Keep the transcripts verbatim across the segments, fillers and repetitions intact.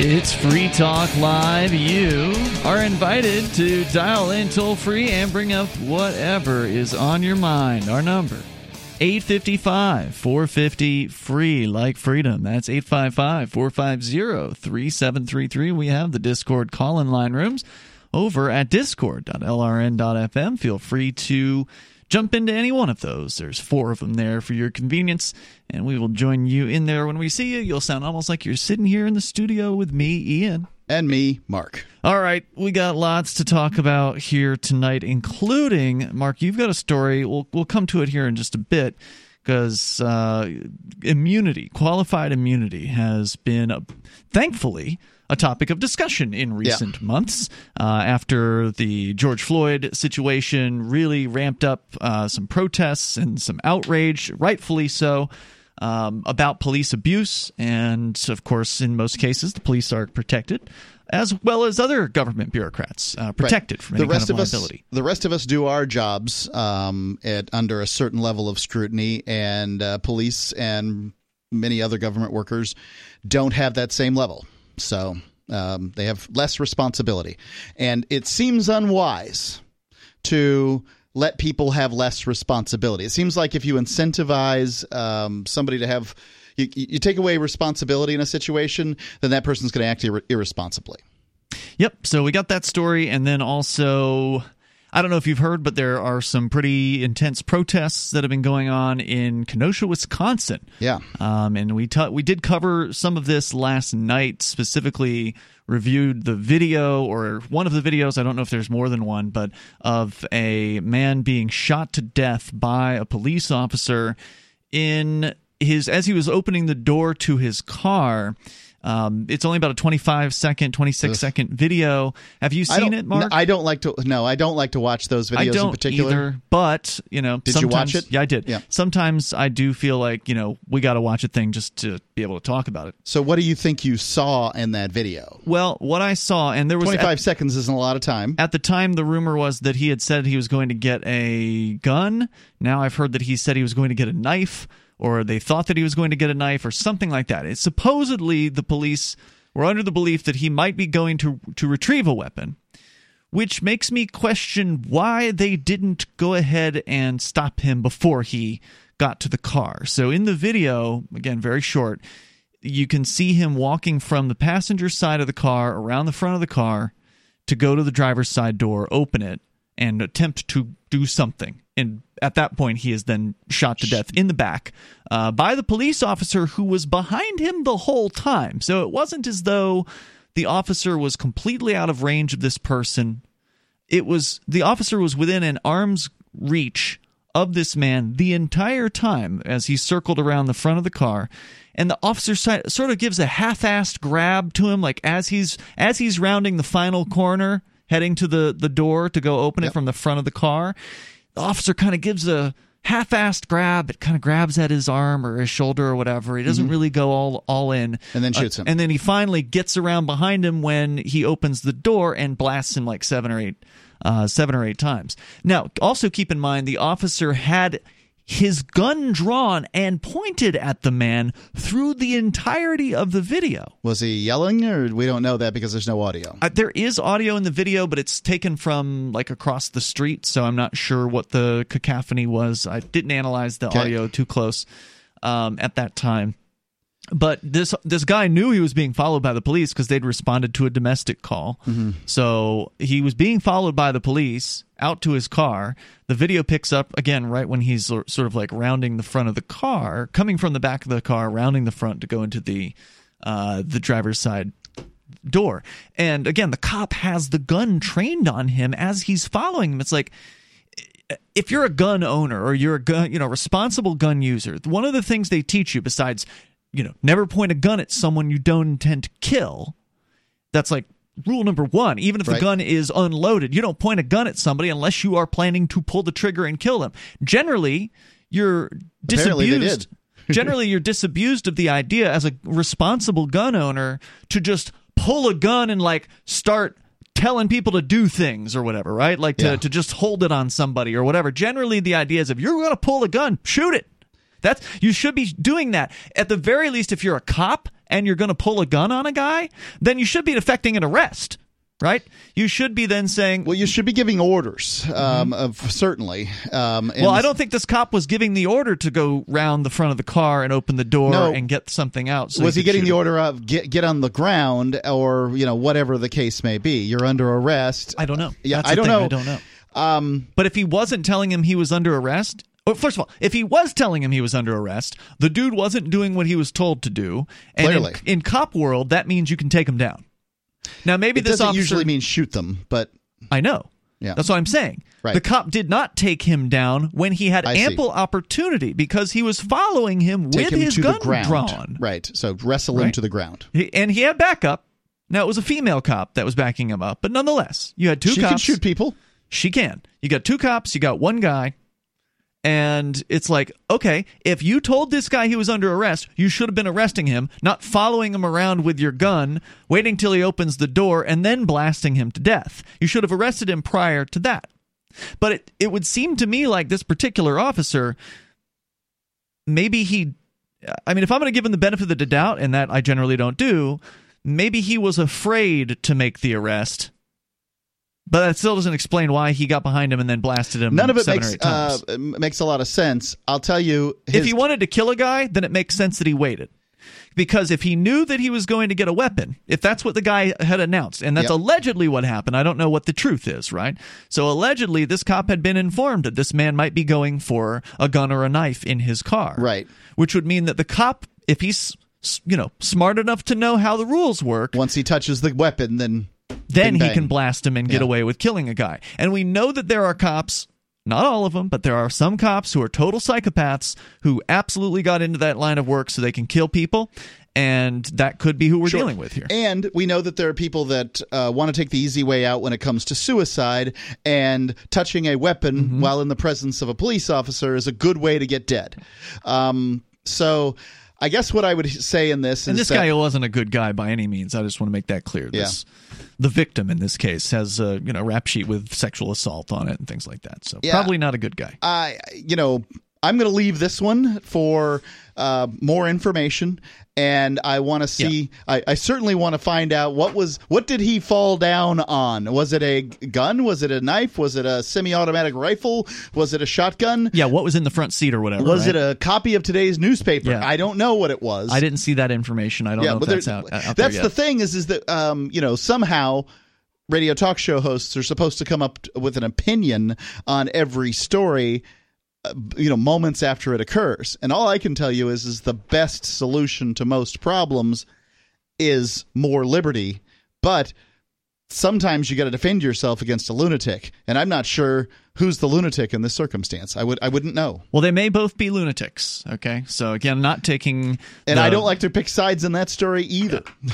It's Free Talk Live. You are invited to dial in toll free and bring up whatever is on your mind. Our number, eight five five, four five zero, F R E E, like freedom. That's eight five five, four five zero, three seven three three. We have the Discord call-in line rooms over at discord dot L R N dot F M. Feel free to jump into any one of those. There's four of them there for your convenience, and we will join you in there when we see you. You'll sound almost like you're sitting here in the studio with me, Ian. And me, Mark. All right, we got lots to talk about here tonight, including, Mark, you've got a story. We'll, we'll come to it here in just a bit, because uh, immunity, qualified immunity, has been, uh, thankfully, a topic of discussion in recent yeah. months uh, after the George Floyd situation really ramped up uh, some protests and some outrage, rightfully so, um, about police abuse. And, of course, in most cases, the police are protected, as well as other government bureaucrats uh, protected right. from any the rest kind of, of liability. Us, the rest of us do our jobs um, at under a certain level of scrutiny, and uh, police and many other government workers don't have that same level. So um, they have less responsibility, and it seems unwise to let people have less responsibility. It seems like if you incentivize um, somebody to have you, you take away responsibility in a situation, then that person's going to act ir- irresponsibly. Yep. So we got that story. And then also, I don't know if you've heard, but there are some pretty intense protests that have been going on in Kenosha, Wisconsin. Yeah. Um, and we t- we did cover some of this last night, specifically reviewed the video or one of the videos. I don't know if there's more than one, but of a man being shot to death by a police officer in his as he was opening the door to his car. Um, it's only about a twenty-five second, twenty-six second video. Have you seen it, Mark? No, I don't like to. No, I don't like to watch those videos I don't in particular. Either, but you know, did you watch it? Yeah, I did. Yeah. Sometimes I do feel like you know we got to watch a thing just to be able to talk about it. So, what do you think you saw in that video? Well, what I saw, and there was twenty-five at, seconds isn't a lot of time. At the time, the rumor was that he had said he was going to get a gun. Now I've heard that he said he was going to get a knife. Or they thought that he was going to get a knife or something like that. It's supposedly the police were under the belief that he might be going to, to retrieve a weapon, which makes me question why they didn't go ahead and stop him before he got to the car. So in the video, again, very short, you can see him walking from the passenger side of the car around the front of the car to go to the driver's side door, open it, and attempt to do something. And at that point, he is then shot to death in the back uh, by the police officer who was behind him the whole time. So it wasn't as though the officer was completely out of range of this person. It was the officer was within an arm's reach of this man the entire time as he circled around the front of the car. And the officer sort of gives a half-assed grab to him, like as he's as he's rounding the final corner, heading to the, the door to go open it yep. from the front of the car. The officer kind of gives a half-assed grab. It kind of grabs at his arm or his shoulder or whatever. He doesn't mm-hmm. really go all all in. And then shoots him. Uh, and then he finally gets around behind him when he opens the door and blasts him like seven or eight, uh, seven or eight times. Now, also keep in mind the officer had his gun drawn and pointed at the man through the entirety of the video. Was he yelling, or we don't know that because there's no audio? Uh, there is audio in the video, but it's taken from like across the street, so I'm not sure what the cacophony was. I didn't analyze the okay. audio too close um, at that time. But this this guy knew he was being followed by the police because they'd responded to a domestic call. Mm-hmm. So he was being followed by the police out to his car. The video picks up, again, right when he's sort of like rounding the front of the car, coming from the back of the car, rounding the front to go into the uh, the driver's side door. And again, the cop has the gun trained on him as he's following him. It's like, if you're a gun owner or you're a gun, you know, responsible gun user, one of the things they teach you besides you know, never point a gun at someone you don't intend to kill. That's like rule number one. Even if right. the gun is unloaded, you don't point a gun at somebody unless you are planning to pull the trigger and kill them. Generally, you're Apparently disabused. Generally, you're disabused of the idea as a responsible gun owner to just pull a gun and like start telling people to do things or whatever, right? Like to, yeah. to just hold it on somebody or whatever. Generally, the idea is if you're going to pull a gun, shoot it. That's you should be doing that at the very least. If you're a cop and you're going to pull a gun on a guy, then you should be effecting an arrest. Right? You should be then saying... Well, you should be giving orders, um, mm-hmm. of, certainly. Um, and well, I don't think this cop was giving the order to go round the front of the car and open the door no. and get something out. So was he, he getting the order him. of get get on the ground or, you know, whatever the case may be? You're under arrest. I don't know. Yeah, I don't thing. know. I don't know. Um, but if he wasn't telling him he was under arrest... First of all, if he was telling him he was under arrest, the dude wasn't doing what he was told to do. And clearly. In, in cop world, that means you can take him down. Now, maybe it this officer usually means shoot them, but I know. Yeah. That's what I'm saying. Right. The cop did not take him down when he had I ample see. opportunity because he was following him take with him his to gun the ground. drawn. Right. So wrestle right. him to the ground. He, and he had backup. Now, it was a female cop that was backing him up, but nonetheless, you had two she cops. She can shoot people. She can. You got two cops. You got one guy. And it's like, okay, if you told this guy he was under arrest, you should have been arresting him, not following him around with your gun, waiting till he opens the door, and then blasting him to death. You should have arrested him prior to that. But it, it would seem to me like this particular officer, maybe he... I mean, if I'm going to give him the benefit of the doubt, and that I generally don't do, maybe he was afraid to make the arrest. But that still doesn't explain why he got behind him and then blasted him None of it seven makes, or eight times. Uh, makes a lot of sense. I'll tell you. His... If he wanted to kill a guy, then it makes sense that he waited. Because if he knew that he was going to get a weapon, if that's what the guy had announced, and that's yep. allegedly what happened, I don't know what the truth is, right? So allegedly, this cop had been informed that this man might be going for a gun or a knife in his car. Right. Which would mean that the cop, if he's, you know, smart enough to know how the rules work. Once he touches the weapon, then... Then he can blast him and get yeah. away with killing a guy. And we know that there are cops, not all of them, but there are some cops who are total psychopaths who absolutely got into that line of work so they can kill people. And that could be who we're sure. dealing with here. And we know that there are people that uh, want to take the easy way out when it comes to suicide, and touching a weapon mm-hmm. while in the presence of a police officer is a good way to get dead. Um, so... I guess what I would say in this is and this that, guy wasn't a good guy by any means. I just want to make that clear. This, yeah. The victim in this case has a you know rap sheet with sexual assault on it and things like that. So yeah. probably not a good guy. I uh, you know I'm going to leave this one for uh, more information, and I want to see. Yeah. I, I certainly want to find out what was what did he fall down on? Was it a gun? Was it a knife? Was it a semi-automatic rifle? Was it a shotgun? Yeah, what was in the front seat or whatever? Was right? it a copy of today's newspaper? Yeah. I don't know what it was. I didn't see that information. I don't yeah, know if that's out, out. That's there the thing is, is that um, you know somehow. Radio talk show hosts are supposed to come up with an opinion on every story. You know, moments after it occurs. And all I can tell you is, is the best solution to most problems is more liberty. But sometimes you got to defend yourself against a lunatic. And I'm not sure who's the lunatic in this circumstance. I would, I wouldn't know. Well, they may both be lunatics. Okay. So again, not taking. And the... I don't like to pick sides in that story either. Yeah.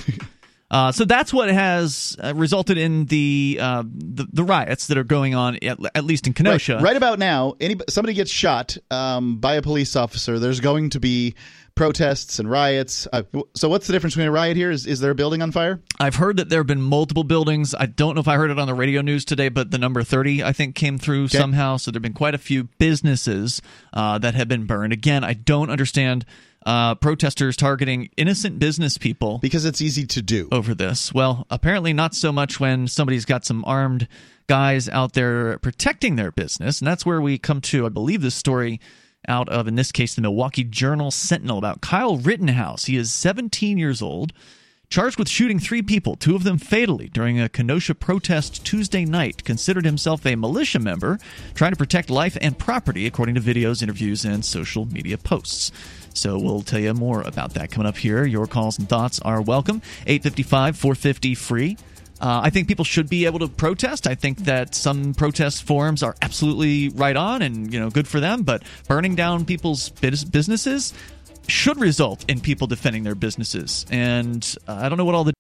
Uh, so that's what has uh, resulted in the, uh, the the riots that are going on, at, at least in Kenosha. Right, right about now, any, somebody gets shot um, by a police officer. There's going to be protests and riots. Uh, so what's the difference between a riot here? Is, is there a building on fire? I've heard that there have been multiple buildings. I don't know if I heard it on the radio news today, but the number thirty, I think, came through okay. somehow. So there have been quite a few businesses uh, that have been burned. Again, I don't understand... Uh, protesters targeting innocent business people. Because it's easy to do. Over this. Well, apparently not so much when somebody's got some armed guys out there protecting their business. And that's where we come to, I believe, this story out of, in this case, the Milwaukee Journal Sentinel about Kyle Rittenhouse. He is seventeen years old, charged with shooting three people, two of them fatally, during a Kenosha protest Tuesday night. Considered himself a militia member, trying to protect life and property, according to videos, interviews, and social media posts. So we'll tell you more about that coming up here. Your calls and thoughts are welcome. eight five five, four five zero, free. Uh, I think people should be able to protest. I think that some protest forums are absolutely right on and, you know, good for them. But burning down people's businesses should result in people defending their businesses. And uh, I don't know what all the...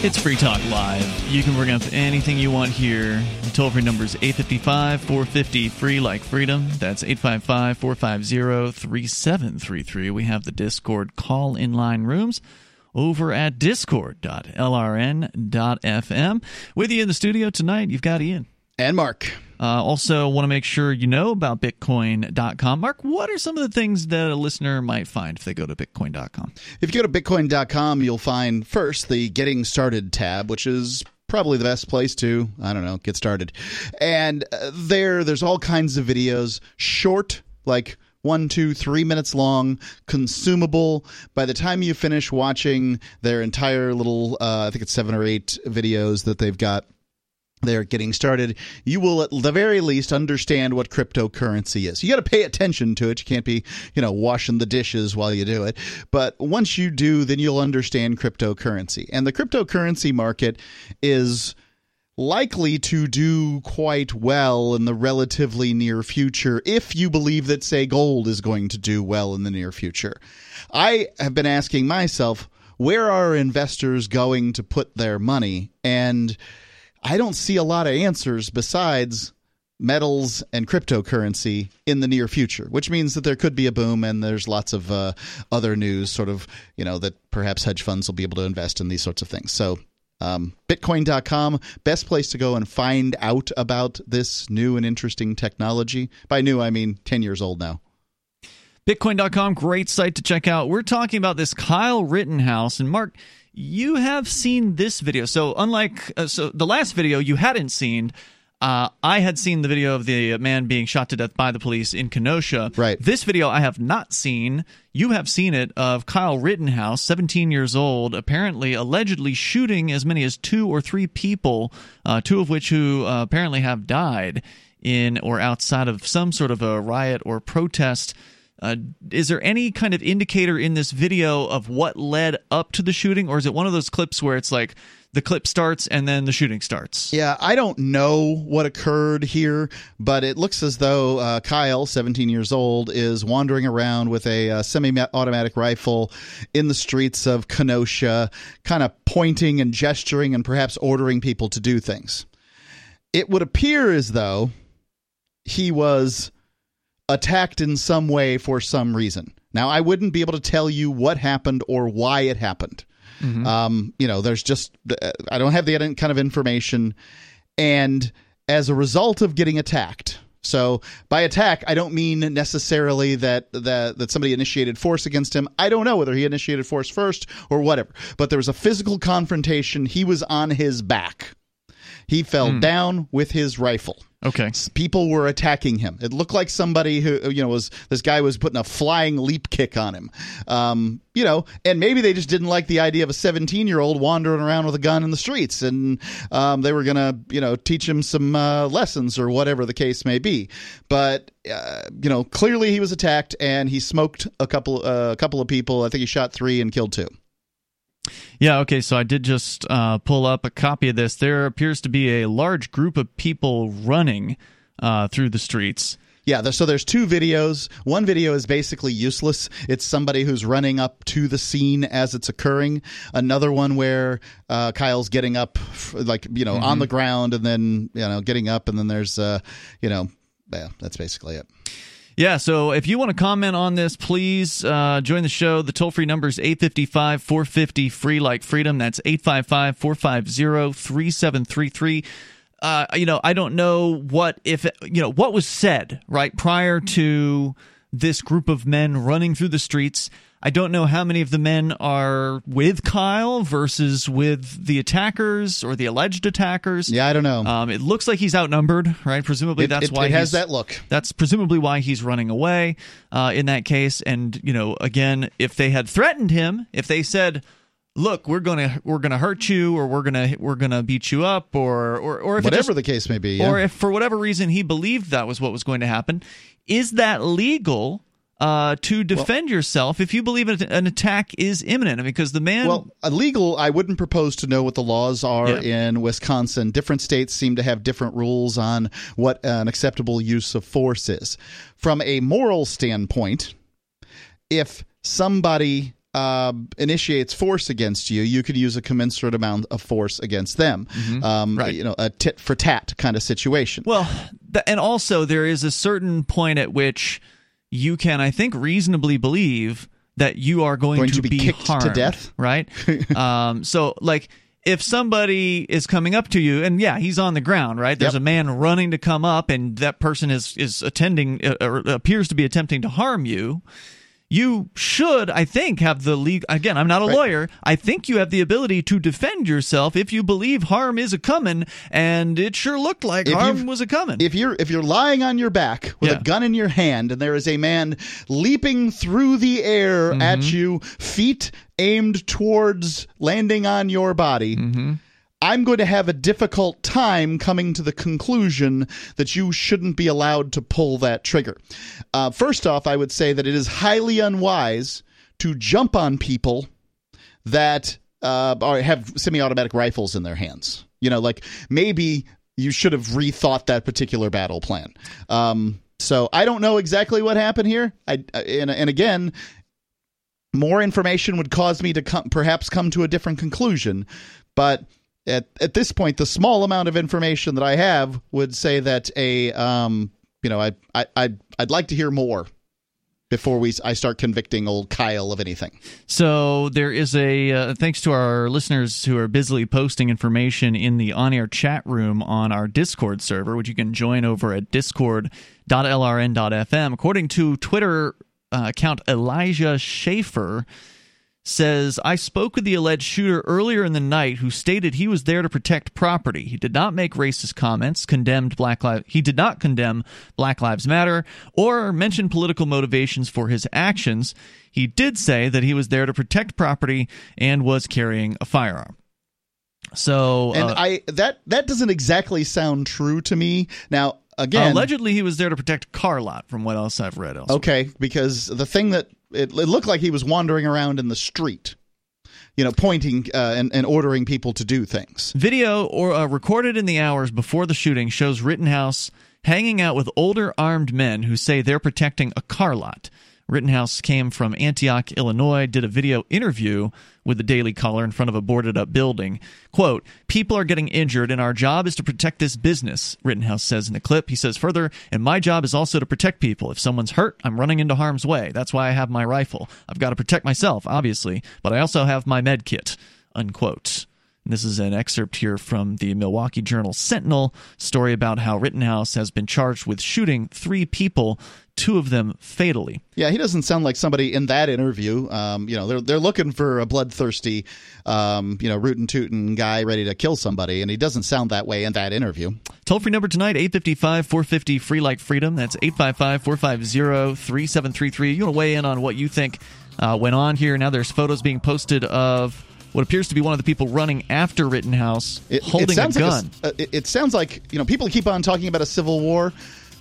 It's Free Talk Live. You can bring up anything you want here. The toll-free number is eight five five, four five zero, free, like freedom. That's eight five five, four five zero, three seven three three. We have the Discord call-in line rooms. over at discord dot L R N dot F M. With you in the studio tonight, you've got Ian. And Mark. Uh, also, want to make sure you know about Bitcoin dot com. Mark, what are some of the things that a listener might find if they go to Bitcoin dot com? If you go to Bitcoin dot com, you'll find first the Getting Started tab, which is probably the best place to, I don't know, get started. And there, there's all kinds of videos, short, like one, two, three minutes long, consumable. By the time you finish watching their entire little, uh, I think it's seven or eight videos that they've got, they're getting started, you will at the very least understand what cryptocurrency is. You got to pay attention to it. You can't be, you know, washing the dishes while you do it. But once you do, then you'll understand cryptocurrency. And the cryptocurrency market is likely to do quite well in the relatively near future if you believe that, say, gold is going to do well in the near future. I have been asking myself, where are investors going to put their money? And I don't see a lot of answers besides metals and cryptocurrency in the near future, which means that there could be a boom, and there's lots of uh, other news sort of, you know, that perhaps hedge funds will be able to invest in these sorts of things. So um, Bitcoin dot com, best place to go and find out about this new and interesting technology. By new, I mean ten years old now. Bitcoin dot com, great site to check out. We're talking about this Kyle Rittenhouse, and Mark, you have seen this video. So unlike uh, so the last video you hadn't seen, uh, I had seen the video of the man being shot to death by the police in Kenosha. Right. This video I have not seen. You have seen it, of Kyle Rittenhouse, seventeen years old, apparently allegedly shooting as many as two or three people, uh, two of which who uh, apparently have died in or outside of some sort of a riot or protest. Uh, is there any kind of indicator in this video of what led up to the shooting, or is it one of those clips where it's like the clip starts and then the shooting starts? Yeah, I don't know what occurred here, but it looks as though uh, Kyle, seventeen years old, is wandering around with a uh, semi-automatic rifle in the streets of Kenosha, kind of pointing and gesturing and perhaps ordering people to do things. It would appear as though he was attacked in some way for some reason. Now, I wouldn't be able to tell you what happened or why it happened. Mm-hmm. Um, you know, there's just – I don't have the kind of information. And as a result of getting attacked – so by attack, I don't mean necessarily that, that that somebody initiated force against him. I don't know whether he initiated force first or whatever. But there was a physical confrontation. He was on his back. He fell mm. down with his rifle. Okay. People were attacking him. It looked like somebody who, you know, was this guy was putting a flying leap kick on him. Um, you know, and maybe they just didn't like the idea of a seventeen-year-old wandering around with a gun in the streets, and um, they were going to, you know, teach him some uh, lessons or whatever the case may be. But, uh, you know, clearly he was attacked, and he smoked a couple, uh, a couple of people. I think he shot three and killed two. Yeah, okay, so I did just uh, pull up a copy of this. There appears to be a large group of people running uh, through the streets. Yeah, so there's two videos. One video is basically useless. It's somebody who's running up to the scene as it's occurring. Another one where uh, Kyle's getting up, like, you know, mm-hmm. on the ground, and then, you know, getting up, and then there's, uh, you know, yeah, that's basically it. Yeah, so if you want to comment on this, please uh, join the show. The toll-free number is eight five five, four five zero, F R E E like freedom. That's eight five five, four five zero, three seven three three. Uh, you know, I don't know what if you know what was said right prior to this group of men running through the streets. I don't know how many of the men are with Kyle versus with the attackers or the alleged attackers. Yeah, I don't know. Um, it looks like he's outnumbered, right? Presumably it, that's it, why it has that look. That's presumably why he's running away uh, in that case. And you know, again, if they had threatened him, if they said, "Look, we're gonna we're gonna hurt you, or we're gonna we're gonna beat you up, or or or if whatever just, the case may be, yeah. or if for whatever reason he believed that was what was going to happen, is that legal?" Uh, to defend well, yourself if you believe an attack is imminent. I mean, because the man... Well, illegal, I wouldn't propose to know what the laws are yeah. in Wisconsin. Different states seem to have different rules on what an acceptable use of force is. From a moral standpoint, if somebody uh, initiates force against you, you could use a commensurate amount of force against them. Mm-hmm. Um, right. You know, a tit-for-tat kind of situation. Well, th- and also there is a certain point at which you can, I think, reasonably believe that you are going, going to, to be, be kicked harmed, to death, right? um, so like if somebody is coming up to you, and yeah, he's on the ground, right? There's yep. a man running to come up, and that person is is attending uh, or appears to be attempting to harm you. You should, I think, have the legal. Again, I'm not a right. lawyer. I think you have the ability to defend yourself if you believe harm is a coming, and it sure looked like if harm was a coming. If you're if you're lying on your back with yeah. a gun in your hand, and there is a man leaping through the air mm-hmm. at you, feet aimed towards landing on your body. Mm-hmm. I'm going to have a difficult time coming to the conclusion that you shouldn't be allowed to pull that trigger. Uh, first off, I would say that it is highly unwise to jump on people that uh, are, have semi-automatic rifles in their hands. You know, like maybe you should have rethought that particular battle plan. Um, so I don't know exactly what happened here. I and, and again, more information would cause me to com- perhaps come to a different conclusion, but... At at this point, the small amount of information that I have would say that a um you know I I I'd, I'd like to hear more before we I start convicting old Kyle of anything. So there is a uh, thanks to our listeners who are busily posting information in the on-air chat room on our Discord server, which you can join over at discord dot l r n dot f m. According to Twitter uh, account Elijah Schaefer. Says, I spoke with the alleged shooter earlier in the night who stated he was there to protect property. He did not make racist comments, condemned Black Lives he did not condemn Black Lives Matter, or mention political motivations for his actions. He did say that he was there to protect property and was carrying a firearm. So And uh, I that that doesn't exactly sound true to me. Now again, allegedly he was there to protect a car lot from what else I've read elsewhere. Okay, because the thing that It, it looked like he was wandering around in the street, you know, pointing uh, and, and ordering people to do things. Video or uh, recorded in the hours before the shooting shows Rittenhouse hanging out with older armed men who say they're protecting a car lot. Rittenhouse came from Antioch, Illinois, did a video interview with the Daily Caller in front of a boarded-up building. Quote, people are getting injured, and our job is to protect this business, Rittenhouse says in the clip. He says further, and my job is also to protect people. If someone's hurt, I'm running into harm's way. That's why I have my rifle. I've got to protect myself, obviously, but I also have my med kit, unquote. This is an excerpt here from the Milwaukee Journal Sentinel story about how Rittenhouse has been charged with shooting three people, two of them fatally. Yeah, he doesn't sound like somebody in that interview. Um, you know, they're they're looking for a bloodthirsty, um, you know, rootin' tootin' guy ready to kill somebody, and he doesn't sound that way in that interview. Toll free number tonight, eight five five, four five zero, free like freedom. That's eight five five, four five zero, three seven three three. You want to weigh in on what you think uh, went on here. Now there's photos being posted of what appears to be one of the people running after Rittenhouse, it, holding it a gun. Like a, it, it sounds like, you know, people keep on talking about a civil war.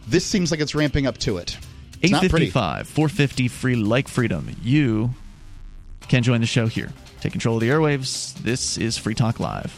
This seems like it's ramping up to it. It's eight fifty-five, four fifty, free like freedom. You can join the show here. Take control of the airwaves. This is Free Talk Live.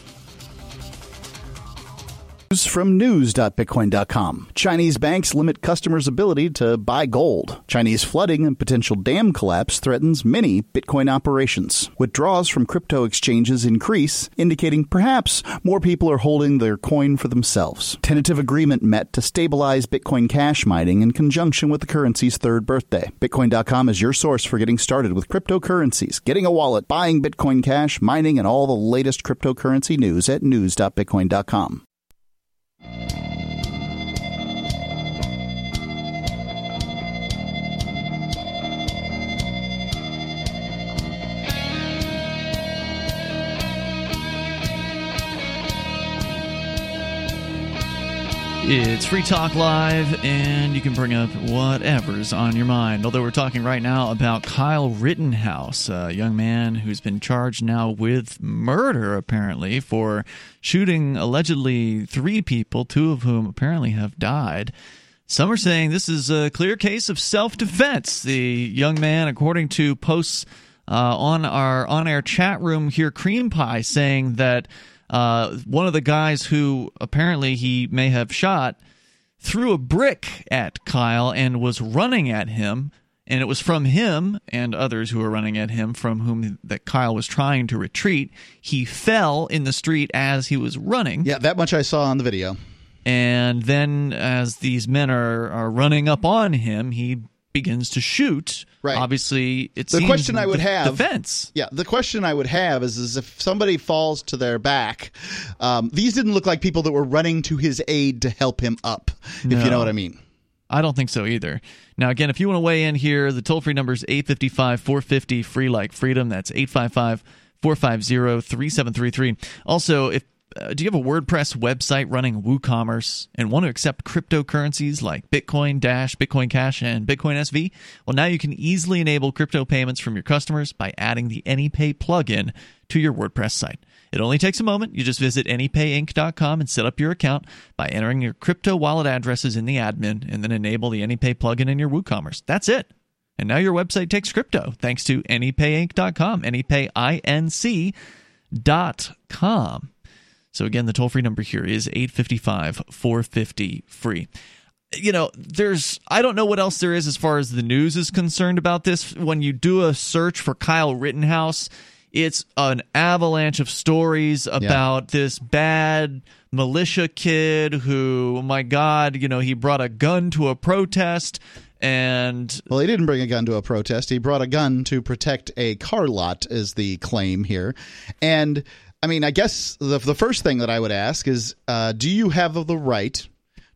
News from news dot bitcoin dot com. Chinese banks limit customers' ability to buy gold. Chinese flooding and potential dam collapse threatens many Bitcoin operations. Withdrawals from crypto exchanges increase, indicating perhaps more people are holding their coin for themselves. Tentative agreement met to stabilize Bitcoin Cash mining in conjunction with the currency's third birthday. bitcoin dot com is your source for getting started with cryptocurrencies, getting a wallet, buying Bitcoin Cash, mining, and all the latest cryptocurrency news at news dot bitcoin dot com. It's Free Talk Live, and you can bring up whatever's on your mind. Although we're talking right now about Kyle Rittenhouse, a young man who's been charged now with murder, apparently, for shooting allegedly three people, two of whom apparently have died. Some are saying this is a clear case of self-defense. The young man, according to posts uh, on our on-air chat room here, Cream Pie, saying that Uh, one of the guys who apparently he may have shot threw a brick at Kyle and was running at him, and it was from him and others who were running at him from whom that Kyle was trying to retreat. He fell in the street as he was running. Yeah, that much I saw on the video. And then as these men are, are running up on him, he begins to shoot, right. obviously it's the question I would have defense. Yeah, the question I would have is, is if somebody falls to their back, um, these didn't look like people that were running to his aid to help him up, no. if you know what I mean. I don't think so either. Now, again, if you want to weigh in here, the toll-free number is eight five five, four five zero, free like freedom. That's eight five five, four five zero, three seven three three. Also, if Uh, do you have a WordPress website running WooCommerce and want to accept cryptocurrencies like Bitcoin Dash, Bitcoin Cash, and Bitcoin S V? Well, now you can easily enable crypto payments from your customers by adding the AnyPay plugin to your WordPress site. It only takes a moment. You just visit any pay inc dot com and set up your account by entering your crypto wallet addresses in the admin and then enable the AnyPay plugin in your WooCommerce. That's it. And now your website takes crypto thanks to any pay inc dot com, any pay inc dot com. So, again, the toll-free number here is eight five five, four five zero, free. You know, there's – I don't know what else there is as far as the news is concerned about this. When you do a search for Kyle Rittenhouse, it's an avalanche of stories about yeah. this bad militia kid who, my God, you know, he brought a gun to a protest. And well, he didn't bring a gun to a protest. He brought a gun to protect a car lot is the claim here. And – I mean, I guess the the first thing that I would ask is, uh, do you have the right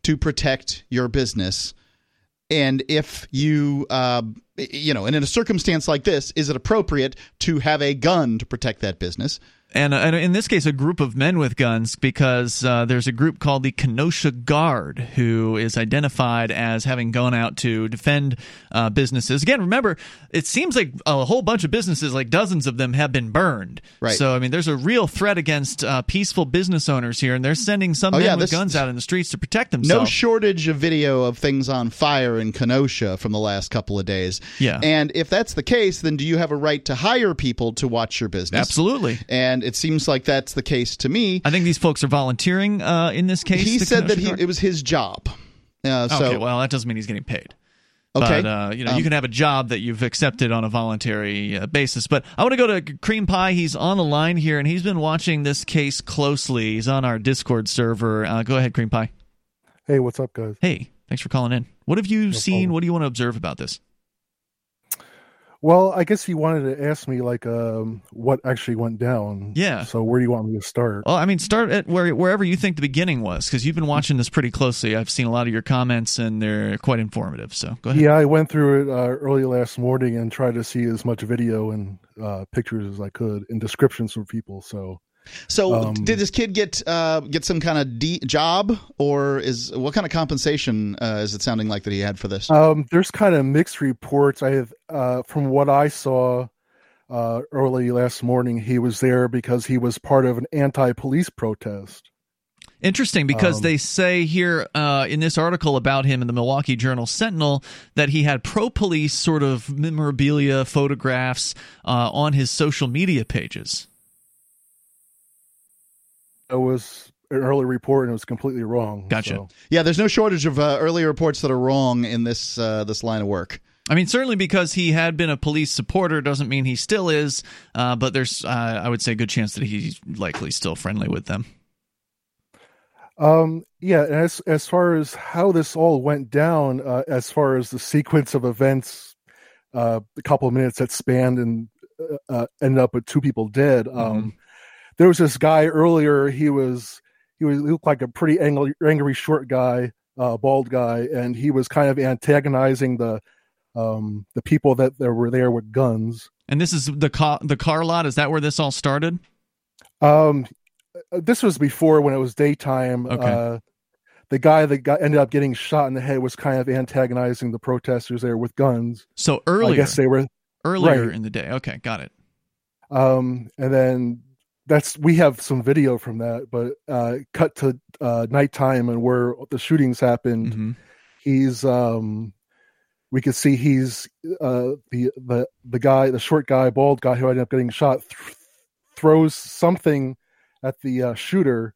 to protect your business? And if you, uh, you know, and in a circumstance like this, is it appropriate to have a gun to protect that business? And, uh, and in this case, a group of men with guns, because uh, there's a group called the Kenosha Guard who is identified as having gone out to defend uh, businesses. Again, remember, it seems like a whole bunch of businesses, like dozens of them, have been burned. Right. So, I mean, there's a real threat against uh, peaceful business owners here, and they're sending some oh, men yeah, with this, guns out in the streets to protect themselves. No shortage of video of things on fire in Kenosha from the last couple of days. Yeah. And if that's the case, then do you have a right to hire people to watch your business? Absolutely. And it seems like that's the case to me. I think these folks are volunteering uh, in this case. He said that he, it was his job. Uh, okay, so, well, that doesn't mean he's getting paid. Okay. But, uh, you know, um, you can have a job that you've accepted on a voluntary uh, basis. But I want to go to Cream Pie. He's on the line here, and he's been watching this case closely. He's on our Discord server. Uh, go ahead, Cream Pie. Hey, what's up, guys? Hey, thanks for calling in. What have you no seen? Problem. What do you want to observe about this? Well, I guess he wanted to ask me, like, um, what actually went down. Yeah. So where do you want me to start? Well, I mean, start at where, wherever you think the beginning was, because you've been watching this pretty closely. I've seen a lot of your comments, and they're quite informative. So go ahead. Yeah, I went through it uh, early last morning and tried to see as much video and uh, pictures as I could and descriptions from people. So, so um, did this kid get uh, get some kind of de- job, or is what kind of compensation uh, is it sounding like that he had for this? Um, there's kind of mixed reports. I have uh, from what I saw uh, early last morning, he was there because he was part of an anti-police protest. Interesting, because um, they say here uh, in this article about him in the Milwaukee Journal Sentinel that he had pro-police sort of memorabilia photographs uh, on his social media pages. It was an early report, and it was completely wrong. Gotcha. So. Yeah, there's no shortage of uh, early reports that are wrong in this uh, this line of work. I mean, certainly because he had been a police supporter doesn't mean he still is, uh, but there's, uh, I would say, a good chance that he's likely still friendly with them. Um. Yeah, as, as far as how this all went down, uh, as far as the sequence of events, uh, a couple of minutes that spanned and uh, ended up with two people dead, um, mm-hmm. There was this guy earlier. He was he was he looked like a pretty angry, angry short guy, uh, bald guy, and he was kind of antagonizing the um, the people that were there with guns. And this is the car, the car lot. Is that where this all started? Um, this was before when it was daytime. Okay. Uh, the guy that got, ended up getting shot in the head was kind of antagonizing the protesters there with guns. So earlier, I guess they were earlier right. in the day. Okay, got it. Um, and then. That's we have some video from that, but uh, cut to uh, nighttime and where the shootings happened. Mm-hmm. He's um, we could see he's uh, the the the guy, the short guy, bald guy who ended up getting shot, th- throws something at the uh, shooter.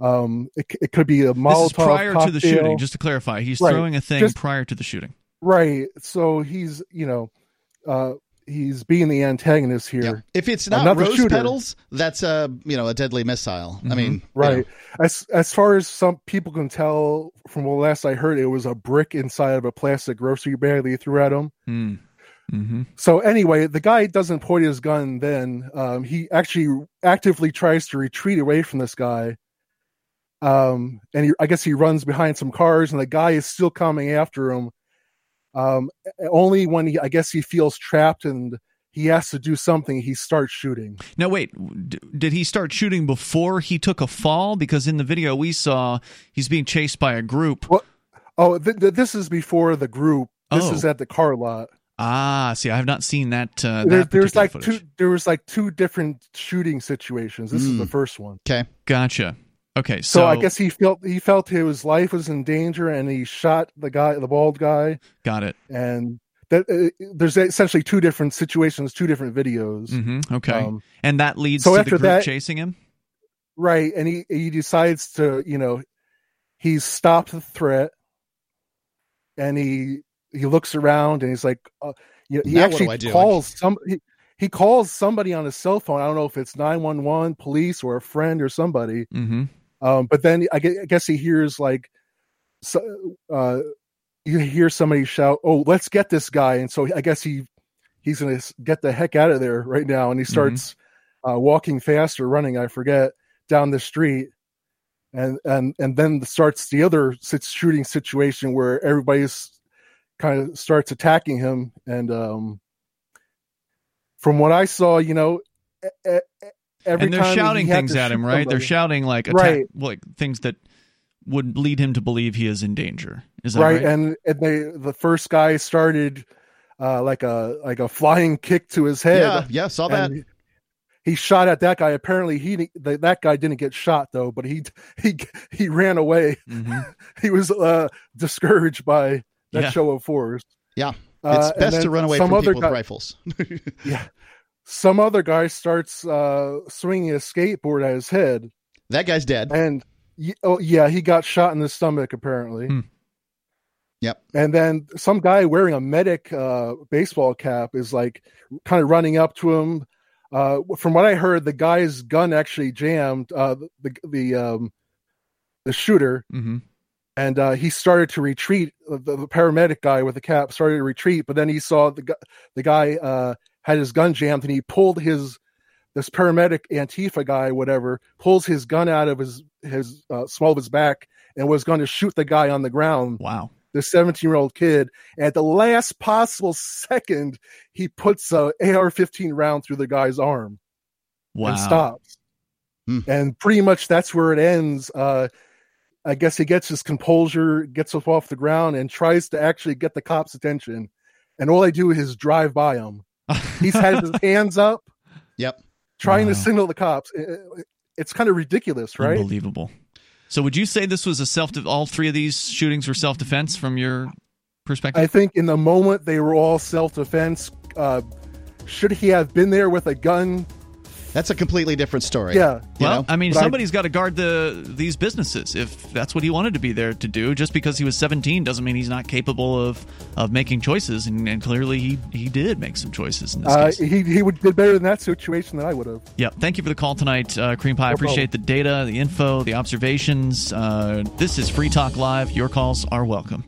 Um, it, it could be a Molotov this is prior cocktail. To the shooting. Just to clarify, he's right. throwing a thing just, prior to the shooting. Right. So he's you know. Uh, he's being the antagonist here. Yep. If it's not, not rose petals, that's a, you know, a deadly missile. Mm-hmm. I mean, right. You know. As as far as some people can tell from what last I heard, it was a brick inside of a plastic grocery bag that he threw at him. Mm. Mm-hmm. So anyway, the guy doesn't point his gun then. Um, he actually actively tries to retreat away from this guy. Um, and he, I guess he runs behind some cars, and the guy is still coming after him. Um, only when he, I guess he feels trapped and he has to do something, he starts shooting. Now, wait, d- did he start shooting before he took a fall? Because in the video we saw, he's being chased by a group. Well, oh, th- th- this is before the group. This oh. is at the car lot. Ah, see, I have not seen that. Uh, that there, there's like footage. two. There was like two different shooting situations. This mm. is the first one. Okay, gotcha. Okay, so, so I guess he felt he felt his life was in danger, and he shot the guy, the bald guy. Got it. And that uh, there's essentially two different situations, two different videos. Mm-hmm, okay, um, and that leads so to after the group that, chasing him, right? And he he decides to, you know, he's stopped the threat, and he. He looks around and he's like, uh, you know, he now actually calls like, some. He, he calls somebody on his cell phone. I don't know if it's nine one one, police, or a friend or somebody. Mm-hmm. Um, but then I guess, I guess he hears like, so, uh, you hear somebody shout, "Oh, let's get this guy!" And so I guess he he's going to get the heck out of there right now. And he starts mm-hmm. uh, walking fast or running, I forget, down the street. And and and then starts the other shooting situation where everybody's. Kind of starts attacking him, and um, from what I saw, you know, every and they're time shouting things at him, right? Somebody. They're shouting like attack, right. like things that would lead him to believe he is in danger. Is that right? right? And, and they, the first guy started uh, like a like a flying kick to his head. Yeah, yeah, saw that. He shot at that guy. Apparently, he that guy didn't get shot though, but he he he ran away. Mm-hmm. He was uh, discouraged by. That yeah. show of force. Yeah. It's uh, best to run away from people guy, with rifles. yeah. Some other guy starts uh, swinging a skateboard at his head. That guy's dead. And, oh, yeah, he got shot in the stomach, apparently. Mm. Yep. And then some guy wearing a medic uh, baseball cap is, like, kind of running up to him. Uh, from what I heard, the guy's gun actually jammed uh, the the um, the shooter. Mm-hmm. And uh, he started to retreat. The, the paramedic guy with the cap started to retreat, but then he saw the the guy uh, had his gun jammed, and he pulled his this paramedic Antifa guy, whatever, pulls his gun out of his his uh, small of his back and was going to shoot the guy on the ground. Wow! The seventeen-year-old kid. And at the last possible second, he puts an A R fifteen round through the guy's arm. Wow! And stops. Hmm. And pretty much that's where it ends. Uh, I guess he gets his composure, gets up off the ground, and tries to actually get the cops' attention. And all I do is drive by him. He's had his hands up, yep, trying wow. to signal the cops. It's kind of ridiculous, right? Unbelievable. So, would you say this was a self? De- all three of these shootings were self-defense from your perspective? I think in the moment they were all self-defense. Uh, should he have been there with a gun? That's a completely different story. Yeah. Well, know? I mean, but somebody's got to guard the these businesses. If that's what he wanted to be there to do, just because he was seventeen doesn't mean he's not capable of, of making choices. And, and clearly he, he did make some choices in this uh, case. He, he would did better in that situation than I would have. Yeah. Thank you for the call tonight, uh, Cream Pie. I no appreciate problem. the data, the info, the observations. Uh, this is Free Talk Live. Your calls are welcome.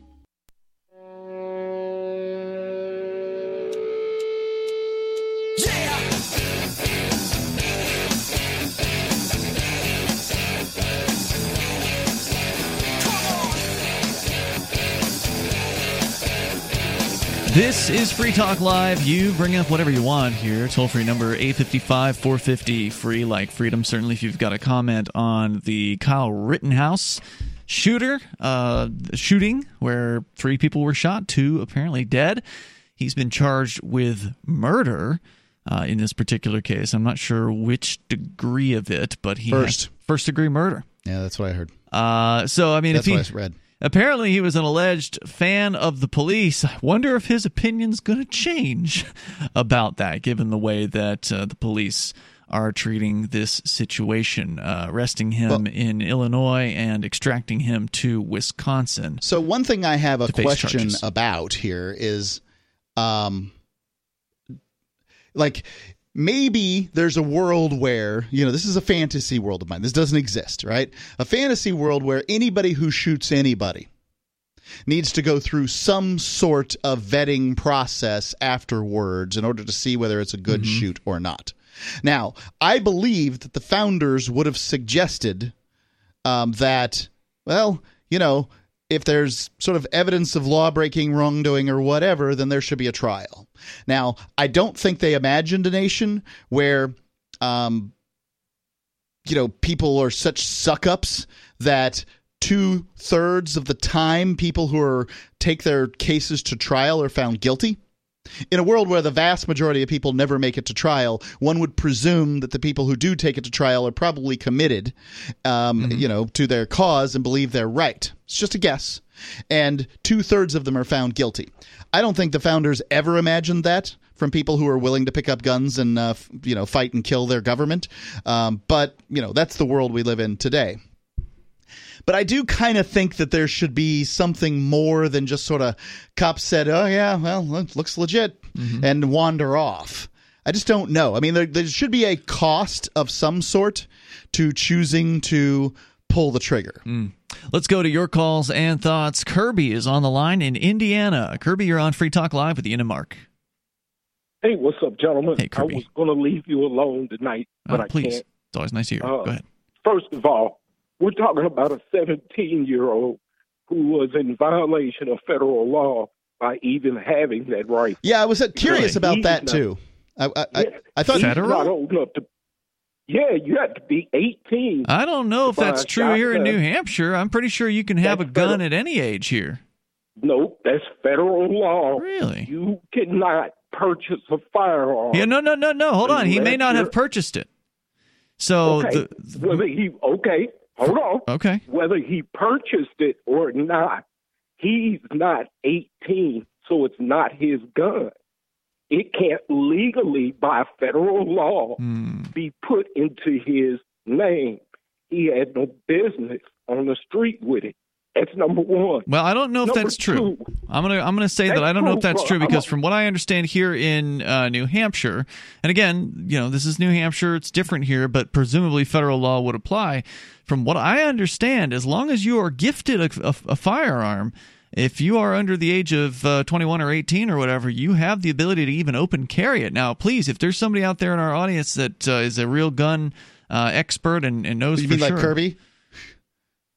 This is Free Talk Live. You bring up whatever you want here. Toll-free number eight five five, four five zero, free like freedom. Certainly if you've got a comment on the Kyle Rittenhouse shooter uh, shooting where three people were shot, two apparently dead. He's been charged with murder uh, in this particular case. I'm not sure which degree of it, but he first, first degree murder. Yeah, that's what I heard. Uh, so, I mean, that's if he... That's what I read. Apparently, he was an alleged fan of the police. I wonder if his opinion's going to change about that, given the way that uh, the police are treating this situation, uh, arresting him well, in Illinois and extracting him to Wisconsin. So one thing I have a question about here is um, like maybe there's a world where, you know, this is a fantasy world of mine. This doesn't exist, right? A fantasy world where anybody who shoots anybody needs to go through some sort of vetting process afterwards in order to see whether it's a good mm-hmm. shoot or not. Now, I believe that the founders would have suggested um, that, well, you know, if there's sort of evidence of law-breaking, wrongdoing, or whatever, then there should be a trial. Now, I don't think they imagined a nation where, um, you know, people are such suck-ups that two-thirds of the time people who are take their cases to trial are found guilty. In a world where the vast majority of people never make it to trial, one would presume that the people who do take it to trial are probably committed, um, mm-hmm. you know, to their cause and believe they're right. It's just a guess. And two-thirds of them are found guilty. I don't think the founders ever imagined that from people who are willing to pick up guns and, uh, f- you know, fight and kill their government. Um, but, you know, that's the world we live in today. But I do kind of think that there should be something more than just sort of cops said, oh, yeah, well, it looks legit, mm-hmm. and wander off. I just don't know. I mean, there, there should be a cost of some sort to choosing to pull the trigger. Mm. Let's go to your calls and thoughts. Kirby is on the line in Indiana. Kirby, you're on Free Talk Live with Ian and Mark. Hey, what's up, gentlemen? Hey, Kirby. I was going to leave you alone tonight, but oh, please. I can't. It's always nice to hear. Uh, go ahead. First of all, we're talking about a seventeen-year-old who was in violation of federal law by even having that right. Yeah, I was curious about that, not, too. I I, yeah, I thought federal? Not old enough to, yeah, you have to be eighteen. I don't know if that's true here in New Hampshire. I'm pretty sure you can have a gun federal. At any age here. No, that's federal law. Really? You cannot purchase a firearm. Yeah, no, no, no, no. Hold on. He may not have purchased it. So okay. The, well, he, okay. Hold on. Okay. Whether he purchased it or not, he's not eighteen, so it's not his gun. It can't legally, by federal law, mm. be put into his name. He had no business on the street with it. That's number one. Well, I don't know if number that's true. Two, I'm gonna I'm gonna say that I don't know if that's true because from what I understand here in uh, New Hampshire, and again, you know, this is New Hampshire, it's different here, but presumably federal law would apply. From what I understand, as long as you are gifted a, a, a firearm, if you are under the age of uh, twenty-one or eighteen or whatever, you have the ability to even open carry it. Now, please, if there's somebody out there in our audience that uh, is a real gun uh, expert and, and knows you for mean sure. Like Kirby?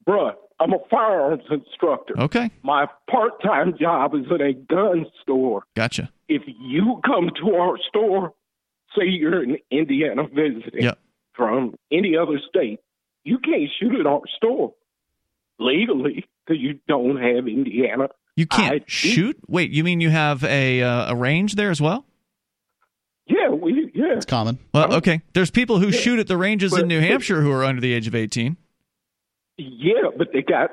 Bruh. I'm a firearms instructor. Okay. My part-time job is at a gun store. Gotcha. If you come to our store, say you're in Indiana visiting yep. from any other state, you can't shoot at our store legally because you don't have Indiana. You can't I D. Shoot? Wait, you mean you have a uh, a range there as well? Yeah, we yeah. It's common. Well, okay. There's people who yeah. shoot at the ranges but, in New Hampshire but, who are under the age of eighteen. Yeah, but they got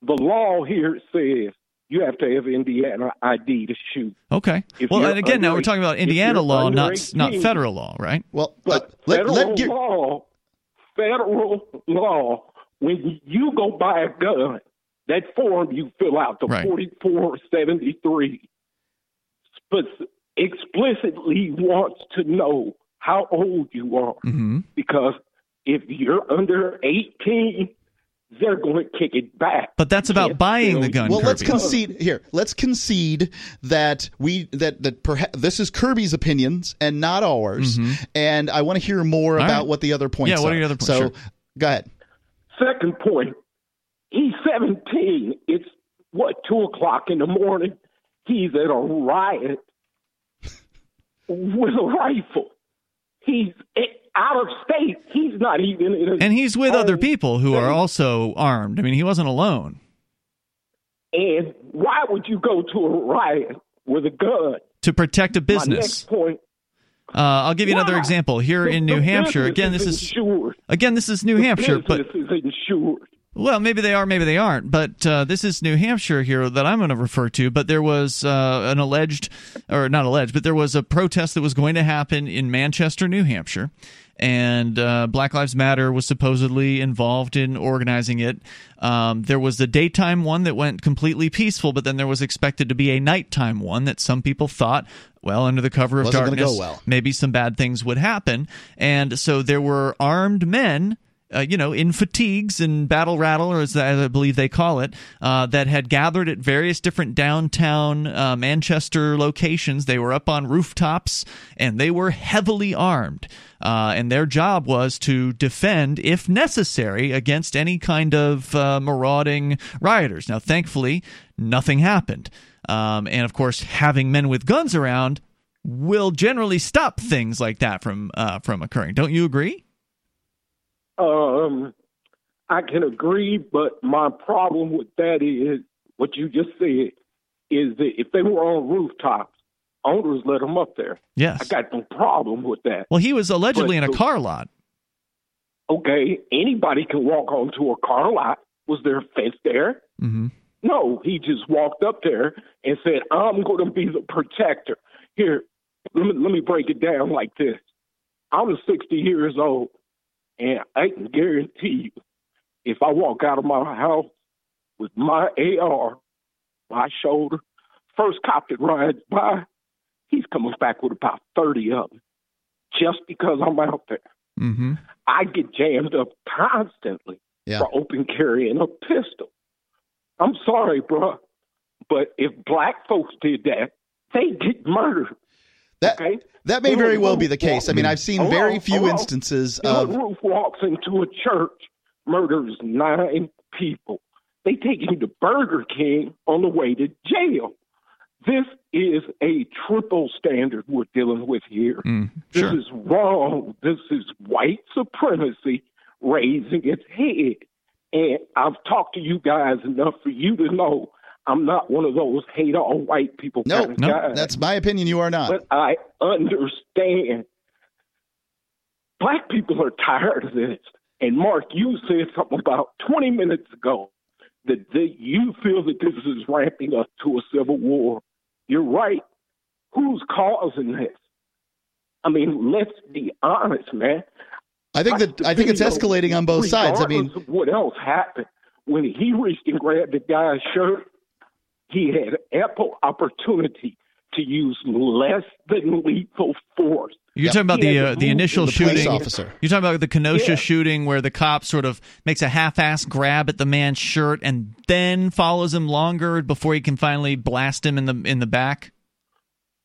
the law here says you have to have Indiana I D to shoot. Okay. If well, and again, under, now we're talking about Indiana law, not eighteen, not federal law, right? Well, but let, federal let, let get... law, federal law. When you go buy a gun, that form you fill out the right. forty-four seventy-three sp- explicitly wants to know how old you are mm-hmm. because if you're under eighteen. They're going to kick it back. But that's about buying the gun. Well, Kirby. Let's concede here. Let's concede that we that that perhaps this is Kirby's opinions and not ours. Mm-hmm. And I want to hear more All about right. what the other points. Yeah, are. What are your other points? So, sure. Go ahead. Second point. He's seventeen. It's what two o'clock in the morning. He's at a riot with a rifle. He's out of state. He's not even in a and he's with other people who are also armed. I mean, he wasn't alone. And why would you go to a riot with a gun? To protect a business. My next point. Uh, I'll give you why? Another example here in New Hampshire. Again, this is insured. Again, this is New Hampshire, but business is insured. Well, maybe they are, maybe they aren't. But uh, this is New Hampshire here that I'm going to refer to. But there was uh, an alleged, or not alleged, but there was a protest that was going to happen in Manchester, New Hampshire. And uh, Black Lives Matter was supposedly involved in organizing it. Um, there was the daytime one that went completely peaceful, but then there was expected to be a nighttime one that some people thought, well, under the cover of darkness, wasn't gonna go well. Maybe some bad things would happen. And so there were armed men, Uh, you know, in fatigues and battle rattle, or as I believe they call it, uh, that had gathered at various different downtown uh, Manchester locations. They were up on rooftops, and they were heavily armed. Uh, and their job was to defend, if necessary, against any kind of uh, marauding rioters. Now, thankfully, nothing happened. Um, and, of course, having men with guns around will generally stop things like that from uh, from occurring. Don't you agree? Um, I can agree, but my problem with that is what you just said is that if they were on rooftops, owners let them up there. Yes. I got no problem with that. Well, he was allegedly but, in a car lot. Okay. Anybody can walk onto a car lot. Was there a fence there? Mm-hmm. No, he just walked up there and said, I'm going to be the protector. Here, let me, let me break it down like this. I'm sixty years old. And I can guarantee you, if I walk out of my house with my A R, my shoulder, first cop that rides by, he's coming back with about thirty of them just because I'm out there. Mm-hmm. I get jammed up constantly yeah. for open carrying a pistol. I'm sorry, bro, but if black folks did that, they get murdered. That, okay. that may very well be the case. I mean, I've seen very few instances of... The roof walks into a church, murders nine people. They take him to Burger King on the way to jail. This is a triple standard we're dealing with here. Mm, sure. This is wrong. This is white supremacy raising its head. And I've talked to you guys enough for you to know I'm not one of those hate all white people no, kind of no, guys. That's my opinion. You are not. But I understand. Black people are tired of this. And, Mark, you said something about twenty minutes ago that, that you feel that this is ramping up to a civil war. You're right. Who's causing this? I mean, let's be honest, man. I think that I think it's escalating on both sides. I mean, of what else happened when he reached and grabbed the guy's shirt? He had ample opportunity to use less than lethal force. You're yep. talking about the uh, the initial the shooting. Officer. You're talking about the Kenosha yeah. shooting where the cop sort of makes a half-ass grab at the man's shirt and then follows him longer before he can finally blast him in the in the back.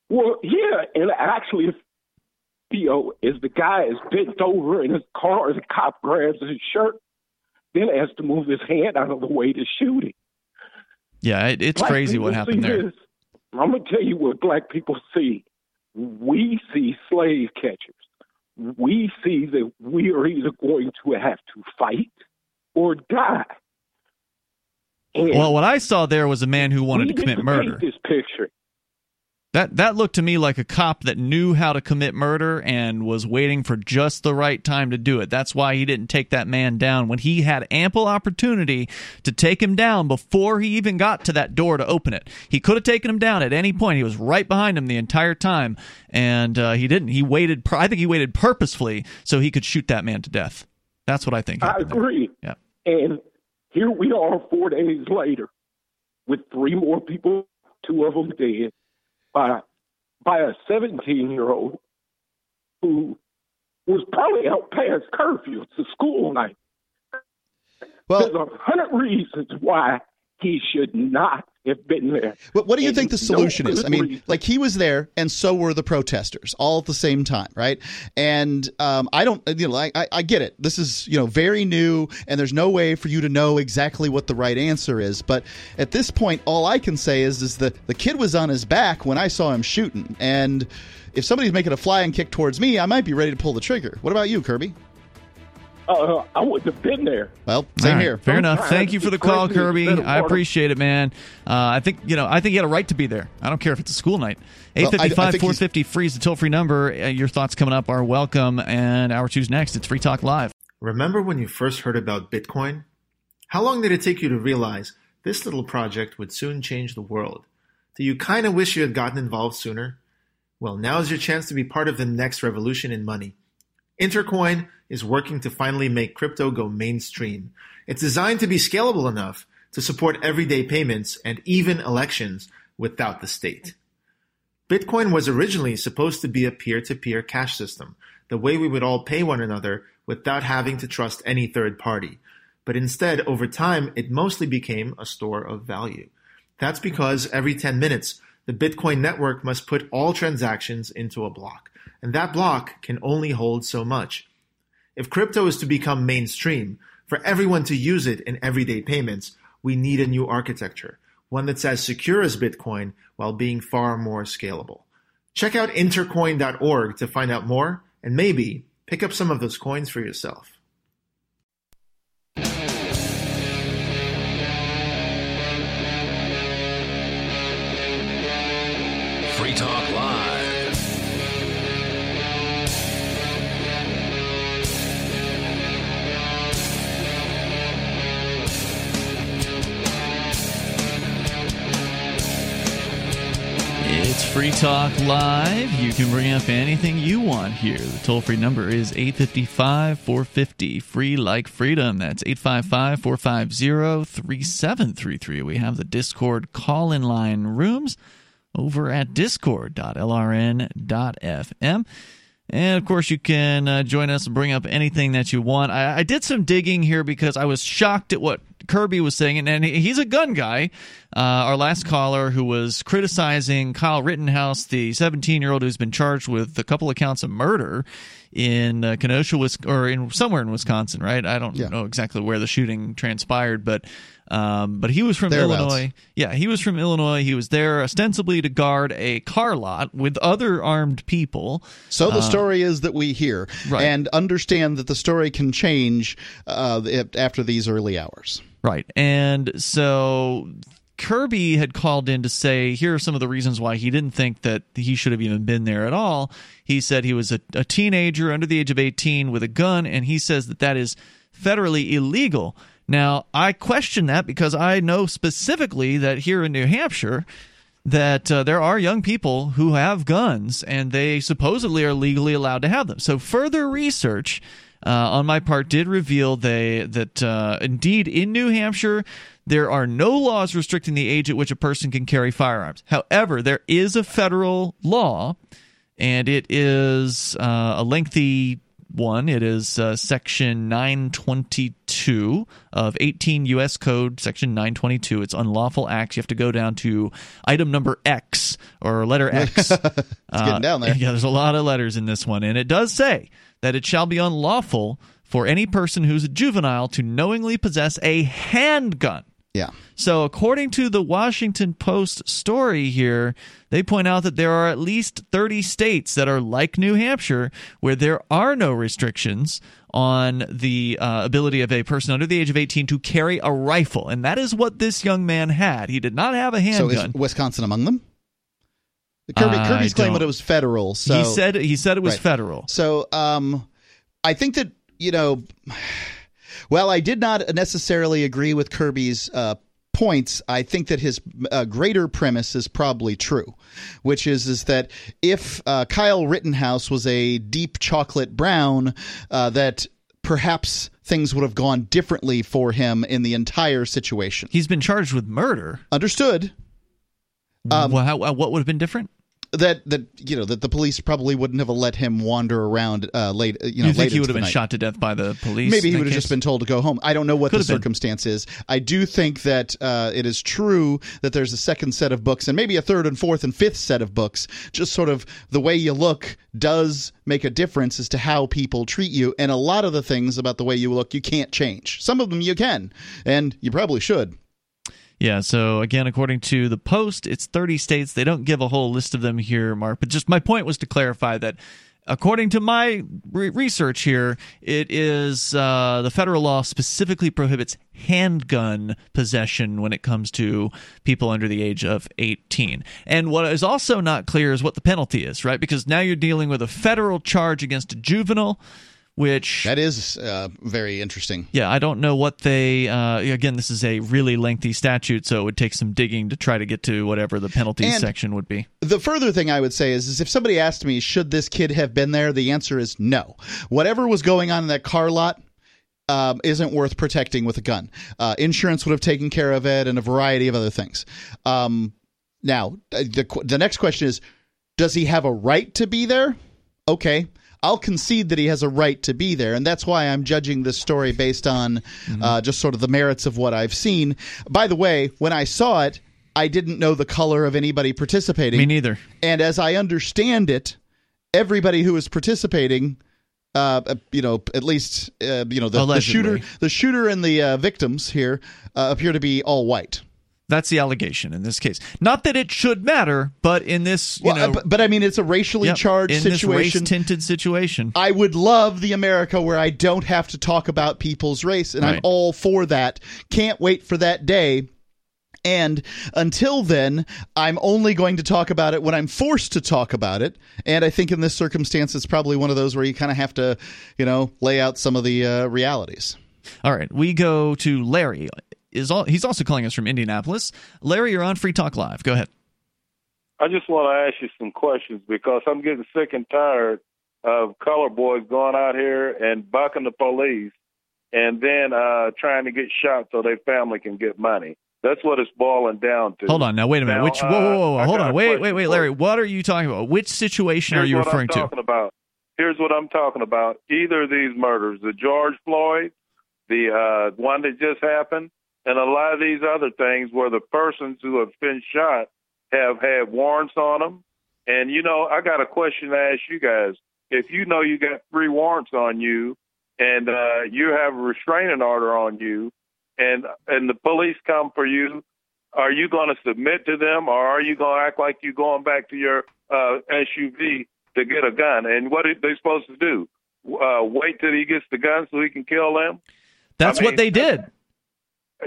Well, yeah, and actually, if, you know, as the guy is bent over in his car, the cop grabs his shirt, then has to move his hand out of the way to shoot him. Yeah, it, it's black crazy what happened there. This. I'm going to tell you what black people see. We see slave catchers. We see that we are either going to have to fight or die. And well, what I saw there was a man who wanted to commit murder. This picture. That, that looked to me like a cop that knew how to commit murder and was waiting for just the right time to do it. That's why he didn't take that man down when he had ample opportunity to take him down before he even got to that door to open it. He could have taken him down at any point. He was right behind him the entire time, and uh, he didn't. He waited. I think he waited purposefully so he could shoot that man to death. That's what I think. I agree. Yeah. And here we are four days later with three more people, two of them dead. By, by a seventeen-year-old who was probably out past curfew. It's a school night. Well, there's a hundred reasons why he should not have been there. But what do you and think the solution no is? I mean, reason. Like he was there, and so were the protesters, all at the same time, right? And um, I don't, you know, I, I, I get it. This is, you know, very new, and there's no way for you to know exactly what the right answer is. But at this point, all I can say is, is the the kid was on his back when I saw him shooting, and if somebody's making a flying kick towards me, I might be ready to pull the trigger. What about you, Kirby? Uh, I wouldn't have been there. Well, same right, here. Fair Don't enough. Try. Thank you for the call, Kirby. I appreciate it, man. Uh, I think you know. I think you had a right to be there. I don't care if it's a school night. eight five five, four five zero, free is the toll-free number. Uh, your thoughts coming up are welcome. And hour two's next. It's Free Talk Live. Remember when you first heard about Bitcoin? How long did it take you to realize this little project would soon change the world? Do you kind of wish you had gotten involved sooner? Well, now's your chance to be part of the next revolution in money. Intercoin is working to finally make crypto go mainstream. It's designed to be scalable enough to support everyday payments and even elections without the state. Bitcoin was originally supposed to be a peer-to-peer cash system, the way we would all pay one another without having to trust any third party. But instead, over time, it mostly became a store of value. That's because every ten minutes, the Bitcoin network must put all transactions into a block, and that block can only hold so much. If crypto is to become mainstream, for everyone to use it in everyday payments, we need a new architecture, one that's as secure as Bitcoin while being far more scalable. Check out intercoin dot org to find out more and maybe pick up some of those coins for yourself. Free Talk Live. It's Free Talk Live. You can bring up anything you want here. The toll-free number is eight five five, four five zero, free like freedom. That's eight five five, four five zero, three seven three three. We have the Discord call-in line rooms over at discord dot l r n dot f m. And, of course, you can uh, join us and bring up anything that you want. I, I did some digging here because I was shocked at what Kirby was saying, and, and he's a gun guy. Uh, our last caller who was criticizing Kyle Rittenhouse, the seventeen-year-old who's been charged with a couple of counts of murder in uh, Kenosha, or in somewhere in Wisconsin, right? I don't yeah. know exactly where the shooting transpired, but um, but he was from Illinois. Yeah, he was from Illinois. He was there ostensibly to guard a car lot with other armed people. So the uh, story is that we hear, right. and understand that the story can change uh, after these early hours. Right, and so Kirby had called in to say, here are some of the reasons why he didn't think that he should have even been there at all. He said he was a, a teenager under the age of eighteen with a gun, and he says that that is federally illegal. Now, I question that because I know specifically that here in New Hampshire that uh, there are young people who have guns, and they supposedly are legally allowed to have them. So further research uh, on my part did reveal they, that uh, indeed in New Hampshire, there are no laws restricting the age at which a person can carry firearms. However, there is a federal law, and it is uh, a lengthy one. It is uh, Section nine twenty-two of eighteen U S Code, Section nine twenty-two. It's unlawful acts. You have to go down to item number X or letter X. It's uh, getting down there. Yeah, there's a lot of letters in this one, and it does say that it shall be unlawful for any person who's a juvenile to knowingly possess a handgun. Yeah. So according to the Washington Post story here, they point out that there are at least thirty states that are like New Hampshire where there are no restrictions on the uh, ability of a person under the age of eighteen to carry a rifle. And that is what this young man had. He did not have a handgun. So is Wisconsin among them? Kirby, Kirby's claim that it was federal. So he said, he said it was right. federal. So um, I think that, you know... Well, I did not necessarily agree with Kirby's uh, points. I think that his uh, greater premise is probably true, which is is that if uh, Kyle Rittenhouse was a deep chocolate brown, uh, that perhaps things would have gone differently for him in the entire situation. He's been charged with murder. Understood. Um, well, how, what would have been different? That that you know that the police probably wouldn't have let him wander around uh, late. You know, you think late he would have been night. shot to death by the police? Maybe he would have just been told to go home. I don't know what Could the circumstance been. is. I do think that uh, it is true that there's a second set of books and maybe a third and fourth and fifth set of books. Just sort of the way you look does make a difference as to how people treat you, and a lot of the things about the way you look you can't change. Some of them you can, and you probably should. Yeah, so again, according to the Post, it's thirty states. They don't give a whole list of them here, Mark. But just my point was to clarify that according to my re- research here, it is uh, the federal law specifically prohibits handgun possession when it comes to people under the age of eighteen. And what is also not clear is what the penalty is, right? Because now you're dealing with a federal charge against a juvenile. which... That is uh, very interesting. Yeah, I don't know what they... Uh, again, this is a really lengthy statute, so it would take some digging to try to get to whatever the penalties and section would be. The further thing I would say is, is if somebody asked me, should this kid have been there, the answer is no. Whatever was going on in that car lot... Um, isn't worth protecting with a gun. Uh, insurance would have taken care of it and a variety of other things. Um, now, the, the next question is, does he have a right to be there? Okay, I'll concede that he has a right to be there, and that's why I'm judging this story based on mm-hmm. uh, just sort of the merits of what I've seen. By the way, when I saw it, I didn't know the color of anybody participating. Me neither. And as I understand it, everybody who is participating... Uh, you know, at least uh, you know the, the shooter, the shooter, and the uh, victims here uh, appear to be all white. That's the allegation in this case. Not that it should matter, but in this, you well, know, but, but I mean, it's a racially yep, charged in situation, this race-tinted situation. I would love the America where I don't have to talk about people's race, and right. I'm all for that. Can't wait for that day. And until then, I'm only going to talk about it when I'm forced to talk about it. And I think in this circumstance, it's probably one of those where you kind of have to, you know, lay out some of the uh, realities. All right. We go to Larry. Is all, he's also calling us from Indianapolis. Larry, you're on Free Talk Live. Go ahead. I just want to ask you some questions because I'm getting sick and tired of color boys going out here and bucking the police and then uh, trying to get shot so their family can get money. That's what it's boiling down to. Hold on. Now, wait a minute. Now, Which? Whoa, whoa, whoa. whoa. Hold on. Wait, wait, wait, Larry. What are you talking about? Which situation Here's are you referring to? About. Here's what I'm talking about. Either of these murders, the George Floyd, the uh, one that just happened, and a lot of these other things where the persons who have been shot have had warrants on them. And, you know, I got a question to ask you guys. If you know you got three warrants on you and uh, you have a restraining order on you, And and the police come for you, are you going to submit to them, or are you going to act like you're going back to your uh, S U V to get a gun? And what are they supposed to do? Uh, wait till he gets the gun so he can kill them? That's I mean, what they did.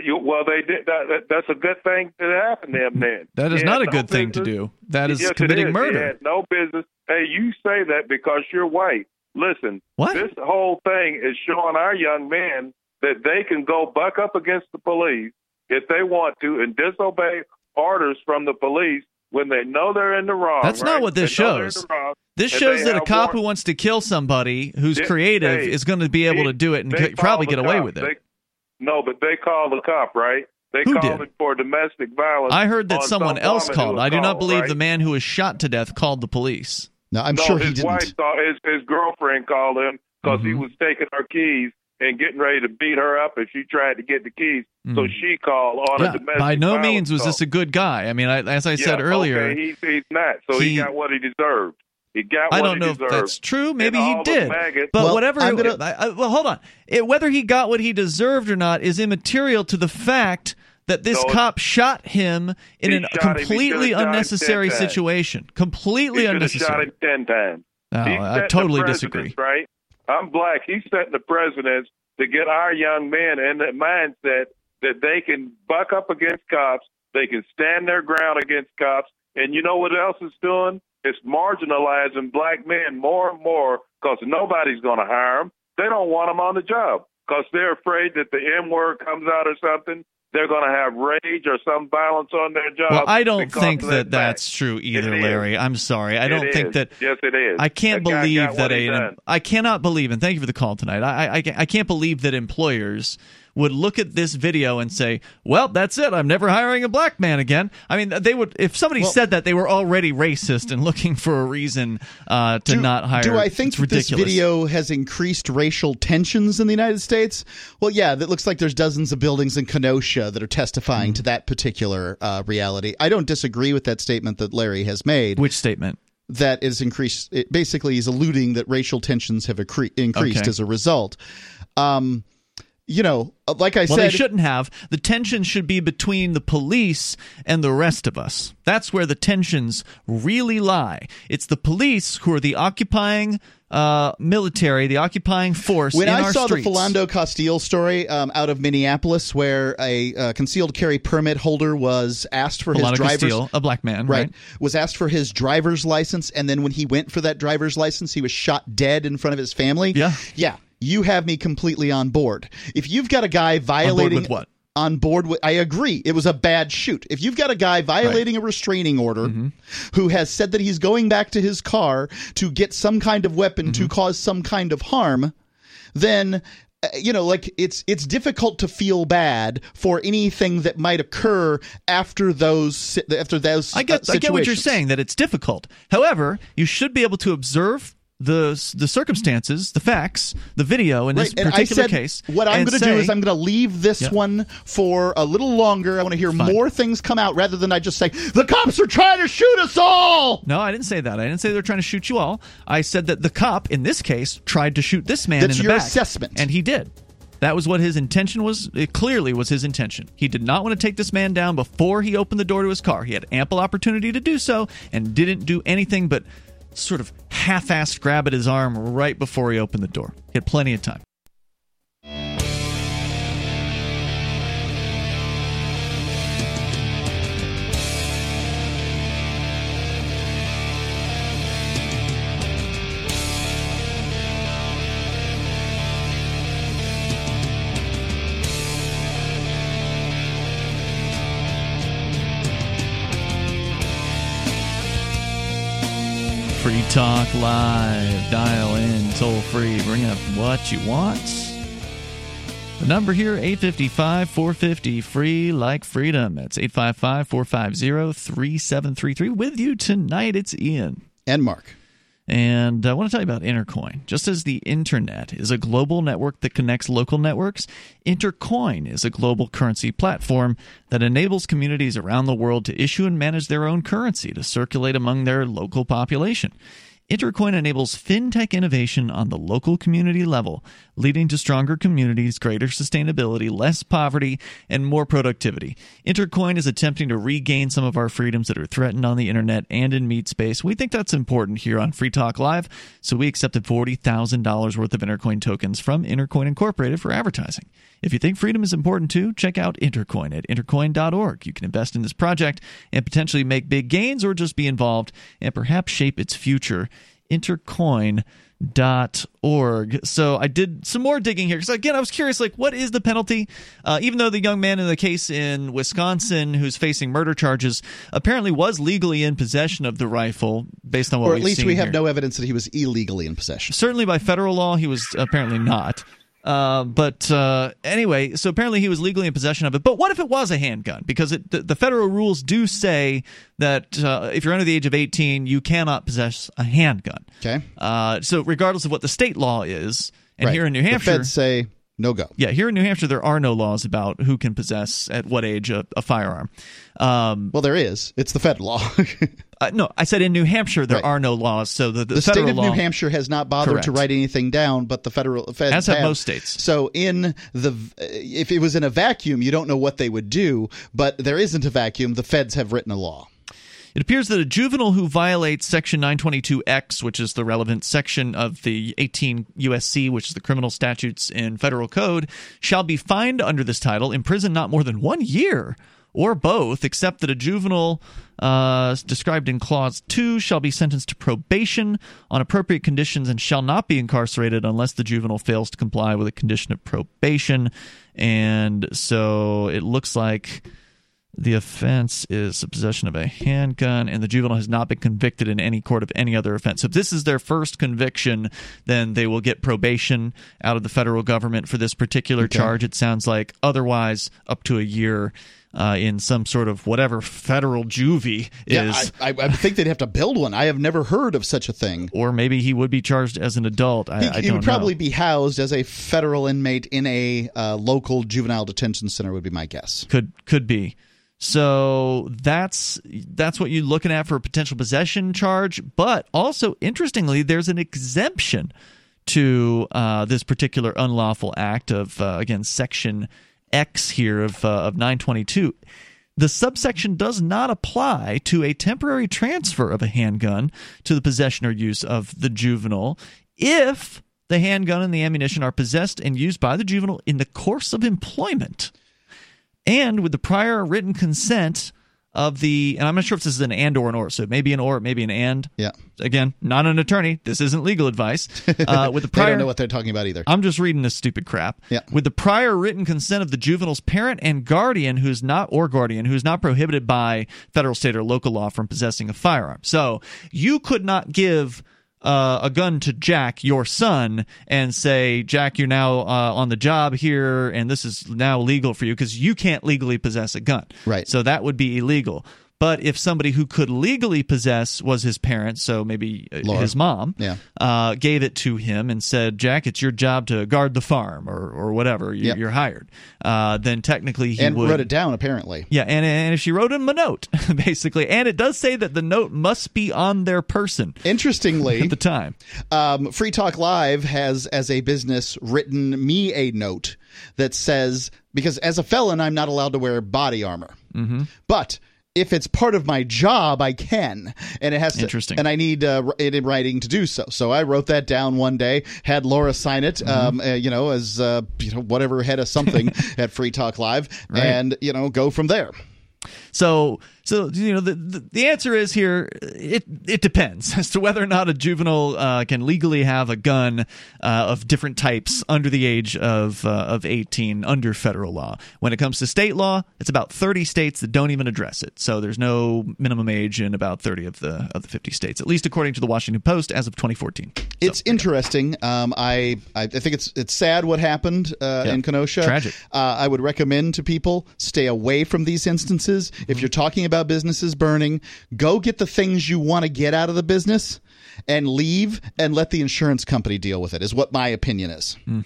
You, well, they did. That, that, that's a good thing that happened to him then. That is not a no good business. thing to do. That is yes, committing is. murder. He had no business. Hey, you say that because you're white. Listen, what? This whole thing is showing our young men that they can go buck up against the police if they want to and disobey orders from the police when they know they're in the wrong. That's right? not what this they shows. Wrong, this shows that a cop warrants. who wants to kill somebody who's this, creative they, is going to be able to do it and c- probably get away with it. They, no, but they called the cop, right? They who called did? it for domestic violence. I heard that someone some else called. I do called, not believe right? the man who was shot to death called the police. No, I'm no, sure his he didn't. Wife saw, his, his girlfriend called him because mm-hmm. he was taking her keys and getting ready to beat her up if she tried to get the keys. Mm. So she called on yeah, a domestic By no means was call. this a good guy. I mean, I, as I yeah, said earlier... Okay, he's, he's not. So he, he got what he deserved. He got I what he deserved. I don't know if that's true. Maybe he did. Maggots, but well, whatever... It, gonna, I, I, well, hold on. It, whether he got what he deserved or not is immaterial to the fact that this so cop shot him in a completely unnecessary situation. Completely unnecessary. He should have shot him ten times. Oh, I totally disagree. Right? I'm black. He's setting the precedent to get our young men in that mindset that they can buck up against cops, they can stand their ground against cops, and you know what else it's doing? It's marginalizing black men more and more because nobody's going to hire them. They don't want them on the job because they're afraid that the M-word comes out or something. They're going to have rage or some violence on their job. Well, I don't think that, that that's true either, Larry. I'm sorry. I don't think that. Yes, it is. I can't believe that a. I cannot believe, and thank you for the call tonight. I, I I can't believe that employers would look at this video and say, "Well, that's it. I'm never hiring a black man again." I mean, they would. If somebody well, said that, they were already racist and looking for a reason uh, to do, not hire. Do I think that this video has increased racial tensions in the United States? Well, yeah. That looks like there's dozens of buildings in Kenosha that are testifying to that particular uh, reality. I don't disagree with that statement that Larry has made. Which statement? That is increased. It basically, he's alluding that racial tensions have accre- increased okay. as a result. Um, you know, like I well, said... Well, they shouldn't have. The tension should be between the police and the rest of us. That's where the tensions really lie. It's the police who are the occupying... Uh, military, the occupying force in our streets. When I saw the Philando Castile story um, out of Minneapolis, where a uh, concealed carry permit holder was asked for Philando his driver's Castile, a black man, right, right, was asked for his driver's license, and then when he went for that driver's license, he was shot dead in front of his family. Yeah, yeah, you have me completely on board. If you've got a guy violating on board with what? On board with, I agree, it was a bad shoot. If you've got a guy violating right. a restraining order mm-hmm. who has said that he's going back to his car to get some kind of weapon mm-hmm. to cause some kind of harm, then, uh, you know, like it's it's difficult to feel bad for anything that might occur after those after those. I get uh, I get what you're saying, that it's difficult. However, you should be able to observe the the circumstances, the facts, the video in right. this and particular I said, case. What I'm going to do is I'm going to leave this yeah. one for a little longer. I want to hear Fine. more things come out rather than I just say, the cops are trying to shoot us all! No, I didn't say that. I didn't say they're trying to shoot you all. I said that the cop, in this case, tried to shoot this man That's in the back. That's your assessment. And he did. That was what his intention was. It clearly was his intention. He did not want to take this man down before he opened the door to his car. He had ample opportunity to do so and didn't do anything but... sort of half-assed grab at his arm right before he opened the door. He had plenty of time. Free Talk Live. Dial in toll free. Bring up what you want. The number here, eight five five, four five zero, free like freedom. That's eight five five, four five zero, three seven three three. With you tonight, it's Ian. And Mark. And I want to tell you about Intercoin. Just as the internet is a global network that connects local networks, Intercoin is a global currency platform that enables communities around the world to issue and manage their own currency to circulate among their local population. Intercoin enables fintech innovation on the local community level, leading to stronger communities, greater sustainability, less poverty, and more productivity. Intercoin is attempting to regain some of our freedoms that are threatened on the internet and in meat space. We think that's important here on Free Talk Live, so we accepted forty thousand dollars worth of Intercoin tokens from Intercoin Incorporated for advertising. If you think freedom is important too, check out Intercoin at intercoin dot org. You can invest in this project and potentially make big gains or just be involved and perhaps shape its future. intercoin dot org. So I did some more digging here because, again, I was curious, like, what is the penalty? Uh, even though the young man in the case in Wisconsin who's facing murder charges apparently was legally in possession of the rifle based on what we've seen. Or at least we have here. no evidence that he was illegally in possession. Certainly by federal law, he was apparently not. Uh, but uh, anyway, so apparently he was legally in possession of it. But what if it was a handgun? Because it, the, the federal rules do say that uh, if you're under the age of eighteen, you cannot possess a handgun. Okay. Uh, so regardless of what the state law is, and right. here in New Hampshire, the feds say no go. Yeah, here in New Hampshire, there are no laws about who can possess at what age a, a firearm. Um, well, there is. It's the fed law. Uh, no, I said in New Hampshire there right. are no laws, so the, the, the federal state of law, New Hampshire has not bothered correct. to write anything down, but the federal feds as have, have most states. So in the if it was in a vacuum, you don't know what they would do, but there isn't a vacuum. The feds have written a law. It appears that a juvenile who violates Section nine twenty-two X, which is the relevant section of the eighteen U S C, which is the criminal statutes in federal code, shall be fined under this title, imprisoned not more than one year. Or both, except that a juvenile uh, described in Clause two shall be sentenced to probation on appropriate conditions and shall not be incarcerated unless the juvenile fails to comply with a condition of probation. And so it looks like the offense is the possession of a handgun, and the juvenile has not been convicted in any court of any other offense. So if this is their first conviction, then they will get probation out of the federal government for this particular okay. charge, it sounds like. Otherwise, up to a year Uh, in some sort of whatever federal juvie is. Yeah, I, I, I think they'd have to build one. I have never heard of such a thing. Or maybe he would be charged as an adult. I, he, I don't he would probably know. be housed as a federal inmate in a uh, local juvenile detention center would be my guess. Could could be. So that's that's what you're looking at for a potential possession charge. But also, interestingly, there's an exemption to uh, this particular unlawful act of, uh, again, Section X here of, uh, of nine twenty-two, the subsection does not apply to a temporary transfer of a handgun to the possession or use of the juvenile if the handgun and the ammunition are possessed and used by the juvenile in the course of employment and with the prior written consent of the, and I'm not sure if this is an and or an or, so it may be an or, it may be an and. Yeah. Again, not an attorney. This isn't legal advice. Uh, with the prior, they don't know what they're talking about either. I'm just reading this stupid crap. Yeah. With the prior written consent of the juvenile's parent and guardian who's not, or guardian who's not prohibited by federal, state, or local law from possessing a firearm. So you could not give Uh, a gun to Jack, your son, and say, Jack, you're now uh, on the job here, and this is now legal for you because you can't legally possess a gun. Right. So that would be illegal. But if somebody who could legally possess was his parent, so maybe Laura, his mom, yeah. uh, gave it to him and said, Jack, it's your job to guard the farm or, or whatever, you, yep. you're hired, uh, then technically he and would... And wrote it down, apparently. Yeah, and, and if she wrote him a note, basically. And it does say that the note must be on their person. Interestingly... at the time. Um, Free Talk Live has, as a business, written me a note that says, because as a felon, I'm not allowed to wear body armor. Mm-hmm. But... if it's part of my job, I can, and it has to. Interesting. And I need uh, it in writing to do so. So I wrote that down one day, had Laura sign it, mm-hmm. um, uh, you know, as uh, you know, whatever head of something at Free Talk Live, right. and you know, go from there. So, so you know, the the, the answer is here. It it depends as to whether or not a juvenile uh, can legally have a gun uh, of different types under the age of uh, of eighteen under federal law. When it comes to state law, it's about thirty states that don't even address it. So there's no minimum age in about thirty of the of the fifty states, at least according to the Washington Post as of twenty fourteen. It's so, interesting. Um, I I think it's it's sad what happened uh, yeah. in Kenosha. Tragic. Uh, I would recommend to people stay away from these instances. Mm-hmm. If you're talking about businesses burning, go get the things you want to get out of the business and leave and let the insurance company deal with it is what my opinion is. Mm.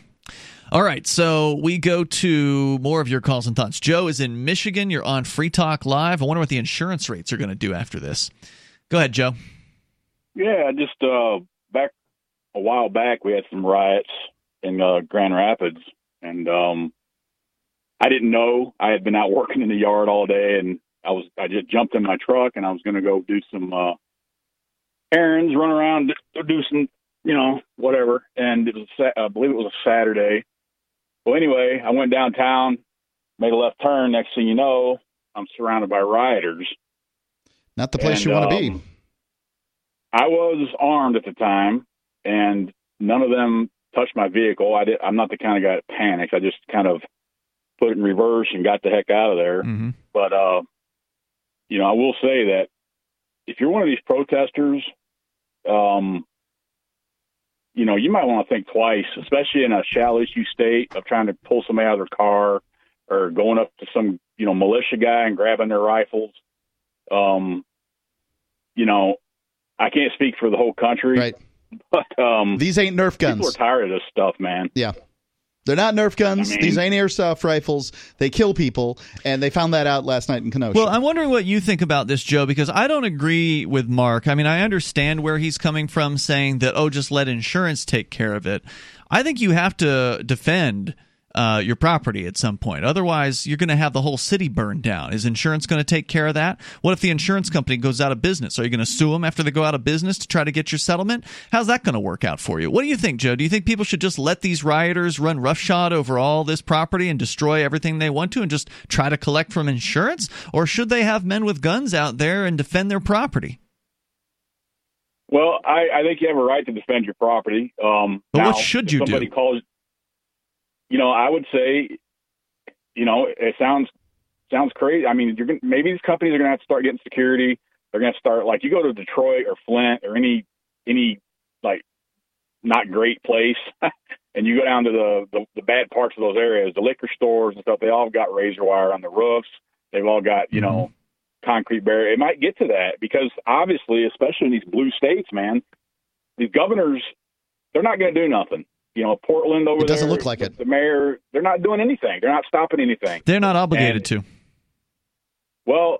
All right. So we go to more of your calls and thoughts. Joe is in Michigan. You're on Free Talk Live. I wonder what the insurance rates are going to do after this. Go ahead, Joe. Yeah, just uh, back a while back, we had some riots in uh, Grand Rapids, and um, I didn't know. I had been out working in the yard all day, and I was I just jumped in my truck and I was going to go do some uh, errands, run around, do some, you know, whatever. And it was a, I believe it was a Saturday. Well, anyway, I went downtown, made a left turn. Next thing you know, I'm surrounded by rioters. Not the place and, you want to um, be. I was armed at the time, and none of them touched my vehicle. I did, I'm not the kind of guy that panics. I just kind of put it in reverse and got the heck out of there. Mm-hmm. But uh, you know, I will say that if you're one of these protesters, um, you know, you might want to think twice, especially in a shall issue state, of trying to pull somebody out of their car or going up to some, you know, militia guy and grabbing their rifles. Um, you know, I can't speak for the whole country, right. but um, these ain't Nerf guns. People are tired of this stuff, man. Yeah. They're not Nerf guns. I mean, these ain't airsoft rifles. They kill people, and they found that out last night in Kenosha. Well, I'm wondering what you think about this, Joe, because I don't agree with Mark. I mean, I understand where he's coming from, saying that, oh, just let insurance take care of it. I think you have to defend uh, your property at some point. Otherwise, you're going to have the whole city burned down. Is insurance going to take care of that? What if the insurance company goes out of business? Are you going to sue them after they go out of business to try to get your settlement? How's that going to work out for you? What do you think, Joe? Do you think people should just let these rioters run roughshod over all this property and destroy everything they want to and just try to collect from insurance? Or should they have men with guns out there and defend their property? Well, I, I think you have a right to defend your property. Um, but now, what should you somebody do? Calls, You know, I would say, you know, it sounds sounds crazy. I mean, you're gonna, maybe these companies are going to have to start getting security. They're going to start, like, you go to Detroit or Flint or any, any like, not great place, and you go down to the, the, the bad parts of those areas, the liquor stores and stuff, they all got razor wire on the roofs. They've all got, you mm-hmm. know, concrete barriers. It might get to that because, obviously, especially in these blue states, man, these governors, they're not going to do nothing. You know, Portland over there. It doesn't there, look like the, it. The mayor, they're not doing anything. They're not stopping anything. They're not obligated and, to. Well,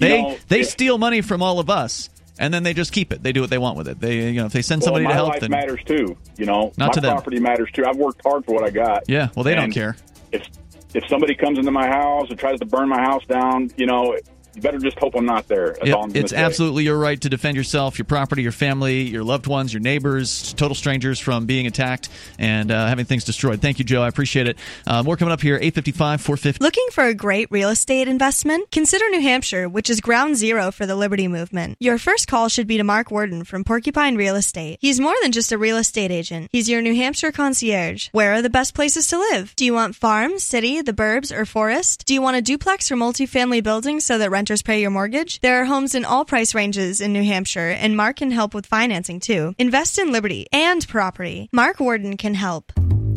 they know, they it, steal money from all of us. and then they just keep it. They do what they want with it. They, you know, if they send somebody well, to help, my life matters too. You know, not my property them. matters too. I've worked hard for what I got. Yeah, well, they and don't care. If if somebody comes into my house and tries to burn my house down, you know, you better just hope I'm not there. That's it, all I'm it's say. absolutely your right to defend yourself, your property, your family, your loved ones, your neighbors, total strangers from being attacked and uh, having things destroyed. Thank you, Joe. I appreciate it. Uh, more coming up here, eight fifty-five, four fifty. Looking for a great real estate investment? Consider New Hampshire, which is ground zero for the liberty movement. Your first call should be to Mark Warden from Porcupine Real Estate. He's more than just a real estate agent. He's your New Hampshire concierge. Where are the best places to live? Do you want farm, city, the burbs, or forest? Do you want a duplex or multifamily building so that renters pay your mortgage? There are homes in all price ranges in New Hampshire, and Mark can help with financing too. Invest in liberty and property. Mark Warden can help.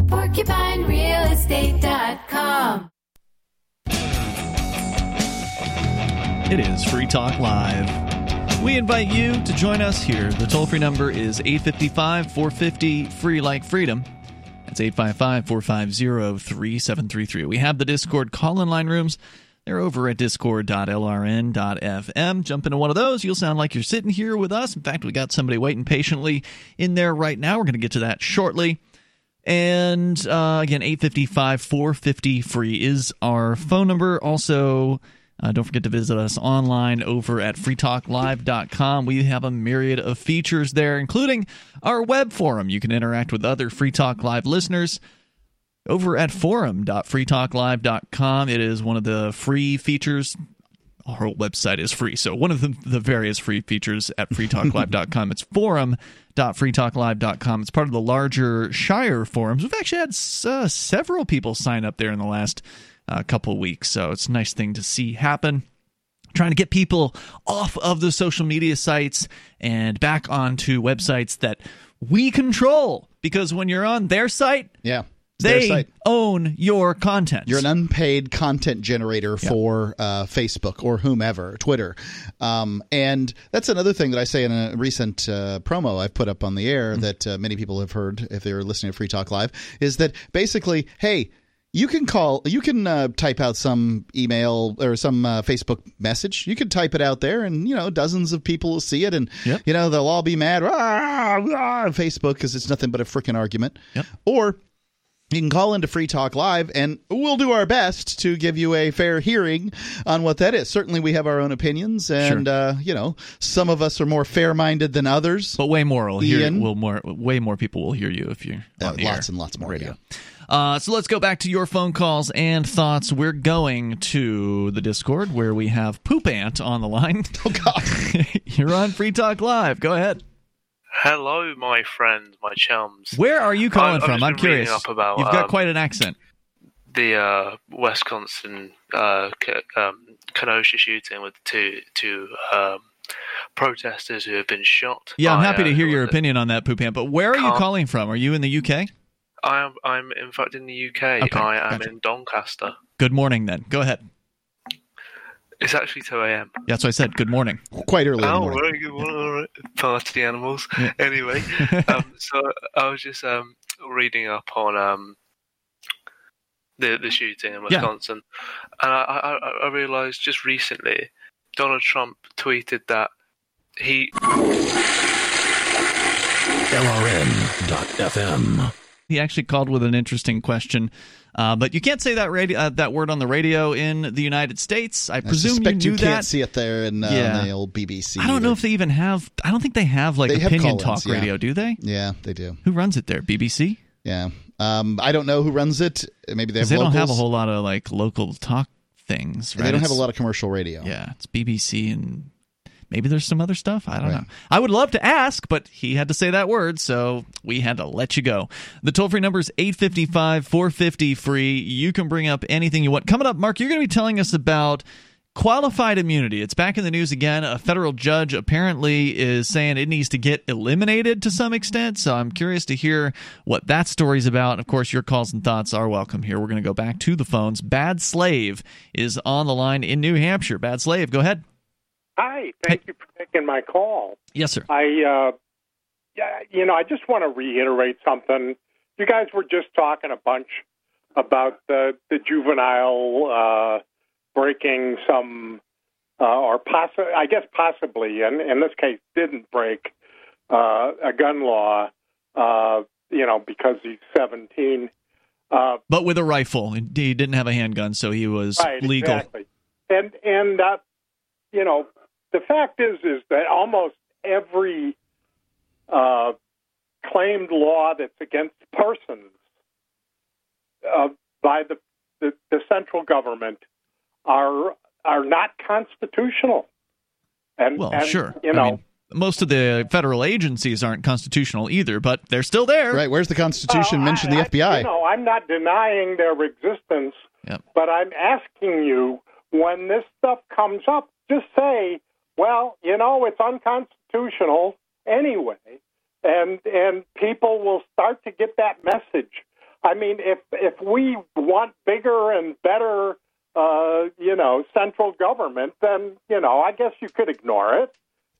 Porcupine Real Estate dot com. It is Free Talk Live. We invite you to join us here. The toll-free number is eight fifty-five, four fifty, free like freedom. That's eight five five, four five zero, three seven three three. We have the Discord call-in line rooms. They're over at discord dot l r n dot f m. Jump into one of those. You'll sound like you're sitting here with us. In fact, we got somebody waiting patiently in there right now. We're going to get to that shortly. And uh, again, eight fifty-five, four fifty, free is our phone number. Also, uh, don't forget to visit us online over at free talk live dot com. We have a myriad of features there, including our web forum. You can interact with other Free Talk Live listeners over at forum dot free talk live dot com. It is one of the free features. Our whole website is free, so one of the, the various free features at free talk live dot com. It's forum dot free talk live dot com. It's part of the larger Shire forums. We've actually had uh, several people sign up there in the last uh, couple weeks, so it's a nice thing to see happen. Trying to get people off of the social media sites and back onto websites that we control, because when you're on their site... yeah. They own your content. You're an unpaid content generator yeah. for uh, Facebook or whomever, Twitter. Um, and that's another thing that I say in a recent uh, promo I've put up on the air mm-hmm. that uh, many people have heard if they were listening to Free Talk Live, is that basically, hey, you can call – you can uh, type out some email or some uh, Facebook message. You can type it out there and, you know, dozens of people will see it and, yep. you know, they'll all be mad, rah, rah, Facebook, because it's nothing but a freaking argument. Yep. Or – you can call into Free Talk Live, and we'll do our best to give you a fair hearing on what that is. Certainly, we have our own opinions, and sure. uh, you know, some of us are more fair-minded than others. But way more will Ian. hear will more way more people will hear you if you're on uh, the lots air. and lots more radio. Yeah. Uh, so let's go back to your phone calls and thoughts. We're going to the Discord where we have Poop Ant on the line. Oh God, you're on Free Talk Live. Go ahead. Hello, my friend, my chums. Where are you calling I, from? I'm curious. Up about, You've got um, quite an accent. The uh, Wisconsin uh, K- um, Kenosha shooting with two two um, protesters who have been shot. Yeah, I'm happy I, uh, to hear your opinion on that, Poop Ant. But where are you calling from? Are you in the U K? I am. I'm in fact in the U K. Okay, I am gotcha. in Doncaster. Good morning, then. Go ahead. It's actually two a.m. Yeah, that's what I said. Good morning. Quite early. Oh, morning. Very good morning. All right. Party animals. Yeah. Anyway, um, so I was just um, reading up on um, the the shooting in Wisconsin, yeah. and I, I, I realized just recently Donald Trump tweeted that he L R N dot F M. He actually called with an interesting question. Uh, but you can't say that radio, uh, that word on the radio in the United States. I presume I suspect you knew that. You can't that. see it there in, uh, yeah. in the old B B C. I don't either. know if they even have – I don't think they have like they opinion have talk yeah. radio, do they? Yeah, they do. Who runs it there? B B C? Yeah. Um, I don't know who runs it. Maybe they have locals. They don't have a whole lot of like local talk things, right? They don't it's, have a lot of commercial radio. Yeah, it's B B C and maybe there's some other stuff. I don't right. know. I would love to ask, but he had to say that word, so we had to let you go. The toll-free number is eight fifty-five, four fifty, free. You can bring up anything you want. Coming up, Mark, you're going to be telling us about qualified immunity. It's back in the news again. A federal judge apparently is saying it needs to get eliminated to some extent, so I'm curious to hear what that story's about. Of course, your calls and thoughts are welcome here. We're going to go back to the phones. Bad Slave is on the line in New Hampshire. Bad Slave, go ahead. Hi, thank hey. you for taking my call. Yes, sir. I, uh, yeah, you know, I just want to reiterate something. You guys were just talking a bunch about the the juvenile uh, breaking some uh, or possi- I guess possibly, and in this case, didn't break uh, a gun law, uh, you know, because he's seventeen. Uh, but with a rifle. He didn't have a handgun, so he was right, legal. Exactly. And, and uh, you know, the fact is, is that almost every uh, claimed law that's against persons uh, by the, the the central government are are not constitutional. And well, and, sure, you know, I mean, most of the federal agencies aren't constitutional either, but they're still there. Right? Where's the Constitution? Uh, Mention I, the F B I. I, you know, I'm not denying their existence, yep. but I'm asking you, when this stuff comes up, just say, well, you know, it's unconstitutional anyway, and and people will start to get that message. I mean, if if we want bigger and better, uh, you know, central government, then, you know, I guess you could ignore it.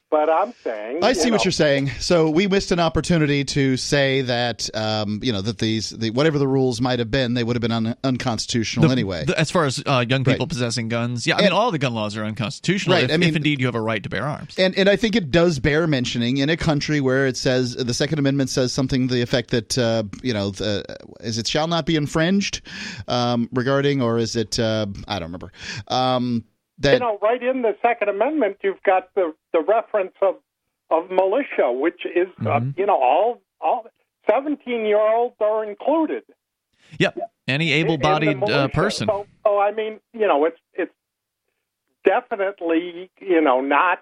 But I'm saying, I see know. what you're saying. So we missed an opportunity to say that, um, you know, that these the whatever the rules might have been, they would have been un- unconstitutional the, anyway. The, as far as uh, young people right. possessing guns, yeah, I and, mean, all the gun laws are unconstitutional. Right. If, I mean, if indeed you have a right to bear arms, and and I think it does bear mentioning in a country where it says the Second Amendment says something to the effect that uh, you know, the, is it shall not be infringed um, regarding, or is it uh, I don't remember. Um, That, you know, right in the Second Amendment, you've got the, the reference of, of militia, which is, mm-hmm. uh, you know, all all seventeen-year-olds are included. Yep, any able-bodied uh, person. So, so, I mean, you know, it's it's definitely, you know, not,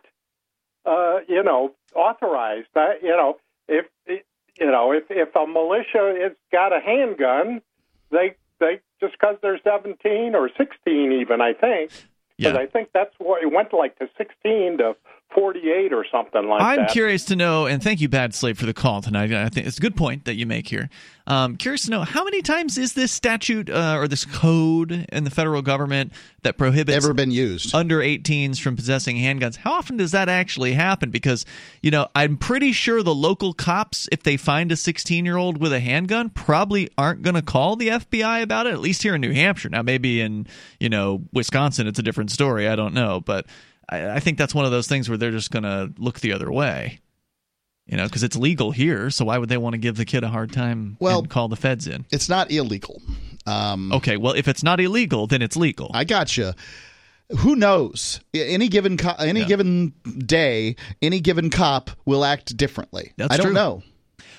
uh, you know, authorized. Uh, you know, if you know if, if a militia has got a handgun, they they just because they're seventeen or sixteen, even I think. Because yeah. I think that's what it went like to sixteen to forty-eight or something like I'm that. I'm curious to know, and thank you, Bad Slave, for the call tonight. I think it's a good point that you make here. Um, curious to know how many times is this statute uh, or this code in the federal government that prohibits ever been used under eighteens from possessing handguns? How often does that actually happen? Because you know, I'm pretty sure the local cops, if they find a sixteen-year-old with a handgun, probably aren't going to call the F B I about it. At least here in New Hampshire. Now, maybe in you know Wisconsin, it's a different story. I don't know, but I, I think that's one of those things where they're just going to look the other way, you know, because it's legal here. So why would they want to give the kid a hard time well, and call the feds in? It's not illegal. Um, okay, well, if it's not illegal, then it's legal. I gotcha. Who knows? Any given co- any yeah. given day, any given cop will act differently. That's I don't true. know.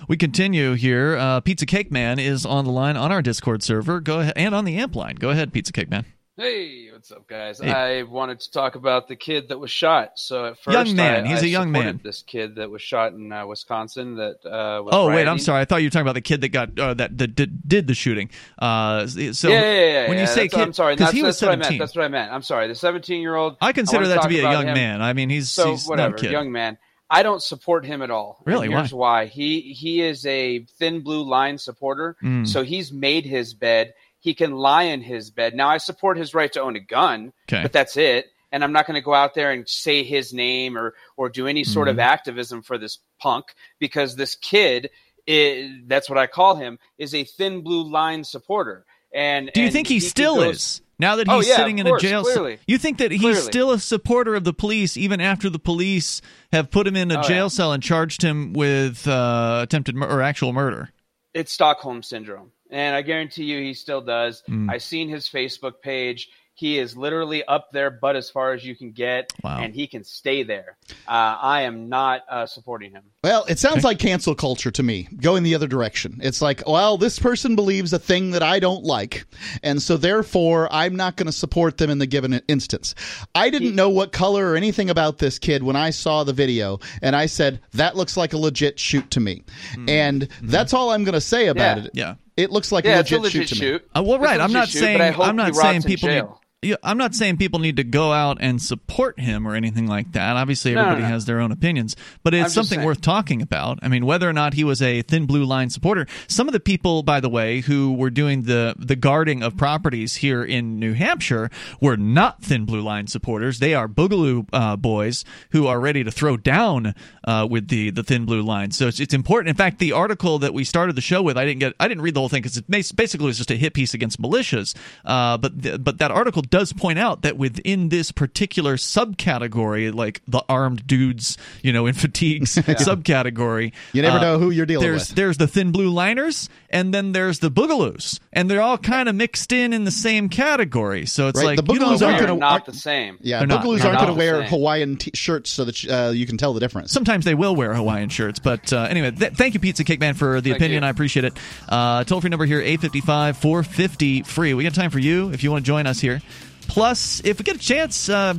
We continue here. Uh, Pizza Cake Man is on the line on our Discord server. Go ahead and on the amp line. Go ahead, Pizza Cake Man. Hey, what's up, guys? Hey. I wanted to talk about the kid that was shot. So at first, young man. I, He's I a young man. This kid that was shot in uh, Wisconsin. That uh, was oh rioting. wait, I'm sorry. I thought you were talking about the kid that got uh, that, that did, did the shooting. Uh, so yeah, yeah, yeah, when yeah, you say kid, I'm sorry, because he was seventeen. What I meant. That's what I meant. I'm sorry. The seventeen-year-old. I consider I that to, to be a young him. man. I mean, he's so he's whatever, not a kid. young man. I don't support him at all. Really? And here's why. why. He he is a thin blue line supporter. Mm. So he's made his bed. He can lie in his bed. Now, I support his right to own a gun, okay. but that's it. And I'm not going to go out there and say his name or or do any sort mm-hmm. of activism for this punk, because this kid, is, that's what I call him, is a thin blue line supporter. And do you and think he, he still goes, is? Now that he's oh, yeah, sitting in course, a jail clearly. You think that he's clearly. still a supporter of the police even after the police have put him in a oh, jail yeah. cell and charged him with uh, attempted mur- or actual murder? It's Stockholm Syndrome. And I guarantee you he still does. Mm. I've seen his Facebook page. He is literally up there, but as far as you can get, wow. and he can stay there. Uh, I am not uh, supporting him. Well, it sounds okay. like cancel culture to me, going the other direction. It's like, well, this person believes a thing that I don't like, and so therefore I'm not going to support them in the given instance. I didn't he, know what color or anything about this kid when I saw the video, and I said, that looks like a legit shoot to me. Mm, and mm-hmm. that's all I'm going to say about yeah. it. Yeah. It looks like yeah, a legit, a legit shoot, shoot to me. Uh, well, right. I'm not shoot, saying I'm not saying people need. Yeah, I'm not saying people need to go out and support him or anything like that. Obviously, everybody no, no, no. has their own opinions, but it's something saying. worth talking about. I mean, whether or not he was a thin blue line supporter. Some of the people, by the way, who were doing the, the guarding of properties here in New Hampshire were not thin blue line supporters. They are Boogaloo uh, boys who are ready to throw down uh, with the, the thin blue line. So it's, it's important. In fact, the article that we started the show with, I didn't get, I didn't read the whole thing because it basically was just a hit piece against militias. Uh, but the, but that article it does point out that within this particular subcategory, like the armed dudes, you know, in fatigues yeah. subcategory, you never uh, know who you're dealing there's, with. There's the thin blue liners, and then there's the Boogaloos, and they're all kind of mixed in in the same category. So it's right. like the Boogaloos aren't gonna, not the same. Yeah, Boogaloos aren't going to wear Hawaiian t- shirts so that uh, you can tell the difference. Sometimes they will wear Hawaiian shirts, but uh, anyway, th- thank you, Pizza Cake Man, for the thank opinion. You. I appreciate it. Uh, toll free number here eight five five, four five zero, free. We got time for you if you want to join us here. Plus, if we get a chance, uh,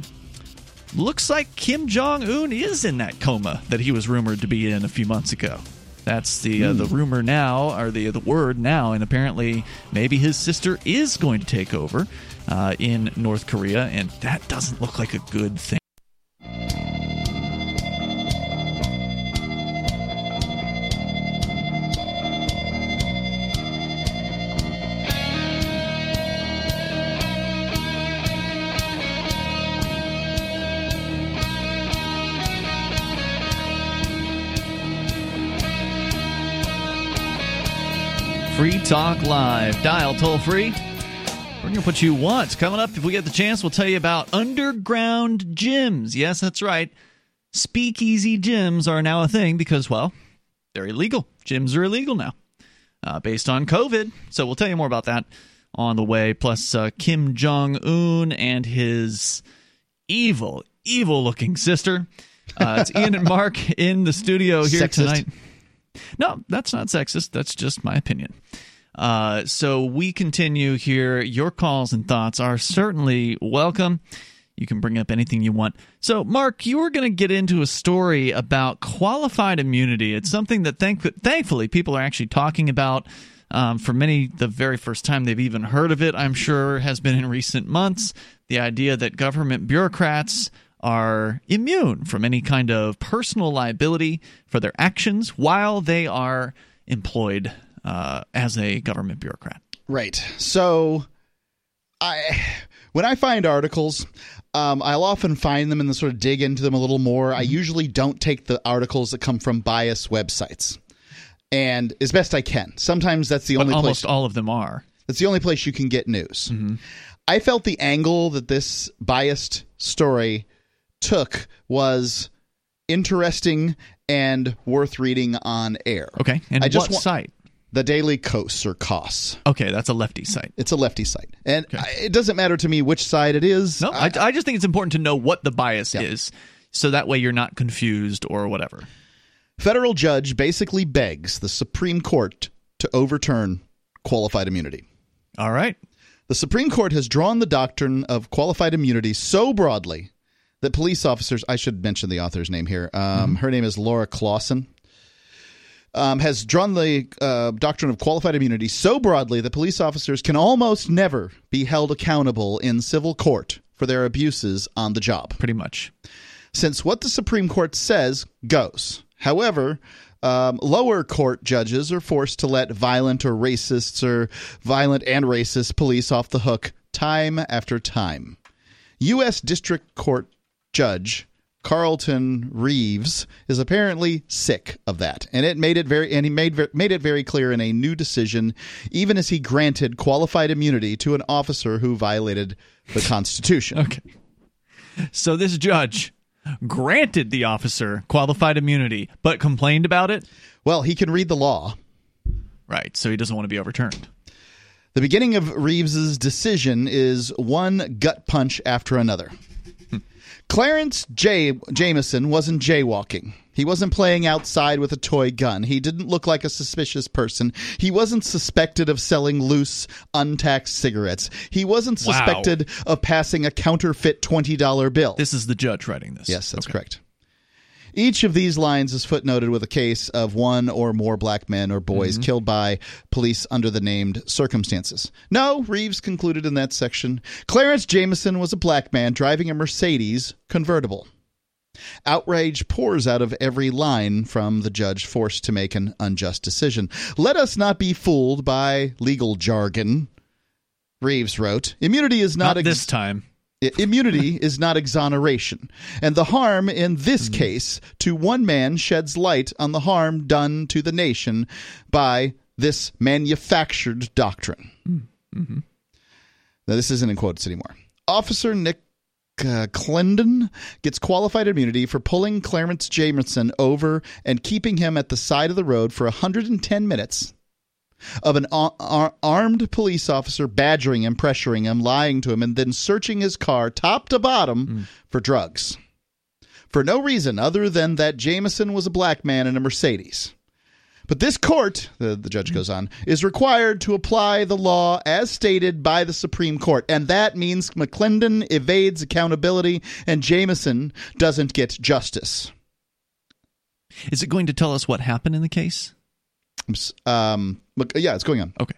looks like Kim Jong-un is in that coma that he was rumored to be in a few months ago. That's the uh, the rumor now, or the the word now, and apparently maybe his sister is going to take over uh, in North Korea, and that doesn't look like a good thing. Free Talk Live. Dial toll-free. We're going to put you once. Coming up, if we get the chance, we'll tell you about underground gyms. Yes, that's right. Speakeasy gyms are now a thing because, well, they're illegal. Gyms are illegal now uh, based on COVID. So we'll tell you more about that on the way. Plus, uh, Kim Jong-un and his evil, evil-looking sister. Uh, it's Ian and Mark in the studio here Sexist. tonight. No, that's not sexist. That's just my opinion. Uh, so we continue here. Your calls and thoughts are certainly welcome. You can bring up anything you want. So, Mark, you were going to get into a story about qualified immunity. It's something that thank- thankfully people are actually talking about. Um, for many, the very first time they've even heard of it, I'm sure, has been in recent months. The idea that government bureaucrats are immune from any kind of personal liability for their actions while they are employed uh, as a government bureaucrat. Right. So, I when I find articles, um, I'll often find them and then sort of dig into them a little more. I usually don't take the articles that come from biased websites, and as best I can. Sometimes that's the but only almost place, all of them are. That's the only place you can get news. Mm-hmm. I felt the angle that this biased story took was interesting and worth reading on air. Okay. And I just what wa- site? The Daily Kos or Kos. Okay. That's a lefty site. It's a lefty site. And okay. I, it doesn't matter to me which side it is. No, I, I, I just think it's important to know what the bias yeah. is. So that way you're not confused or whatever. Federal judge basically begs the Supreme Court to overturn qualified immunity. All right. The Supreme Court has drawn the doctrine of qualified immunity so broadly that police officers, I should mention the author's name here. Um, mm-hmm. Her name is Laura Clausen. Um, has drawn the uh, doctrine of qualified immunity so broadly that police officers can almost never be held accountable in civil court for their abuses on the job. Pretty much. Since what the Supreme Court says goes. However, Um, lower court judges are forced to let violent or racists or violent and racist police off the hook time after time. U S District Court Judge Carlton Reeves is apparently sick of that, and it made it very and he made made it very clear in a new decision, even as he granted qualified immunity to an officer who violated the Constitution. Okay, so this judge granted the officer qualified immunity, but complained about it? Well, he can read the law. Right, so he doesn't want to be overturned. The beginning of Reeves's decision is one gut punch after another. Clarence J- Jameson wasn't jaywalking. He wasn't playing outside with a toy gun. He didn't look like a suspicious person. He wasn't suspected of selling loose, untaxed cigarettes. He wasn't wow. suspected of passing a counterfeit twenty dollar bill. This is the judge writing this. Yes, that's okay. correct. Each of these lines is footnoted with a case of one or more black men or boys mm-hmm. killed by police under the named circumstances. No, Reeves concluded in that section, Clarence Jameson was a black man driving a Mercedes convertible. Outrage pours out of every line from the judge forced to make an unjust decision. Let us not be fooled by legal jargon, Reeves wrote. Immunity is not... Not ex- this time. Immunity is not exoneration, and the harm in this mm-hmm. case to one man sheds light on the harm done to the nation by this manufactured doctrine. Mm-hmm. Now, this isn't in quotes anymore. Officer Nick Uh, Clendon gets qualified immunity for pulling Clarence Jameson over and keeping him at the side of the road for one hundred ten minutes of an ar- ar- armed police officer badgering him, pressuring him, lying to him, and then searching his car top to bottom mm. for drugs. For no reason other than that Jameson was a black man in a Mercedes. But this court, the, the judge goes on, is required to apply the law as stated by the Supreme Court. And that means McClendon evades accountability and Jameson doesn't get justice. Is it going to tell us what happened in the case? Um, yeah, it's going on. Okay.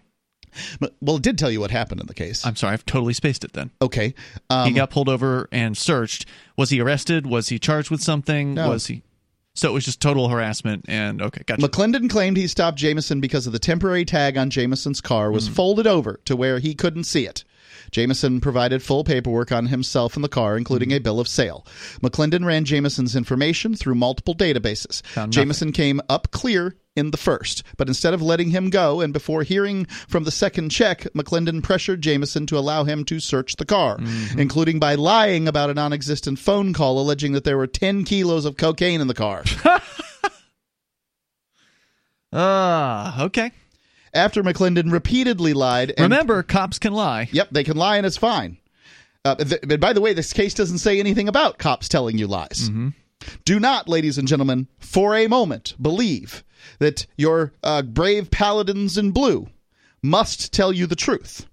Well, it did tell you what happened in the case. I'm sorry. I've totally spaced it then. Okay. Um, he got pulled over and searched. Was he arrested? Was he charged with something? No. Was he... So it was just total harassment and okay, gotcha. McClendon claimed he stopped Jameson because of the temporary tag on Jameson's car was mm. folded over to where he couldn't see it. Jameson provided full paperwork on himself and the car, including mm. a bill of sale. McClendon ran Jameson's information through multiple databases. Jameson came up clear in the first, but instead of letting him go and before hearing from the second check, McClendon pressured Jameson to allow him to search the car, mm-hmm. including by lying about a non-existent phone call alleging that there were ten kilos of cocaine in the car. Ah, uh, okay. After McClendon repeatedly lied. And remember, cops can lie. Yep, they can lie and it's fine. Uh, th- and by the way, this case doesn't say anything about cops telling you lies. Mm-hmm. Do not, ladies and gentlemen, for a moment believe that your uh, brave paladins in blue must tell you the truth.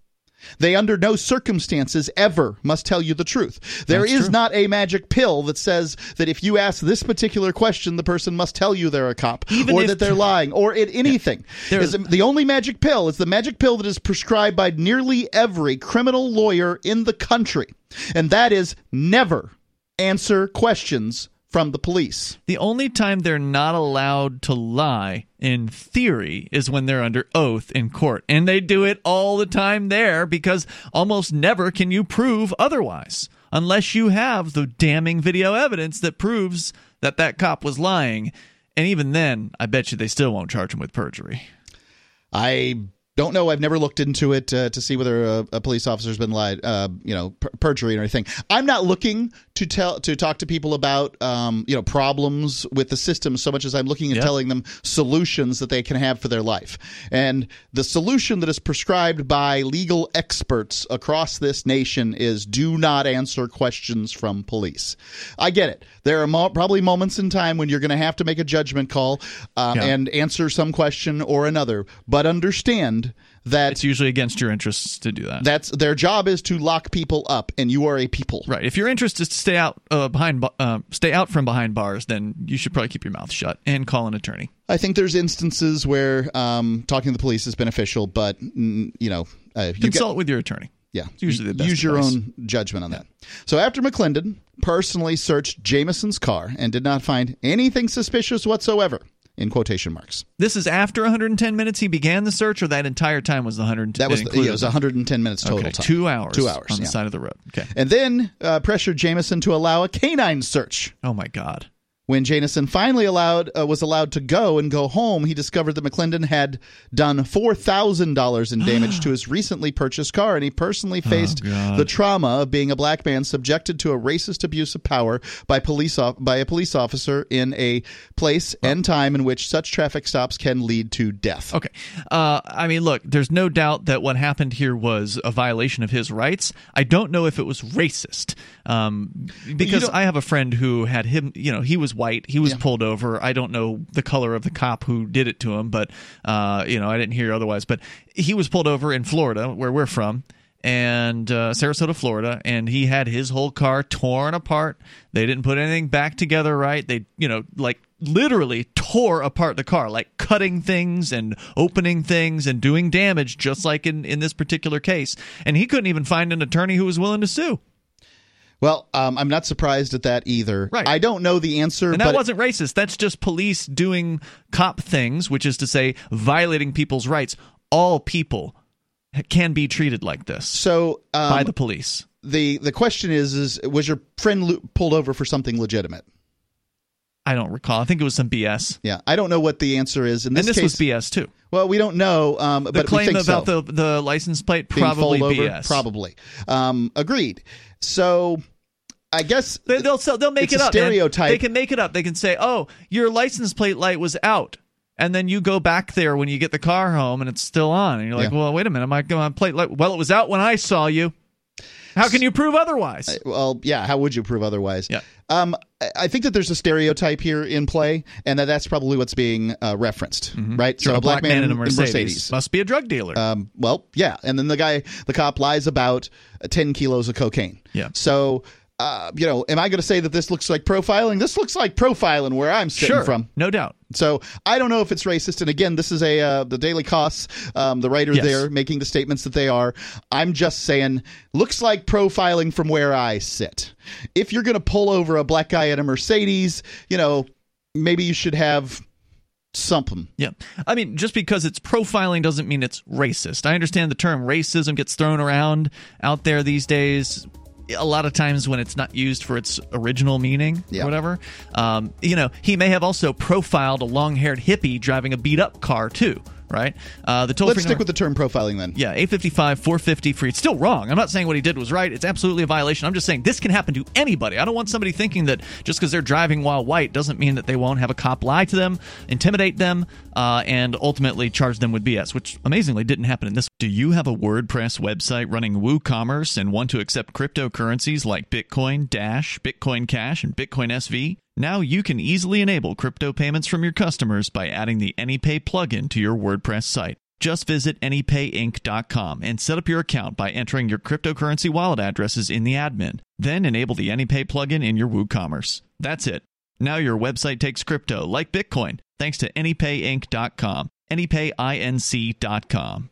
They under no circumstances ever must tell you the truth. There That's is true. Not a magic pill that says that if you ask this particular question, the person must tell you they're a cop Even or that they're lying or it, anything. Yeah, is, the only magic pill is the magic pill that is prescribed by nearly every criminal lawyer in the country, and that is never answer questions from the police. The only time they're not allowed to lie, in theory, is when they're under oath in court. And they do it all the time there because almost never can you prove otherwise unless you have the damning video evidence that proves that that cop was lying. And even then, I bet you they still won't charge him with perjury. I... Don't know. I've never looked into it uh, to see whether a, a police officer's been lied, uh, you know, per- perjury or anything. I'm not looking to tell to talk to people about, um, you know, problems with the system so much as I'm looking at yep. telling them solutions that they can have for their life. And the solution that is prescribed by legal experts across this nation is do not answer questions from police. I get it. There are mo- probably moments in time when you're going to have to make a judgment call uh, yep. and answer some question or another. But understand that it's usually against your interests to do that. That's their job is to lock people up, and you are a people, right? If your interest is to stay out uh, behind, uh, stay out from behind bars, then you should probably keep your mouth shut and call an attorney. I think there's instances where um, talking to the police is beneficial, but you know, uh, you consult get, with your attorney. Yeah, it's usually the best use your advice. Own judgment on yeah. that. So after McClendon personally searched Jameson's car and did not find anything suspicious whatsoever. In quotation marks. This is after one hundred ten minutes he began the search, or that entire time was the one hundred ten minutes? That was, the, yeah, it was one hundred ten minutes total okay, time. Two hours. Two hours. On yeah. the side of the road. Okay. And then uh, pressured Jameson to allow a canine search. Oh, my God. When Jameson finally allowed uh, was allowed to go and go home, he discovered that McClendon had done four thousand dollars in damage to his recently purchased car, and he personally faced oh, the trauma of being a black man subjected to a racist abuse of power by police o- by a police officer in a place oh. and time in which such traffic stops can lead to death. Okay. Uh, I mean, look, there's no doubt that what happened here was a violation of his rights. I don't know if it was racist, um, because I have a friend who had him, you know, he was white. He was yeah. pulled over. I don't know the color of the cop who did it to him, but uh, you know, I didn't hear otherwise. But he was pulled over in Florida, where we're from, and uh, Sarasota, Florida, and he had his whole car torn apart. They didn't put anything back together right. They, you know, like literally tore apart the car, like cutting things and opening things and doing damage, just like in in this particular case. And he couldn't even find an attorney who was willing to sue. Well, um, I'm not surprised at that either. Right. I don't know the answer. And that but wasn't it, racist. That's just police doing cop things, which is to say violating people's rights. All people can be treated like this so um, by the police. The the question is, is was your friend lo- pulled over for something legitimate? I don't recall. I think it was some B S. Yeah, I don't know what the answer is in this case. And this case, was B S too. Well, we don't know, um, but we think so. The claim about the the license plate, probably B S. Over, probably. Um, agreed. So I guess they, they'll so they'll make it up. Stereotype. They can make it up. They can say, "Oh, your license plate light was out," and then you go back there when you get the car home and it's still on, and you're like, yeah. "Well, wait a minute, my my plate light. Well, it was out when I saw you." How can you prove otherwise? Uh, well, yeah. How would you prove otherwise? Yeah. Um, I think that there's a stereotype here in play, and that that's probably what's being uh, referenced, mm-hmm. right? So, so a black, black man, man in a Mercedes. Mercedes must be a drug dealer. Um, well, yeah. And then the guy, the cop, lies about ten kilos of cocaine. Yeah. So, uh, you know, am I going to say that this looks like profiling? This looks like profiling where I'm sitting sure. from. No doubt. So I don't know if it's racist. And again, this is a uh, the Daily Kos, um, the writer yes. there making the statements that they are. I'm just saying, looks like profiling from where I sit. If you're going to pull over a black guy in a Mercedes, you know, maybe you should have something. Yeah. I mean, just because it's profiling doesn't mean it's racist. I understand the term racism gets thrown around out there these days a lot of times when it's not used for its original meaning yeah. or whatever. Um, you know, he may have also profiled a long-haired hippie driving a beat-up car, too, right? Uh, the toll-free Let's stick number, with the term profiling, then. Yeah, eight five five, four five zero, free. It's still wrong. I'm not saying what he did was right. It's absolutely a violation. I'm just saying this can happen to anybody. I don't want somebody thinking that just because they're driving while white doesn't mean that they won't have a cop lie to them, intimidate them, uh, and ultimately charge them with B S, which amazingly didn't happen in this. Do you have a WordPress website running WooCommerce and want to accept cryptocurrencies like Bitcoin, Dash, Bitcoin Cash, and Bitcoin S V? Now you can easily enable crypto payments from your customers by adding the AnyPay plugin to your WordPress site. Just visit AnyPay Inc dot com and set up your account by entering your cryptocurrency wallet addresses in the admin. Then enable the AnyPay plugin in your WooCommerce. That's it. Now your website takes crypto like Bitcoin thanks to AnyPay Inc dot com. AnyPay Inc dot com.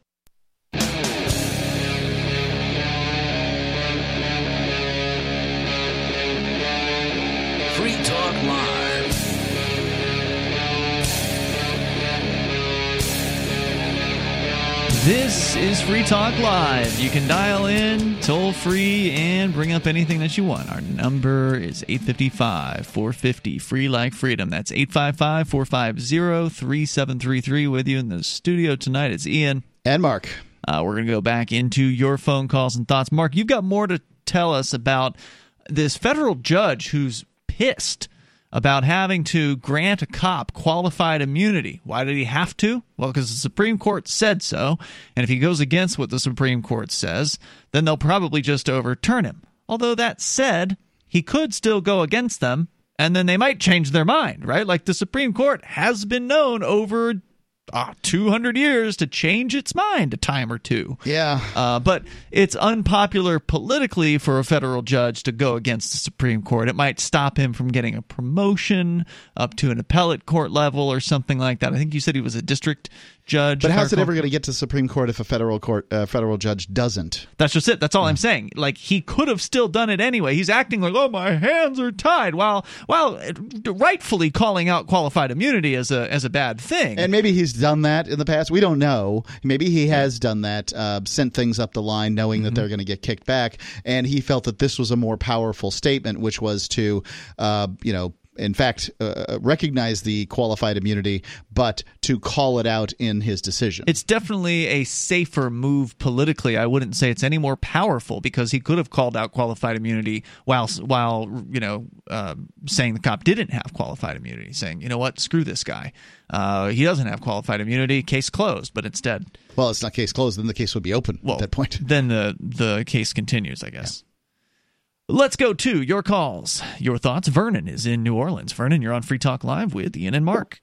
Free Talk Live. This is Free Talk Live. You can dial in toll free and bring up anything that you want. Our number is eight five five, four five zero, free like freedom. That's eight five five, four five zero, three seven three three. With you in the studio tonight, it's Ian. And Mark. Uh, we're going to go back into your phone calls and thoughts. Mark, you've got more to tell us about this federal judge who's pissed about having to grant a cop qualified immunity. Why did he have to? Well, because the Supreme Court said so. And if he goes against what the Supreme Court says, then they'll probably just overturn him. Although that said, he could still go against them, and then they might change their mind, right? Like the Supreme Court has been known over Ah, two hundred years to change its mind a time or two. Yeah. Uh, but it's unpopular politically for a federal judge to go against the Supreme Court. It might stop him from getting a promotion up to an appellate court level or something like that. I think you said he was a district judge. But how's it ever going to get to the Supreme Court if a federal court, uh, federal judge doesn't? That's just it. That's all yeah. I'm saying. Like, he could have still done it anyway. He's acting like, oh, my hands are tied, while while rightfully calling out qualified immunity as a as a bad thing. And maybe he's done that in the past. We don't know. Maybe he has done that, uh, sent things up the line knowing mm-hmm. that they're going to get kicked back, and he felt that this was a more powerful statement, which was to, uh, you know, in fact, uh, recognize the qualified immunity, but to call it out in his decision. It's definitely a safer move politically. I wouldn't say it's any more powerful, because he could have called out qualified immunity while, while you know, uh, saying the cop didn't have qualified immunity, saying, you know what, screw this guy. Uh, he doesn't have qualified immunity. Case closed, but instead. Well, it's not case closed. Then the case would be open well, at that point. Then the, the case continues, I guess. Yeah. Let's go to your calls, your thoughts. Vernon is in New Orleans. Vernon, you're on Free Talk Live with Ian and Mark.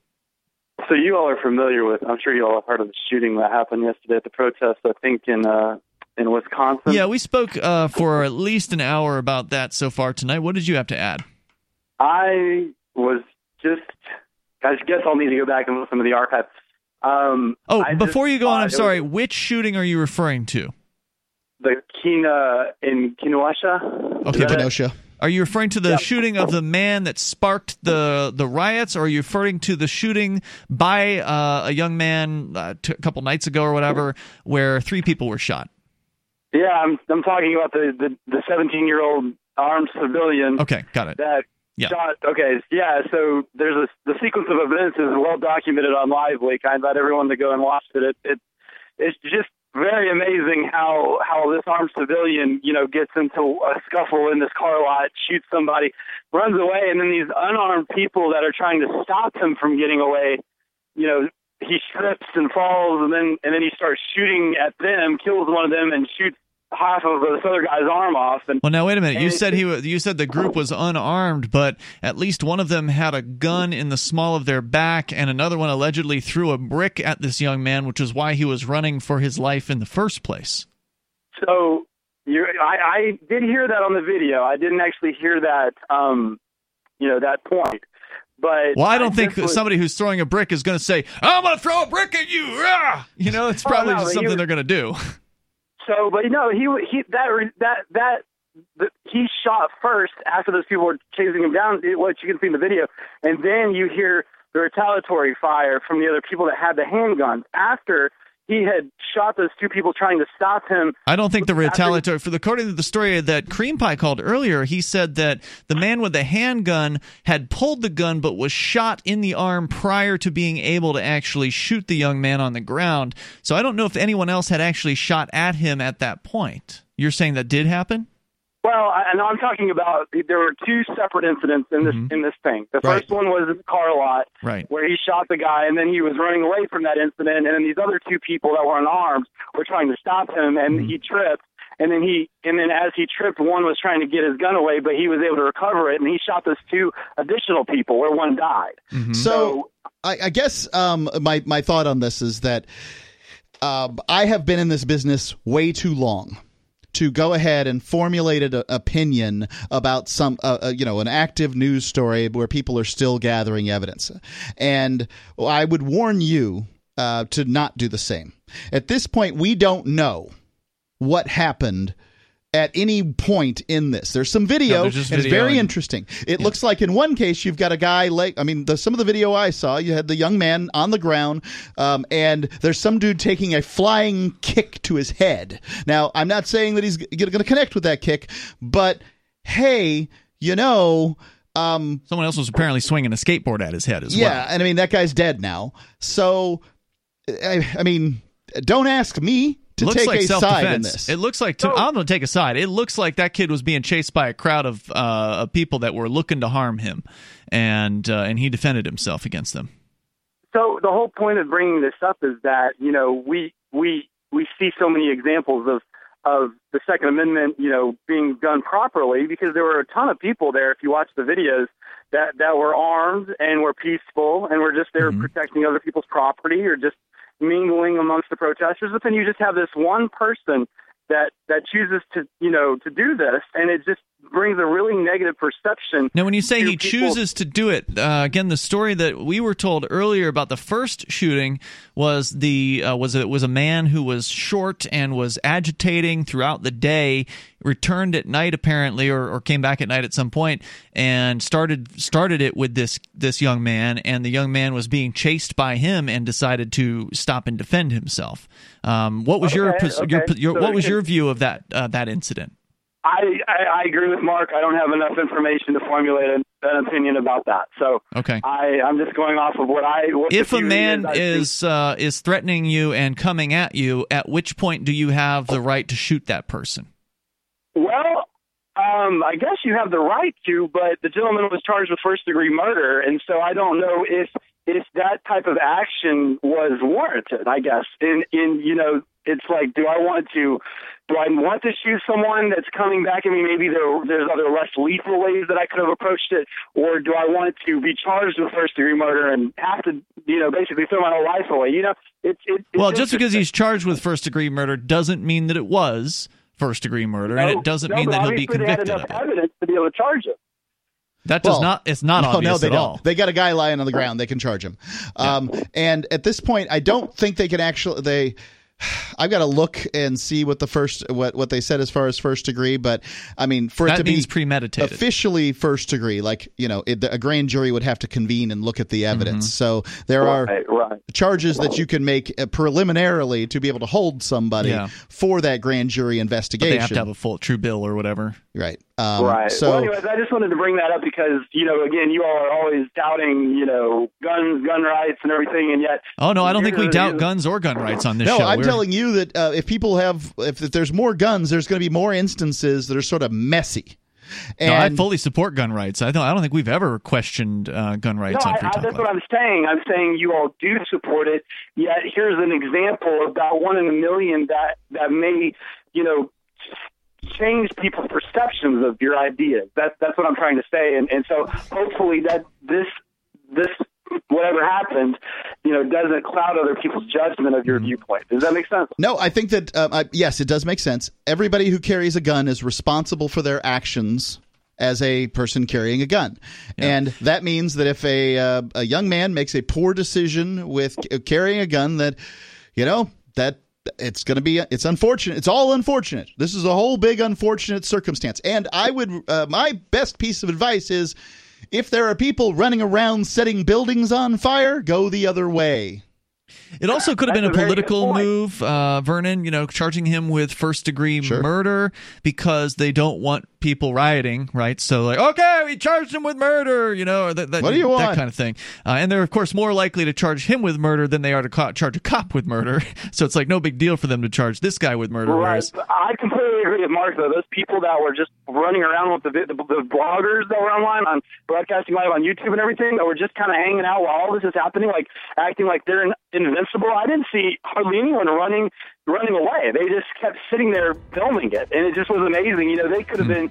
So you all are familiar with, I'm sure you all have heard of the shooting that happened yesterday at the protest, I think, in uh, in Wisconsin. Yeah, we spoke uh, for at least an hour about that so far tonight. What did you have to add? I was just, I guess I'll need to go back and listen to the archives. Um, oh, I before just, you go on, uh, I'm sorry, was, which shooting are you referring to? The Kena in Kenosha. Okay, Kenosha. Are you referring to the yeah. shooting of the man that sparked the, the riots, or are you referring to the shooting by uh, a young man uh, t- a couple nights ago or whatever, where three people were shot? Yeah, I'm I'm talking about the, the, the seventeen-year-old armed civilian. Okay, got it. That Yeah. Got, okay. Yeah. So there's a, the sequence of events is well documented on LiveLeak. I invite everyone to go and watch it. It, it it's just very amazing how how this armed civilian, you know, gets into a scuffle in this car lot, shoots somebody, runs away, and then these unarmed people that are trying to stop him from getting away, you know, he trips and falls, and then and then he starts shooting at them, kills one of them, and shoots half of this other guy's arm off. And, well, now wait a minute. You said he was, you said the group was unarmed, but at least one of them had a gun in the small of their back, and another one allegedly threw a brick at this young man, which is why he was running for his life in the first place. So you're, I, I did hear that on the video. I didn't actually hear that, um, you know, that point. But well, I don't I think was, somebody who's throwing a brick is going to say, "I'm going to throw a brick at you." Rah! You know, it's probably oh, no, just something was, they're going to do. So, but no, he he that that that the, he shot first after those people were chasing him down. What you can see in the video, and then you hear the retaliatory fire from the other people that had the handguns after he had shot those two people trying to stop him. I don't think the retaliatory, for the, according to the story that Cream Pie called earlier, he said that the man with the handgun had pulled the gun but was shot in the arm prior to being able to actually shoot the young man on the ground. So I don't know if anyone else had actually shot at him at that point. You're saying that did happen? Well, and I'm talking about there were two separate incidents in this mm-hmm. in this thing. The right. first one was in the car lot right. where he shot the guy, and then he was running away from that incident. And then these other two people that were unarmed were trying to stop him, and mm-hmm. he tripped. And then he, and then as he tripped, one was trying to get his gun away, but he was able to recover it, and he shot those two additional people, where one died. Mm-hmm. So, so I, I guess um, my my thought on this is that uh, I have been in this business way too long to go ahead and formulate an opinion about some, uh, you know, an active news story where people are still gathering evidence. And I would warn you uh, to not do the same. At this point, we don't know what happened at any point in this. There's some video, no, and it's very interesting. It yeah. looks like in one case you've got a guy, like, I mean, the, some of the video I saw, you had the young man on the ground, um, and there's some dude taking a flying kick to his head. Now, I'm not saying that he's g- going to connect with that kick, but hey, you know... Um, someone else was apparently swinging a skateboard at his head as yeah, well. Yeah, and I mean, that guy's dead now. So, I, I mean, don't ask me to looks take like a side in this. It looks like to, I'm going to take a side. It looks like that kid was being chased by a crowd of, uh, of people that were looking to harm him, and uh, and he defended himself against them. So the whole point of bringing this up is that, you know, we we we see so many examples of of the Second Amendment, you know, being done properly, because there were a ton of people there, if you watch the videos, that that were armed and were peaceful and were just there mm-hmm. protecting other people's property or just mingling amongst the protesters. But then you just have this one person that that chooses to, you know, to do this, and it just brings a really negative perception. Now, when you say he people. chooses to do it, uh, again, the story that we were told earlier about the first shooting was the uh, was it was a man who was short and was agitating throughout the day, returned at night apparently, or, or came back at night at some point, and started started it with this this young man, and the young man was being chased by him and decided to stop and defend himself. Um, what was okay, your, okay. your, your so what was your view of that uh, that incident? I, I, I agree with Mark. I don't have enough information to formulate an, an opinion about that. So okay. I, I'm just going off of what I... What if a man is is, uh, is threatening you and coming at you, at which point do you have the right to shoot that person? Well, um, I guess you have the right to, but the gentleman was charged with first-degree murder, and so I don't know if if that type of action was warranted, I guess. In, in you know... It's like, do I want to, do I want to shoot someone that's coming back at me? Maybe there, there's other less lethal ways that I could have approached it, or do I want to be charged with first degree murder and have to, you know, basically throw my whole life away? You know, it's it, it's well, just because he's charged with first degree murder doesn't mean that it was first degree murder, no, and it doesn't no, mean that he'll be convicted. They had enough of it. Evidence to be able to charge him. That does well, not. It's not no, obvious no, they at don't. all. They got a guy lying on the ground. They can charge him. Yeah. Um, and at this point, I don't think they can actually. They. I've got to look and see what the first what, what they said as far as first degree, but I mean for that it to means be premeditated. Officially first degree, like you know, it, a grand jury would have to convene and look at the evidence. Mm-hmm. So there are right, right. charges that you can make preliminarily to be able to hold somebody yeah. for that grand jury investigation. But they have to have a full true bill or whatever, right? Um, right. So, well, anyways, I just wanted to bring that up because, you know, again, you all are always doubting, you know, guns, gun rights and everything. And yet. Oh, no, I don't think we doubt is. guns or gun rights on this no, show. No, I'm We're... telling you that uh, if people have if, if there's more guns, there's going to be more instances that are sort of messy. And no, I fully support gun rights. I don't. I don't think we've ever questioned uh, gun rights. No, on Free Talk I, I, that's Live. What I'm saying. I'm saying you all do support it. Yet here's an example about one in a million that that may, you know, change people's perceptions of your ideas. That's that's what I'm trying to say. And and so hopefully that this this. whatever happened, you know, doesn't cloud other people's judgment of your viewpoint. Does that make sense? No, I think that, um, I, yes, it does make sense. Everybody who carries a gun is responsible for their actions as a person carrying a gun. Yeah. And that means that if a, uh, a young man makes a poor decision with c- carrying a gun that, you know, that it's going to be, it's unfortunate. It's all unfortunate. This is a whole big unfortunate circumstance. And I would, uh, my best piece of advice is, if there are people running around setting buildings on fire, go the other way. It also could have That's been a, a political move, uh, Vernon, you know, charging him with first-degree sure. murder because they don't want people rioting, right? So, like, okay, we charged him with murder, you know, or that, that, what do you want? That kind of thing. Uh, and they're, of course, more likely to charge him with murder than they are to co- charge a cop with murder. So it's like no big deal for them to charge this guy with murder. Right. Whereas, I completely agree with Mark, though. Those people that were just running around with the, the, the bloggers that were online on Broadcasting Live on YouTube and everything that were just kind of hanging out while all this is happening, like acting like they're in invincible. I didn't see hardly anyone running running away. They just kept sitting there filming it, and it just was amazing. You know, they could have mm. been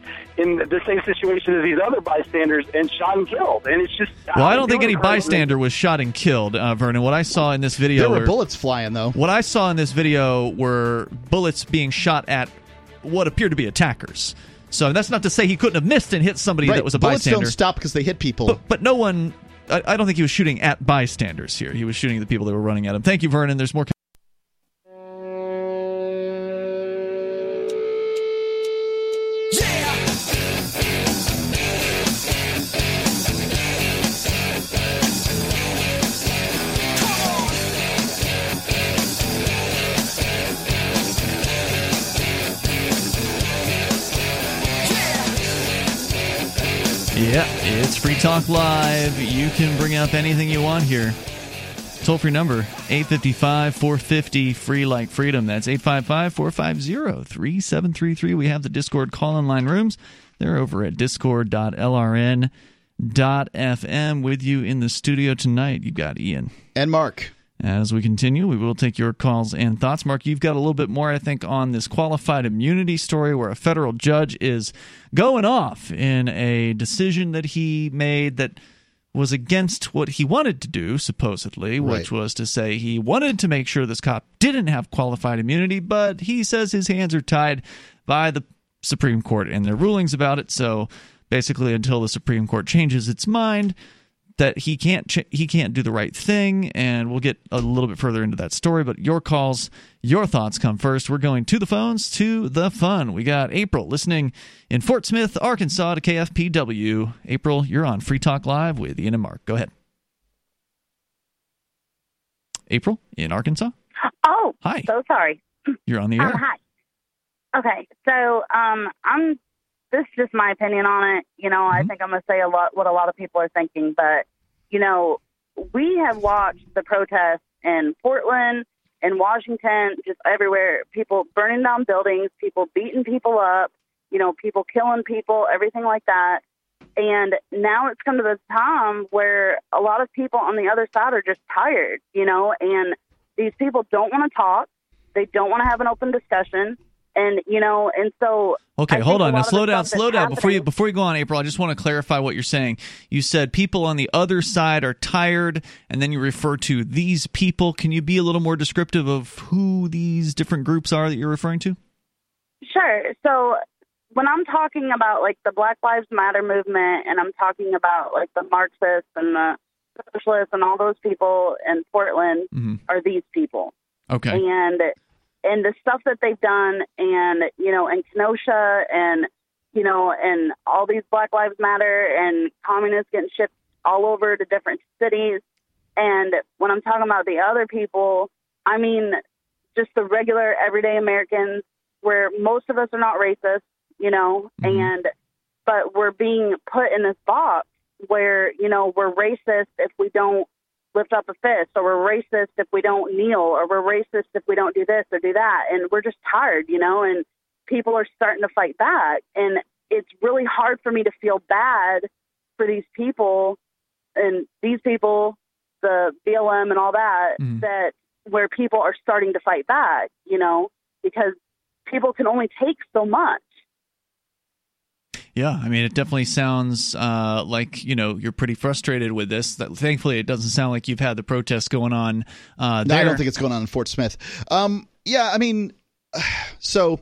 in the same situation as these other bystanders and shot and killed. And it's just well, I, I don't think any bystander was shot and killed, uh, Vernon. What I saw in this video, there were, were bullets flying, though. What I saw in this video were bullets being shot at what appeared to be attackers. So that's not to say he couldn't have missed and hit somebody right. that was a bullets bystander. Bullets don't stop because they hit people, but, but no one. I don't think he was shooting at bystanders here. He was shooting at the people that were running at him. Thank you, Vernon. There's more. Yeah, it's Free Talk Live. You can bring up anything you want here. Toll-free number, eight five five, four five zero, free like freedom. That's eight five five, four five zero, three seven three three. We have the Discord call-in line rooms. They're over at discord dot l r n dot f m. With you in the studio tonight, you've got Ian. And Mark. As we continue, we will take your calls and thoughts. Mark, you've got a little bit more, I think, on this qualified immunity story where a federal judge is going off in a decision that he made that was against what he wanted to do, supposedly, right. which was to say he wanted to make sure this cop didn't have qualified immunity, but he says his hands are tied by the Supreme Court and their rulings about it. So basically, until the Supreme Court changes its mind, that he can't ch- he can't do the right thing, and we'll get a little bit further into that story. But your calls, your thoughts come first. We're going to the phones, to the fun. We got April listening in Fort Smith, Arkansas, to K F P W. April, you're on Free Talk Live with Ian and Mark. Go ahead. April, in Arkansas? Oh, hi. So sorry. You're on the air. Um, hi. Okay, so um, I'm... This is just my opinion on it. You know, mm-hmm. I think I'm going to say a lot what a lot of people are thinking. But, you know, we have watched the protests in Portland, in Washington, just everywhere. People burning down buildings, people beating people up, you know, people killing people, everything like that. And now it's come to the time where a lot of people on the other side are just tired, you know, and these people don't want to talk. They don't want to have an open discussion. And, you know, and so... Okay, hold on. Now, slow down, slow down. Before you before you go on, April, I just want to clarify what you're saying. You said people on the other side are tired, and then you refer to these people. Can you be a little more descriptive of who these different groups are that you're referring to? Sure. So when I'm talking about, like, the Black Lives Matter movement, and I'm talking about, like, the Marxists and the socialists and all those people in Portland mm-hmm. are these people. Okay. And... And the stuff that they've done and, you know, in Kenosha and, you know, and all these Black Lives Matter and communists getting shipped all over to different cities. And when I'm talking about the other people, I mean, just the regular everyday Americans where most of us are not racist, you know, mm-hmm. and but we're being put in this box where, you know, we're racist if we don't lift up a fist, or we're racist if we don't kneel, or we're racist if we don't do this or do that. And we're just tired, you know, and people are starting to fight back. And it's really hard for me to feel bad for these people and these people, the B L M and all that, mm. that where people are starting to fight back, you know, because people can only take so much. Yeah, I mean, it definitely sounds uh, like, you know, you're pretty frustrated with this. That, thankfully, it doesn't sound like you've had the protests going on uh, there. No, I don't think it's going on in Fort Smith. Um, yeah, I mean, so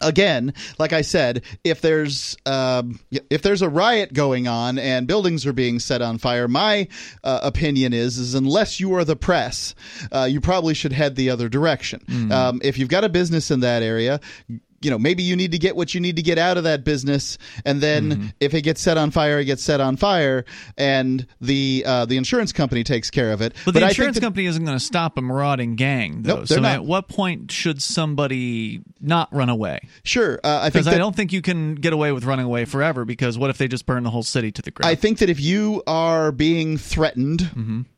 again, like I said, if there's um, if there's a riot going on and buildings are being set on fire, my uh, opinion is, is unless you are the press, uh, you probably should head the other direction. Mm. Um, if you've got a business in that area, you know, maybe you need to get what you need to get out of that business. And then mm-hmm. if it gets set on fire, it gets set on fire, and the uh, the insurance company takes care of it. But, but the insurance that, company isn't going to stop a marauding gang, though. Nope, so not. At what point should somebody not run away? Sure. Uh, I Because I don't think you can get away with running away forever, because what if they just burn the whole city to the ground? I think that if you are being threatened mm-hmm. –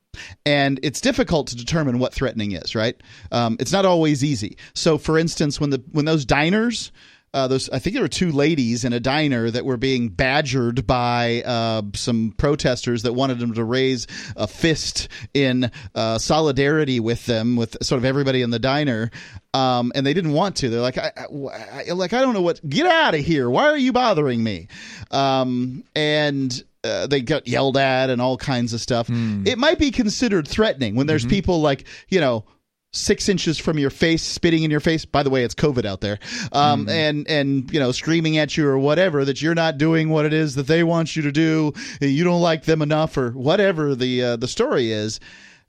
and it's difficult to determine what threatening is, right? Um, it's not always easy. So, for instance, when the when those diners, uh, those I think there were two ladies in a diner that were being badgered by uh, some protesters that wanted them to raise a fist in uh, solidarity with them, with sort of everybody in the diner. Um, and they didn't want to. They're like, I, I, I, like, I don't know what. Get out of here! Why are you bothering me? Um, and Uh, they got yelled at and all kinds of stuff. Mm. It might be considered threatening when there's mm-hmm. people like, you know, six inches from your face, spitting in your face. By the way, it's COVID out there. Um, mm-hmm. and, and, you know, screaming at you or whatever, that you're not doing what it is that they want you to do. You don't like them enough, or whatever the uh, the story is.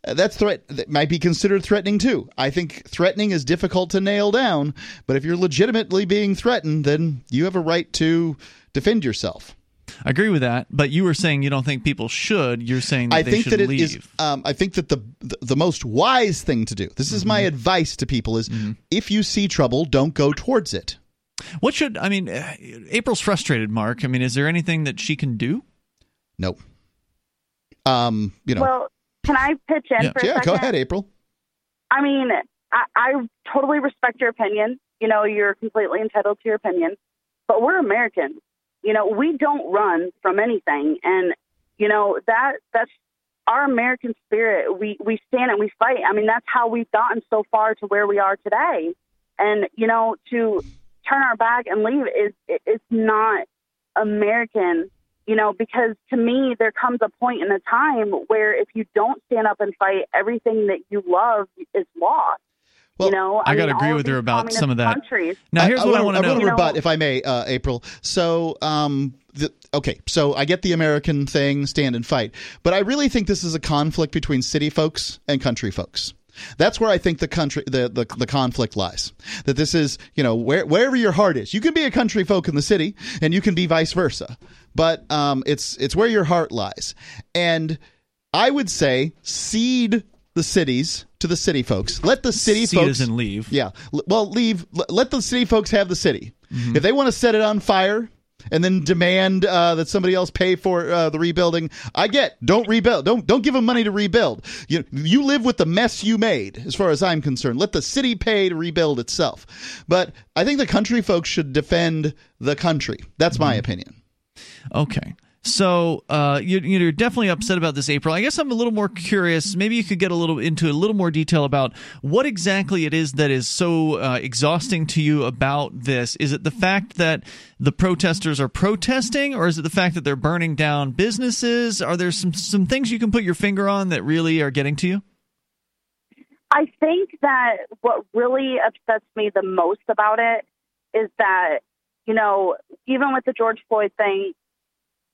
That's threat that might be considered threatening, too. I think threatening is difficult to nail down. But if you're legitimately being threatened, then you have a right to defend yourself. I agree with that, but you were saying you don't think people should. You're saying that I they think should that it leave. Is, um, I think that the, the the most wise thing to do, this mm-hmm. is my advice to people, is mm-hmm. if you see trouble, don't go towards it. What should – I mean, April's frustrated, Mark. I mean, is there anything that she can do? No. Um, you know. Well, can I pitch in yeah. for a yeah, second? Yeah, go ahead, April. I mean, I, I totally respect your opinion. You know, you're completely entitled to your opinion, but we're Americans. You know, we don't run from anything. And, you know, that that's our American spirit. We, we stand and we fight. I mean, that's how we've gotten so far to where we are today. And, you know, to turn our back and leave is it's not American, you know, because to me, there comes a point in a time where if you don't stand up and fight, everything that you love is lost. Well, you know, I, I got to agree with her about some of that. Countries. Now, here's I, I what I want to know. I want to rebut, know. if I may, uh, April. So, um, the, okay, so I get the American thing, stand and fight. But I really think this is a conflict between city folks and country folks. That's where I think the country, the, the, the conflict lies. That this is, you know, where, wherever your heart is. You can be a country folk in the city, and you can be vice versa. But um, it's it's where your heart lies. And I would say cede the cities to the city folks. Let the city Cedars folks and leave. Yeah. Well, leave. Let the city folks have the city. Mm-hmm. If they want to set it on fire and then demand uh, that somebody else pay for uh, the rebuilding, I get. Don't rebuild. Don't don't give them money to rebuild. You you live with the mess you made, as far as I'm concerned. Let the city pay to rebuild itself. But I think the country folks should defend the country. That's mm-hmm. my opinion. Okay. So uh, you're, you're definitely upset about this, April. I guess I'm a little more curious. Maybe you could get a little into a little more detail about what exactly it is that is so uh, exhausting to you about this. Is it the fact that the protesters are protesting, or is it the fact that they're burning down businesses? Are there some, some things you can put your finger on that really are getting to you? I think that what really upsets me the most about it is that, you know, even with the George Floyd thing,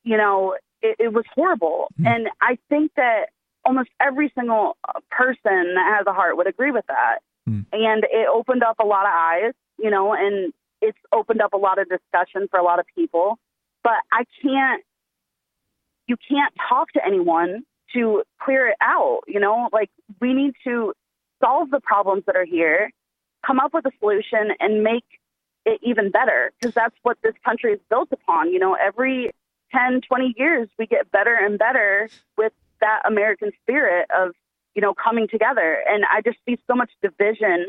you know, it, it was horrible. And I think that almost every single person that has a heart would agree with that. Mm. And it opened up a lot of eyes, you know, and it's opened up a lot of discussion for a lot of people. But I can't, you can't talk to anyone to clear it out, you know, like we need to solve the problems that are here, come up with a solution and make it even better, because that's what this country is built upon. You know, every ten, twenty years, we get better and better with that American spirit of, you know, coming together. And I just see so much division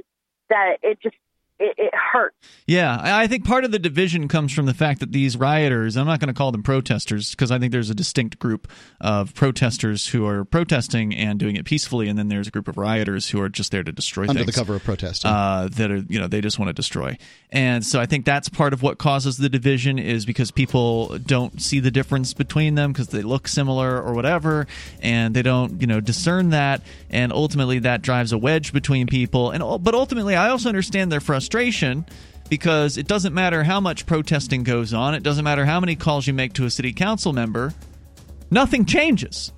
that it just, It, it hurts. Yeah, I think part of the division comes from the fact that these rioters, I'm not going to call them protesters, because I think there's a distinct group of protesters who are protesting and doing it peacefully, and then there's a group of rioters who are just there to destroy things. Under the cover of protest. Uh, that are, you know, they just want to destroy. And so I think that's part of what causes the division, is because people don't see the difference between them because they look similar or whatever, and they don't, you know, discern that, and ultimately that drives a wedge between people. And but ultimately, I also understand their frustration. frustration because it doesn't matter how much protesting goes on, it doesn't matter how many calls you make to a city council member, nothing changes.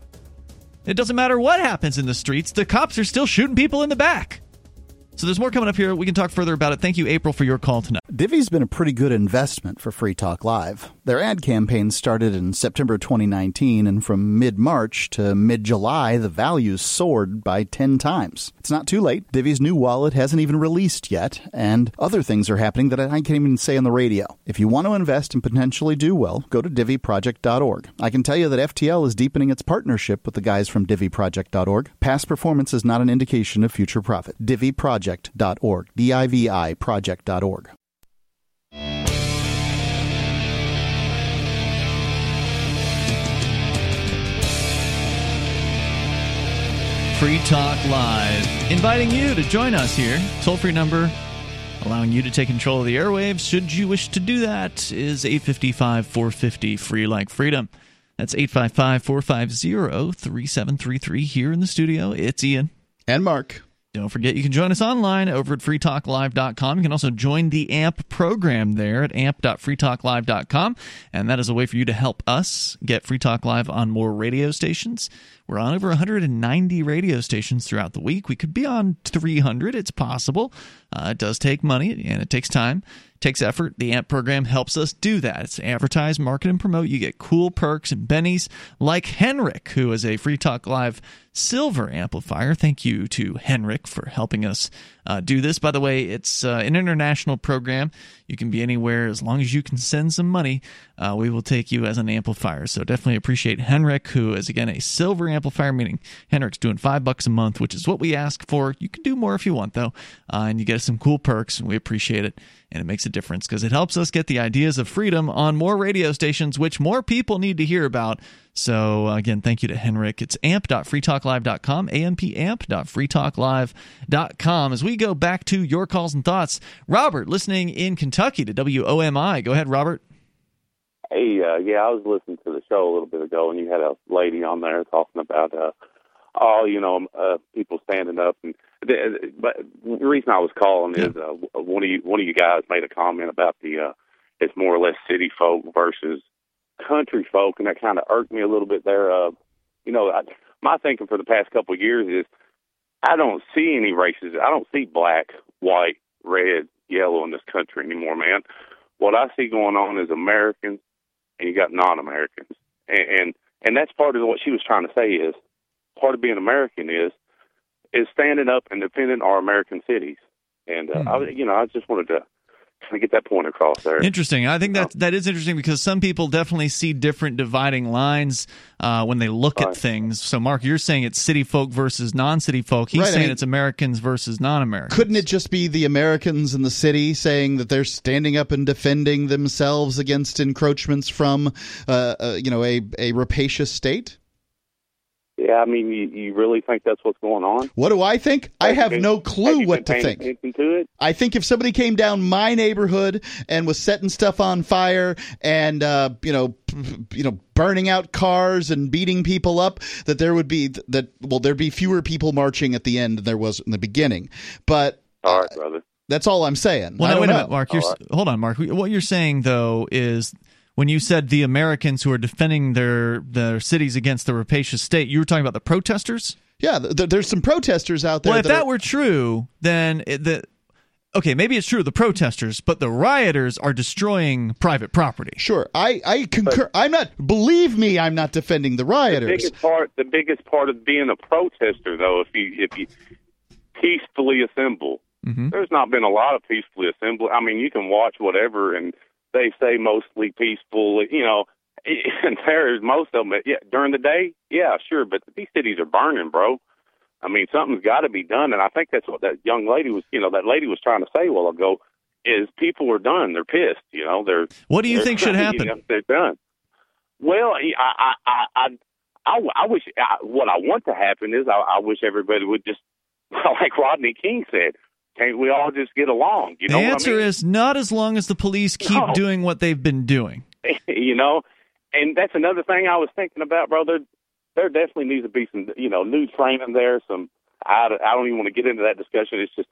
It doesn't matter what happens in the streets, the cops are still shooting people in the back. So there's more coming up here. We can talk further about it. Thank you, April, for your call tonight. Divi's been a pretty good investment for Free Talk Live. Their ad campaign started in September twenty nineteen, and from mid-March to mid-July, the values soared by ten times. It's not too late. Divi's new wallet hasn't even released yet, and other things are happening that I can't even say on the radio. If you want to invest and potentially do well, go to Divi Project dot org. I can tell you that F T L is deepening its partnership with the guys from Divi Project dot org. Past performance is not an indication of future profit. Divi Project. Project dot org, D I V I project dot org. Free Talk Live, inviting you to join us here. Toll-free number allowing you to take control of the airwaves, should you wish to do that, is eight five five, four five zero, free like freedom. That's eight five five, four five zero, three seven three three. Here in the studio, it's Ian. And Mark. Don't forget, you can join us online over at free talk live dot com. You can also join the A M P program there at amp dot free talk live dot com, and that is a way for you to help us get Free Talk Live on more radio stations. We're on over one hundred ninety radio stations throughout the week. We could be on three hundred. It's possible. Uh, it does take money, and it takes time. It takes effort. The A M P program helps us do that. It's advertise, market, and promote. You get cool perks and bennies, like Henrik, who is a Free Talk Live silver amplifier. Thank you to Henrik for helping us uh, do this. By the way, it's uh, an international program. You can be anywhere as long as you can send some money. Uh, we will take you as an amplifier. So definitely appreciate Henrik, who is, again, a silver amplifier. Amplifier, meaning Henrik's doing five bucks a month, which is what we ask for. You can do more if you want, though, uh, and you get some cool perks, and we appreciate it, and it makes a difference because it helps us get the ideas of freedom on more radio stations, which more people need to hear about. So, again, thank you to Henrik. It's amp dot free talk live dot com, amp amp dot free talk live dot com. As we go back to your calls and thoughts, Robert, listening in Kentucky to W O M I. Go ahead, Robert. Hey, uh, yeah, I was listening to the show a little bit ago, and you had a lady on there talking about uh, all, you know, uh, people standing up. And the, but the reason I was calling yeah. is uh, one of you one of you guys made a comment about the uh, it's more or less city folk versus country folk, and that kind of irked me a little bit there. Uh, you know, I, my thinking for the past couple of years is I don't see any races. I don't see black, white, red, yellow in this country anymore, man. What I see going on is Americans. And you got non-Americans, and, and and that's part of what she was trying to say is part of being American is is standing up and defending our American cities. And uh, mm. I, you know, I just wanted to kind of get that point across there. Interesting. I think that that is interesting because some people definitely see different dividing lines uh, when they look right. at things. So, Mark, you're saying it's city folk versus non-city folk. He's right, saying I mean, it's Americans versus non-Americans. Couldn't it just be the Americans in the city saying that they're standing up and defending themselves against encroachments from, uh, uh, you know, a, a rapacious state? Yeah, I mean, you, you really think that's what's going on? What do I think? I have no clue what to think. To I think if somebody came down my neighborhood and was setting stuff on fire and uh, you know, you know, burning out cars and beating people up, that there would be that well, there'd be fewer people marching at the end than there was in the beginning. But all right, brother, that's all I'm saying. Well, now, wait know. a minute, Mark. You're, right. Hold on, Mark. What you're saying though is. When you said the Americans who are defending their, their cities against the rapacious state, you were talking about the protesters? Yeah, th- there's some protesters out there. Well, if that, that are- were true, then it, the okay, maybe it's true, the protesters, but the rioters are destroying private property. Sure, I, I concur. But I'm not. Believe me, I'm not defending the rioters. The biggest part, the biggest part of being a protester, though, if you if you peacefully assemble Mm-hmm. There's not been a lot of peacefully assembly. I mean, you can watch whatever, and they say mostly peaceful, you know, and there's most of them. Yeah, during the day, yeah, sure, but these cities are burning, bro. I mean, something's got to be done, and I think that's what that young lady was, you know, that lady was trying to say a while ago, is people are done. They're pissed, you know. They're What do you think should happen? You know, they're done. Well, I, I, I, I, I wish I, what I want to happen is I, I wish everybody would just, like Rodney King said, can't we all just get along? You know the answer what I mean? Is not as long as the police keep no. doing what they've been doing. You know, and that's another thing I was thinking about, brother. There definitely needs to be some, you know, new training there. Some I, I don't even want to get into that discussion. It's just,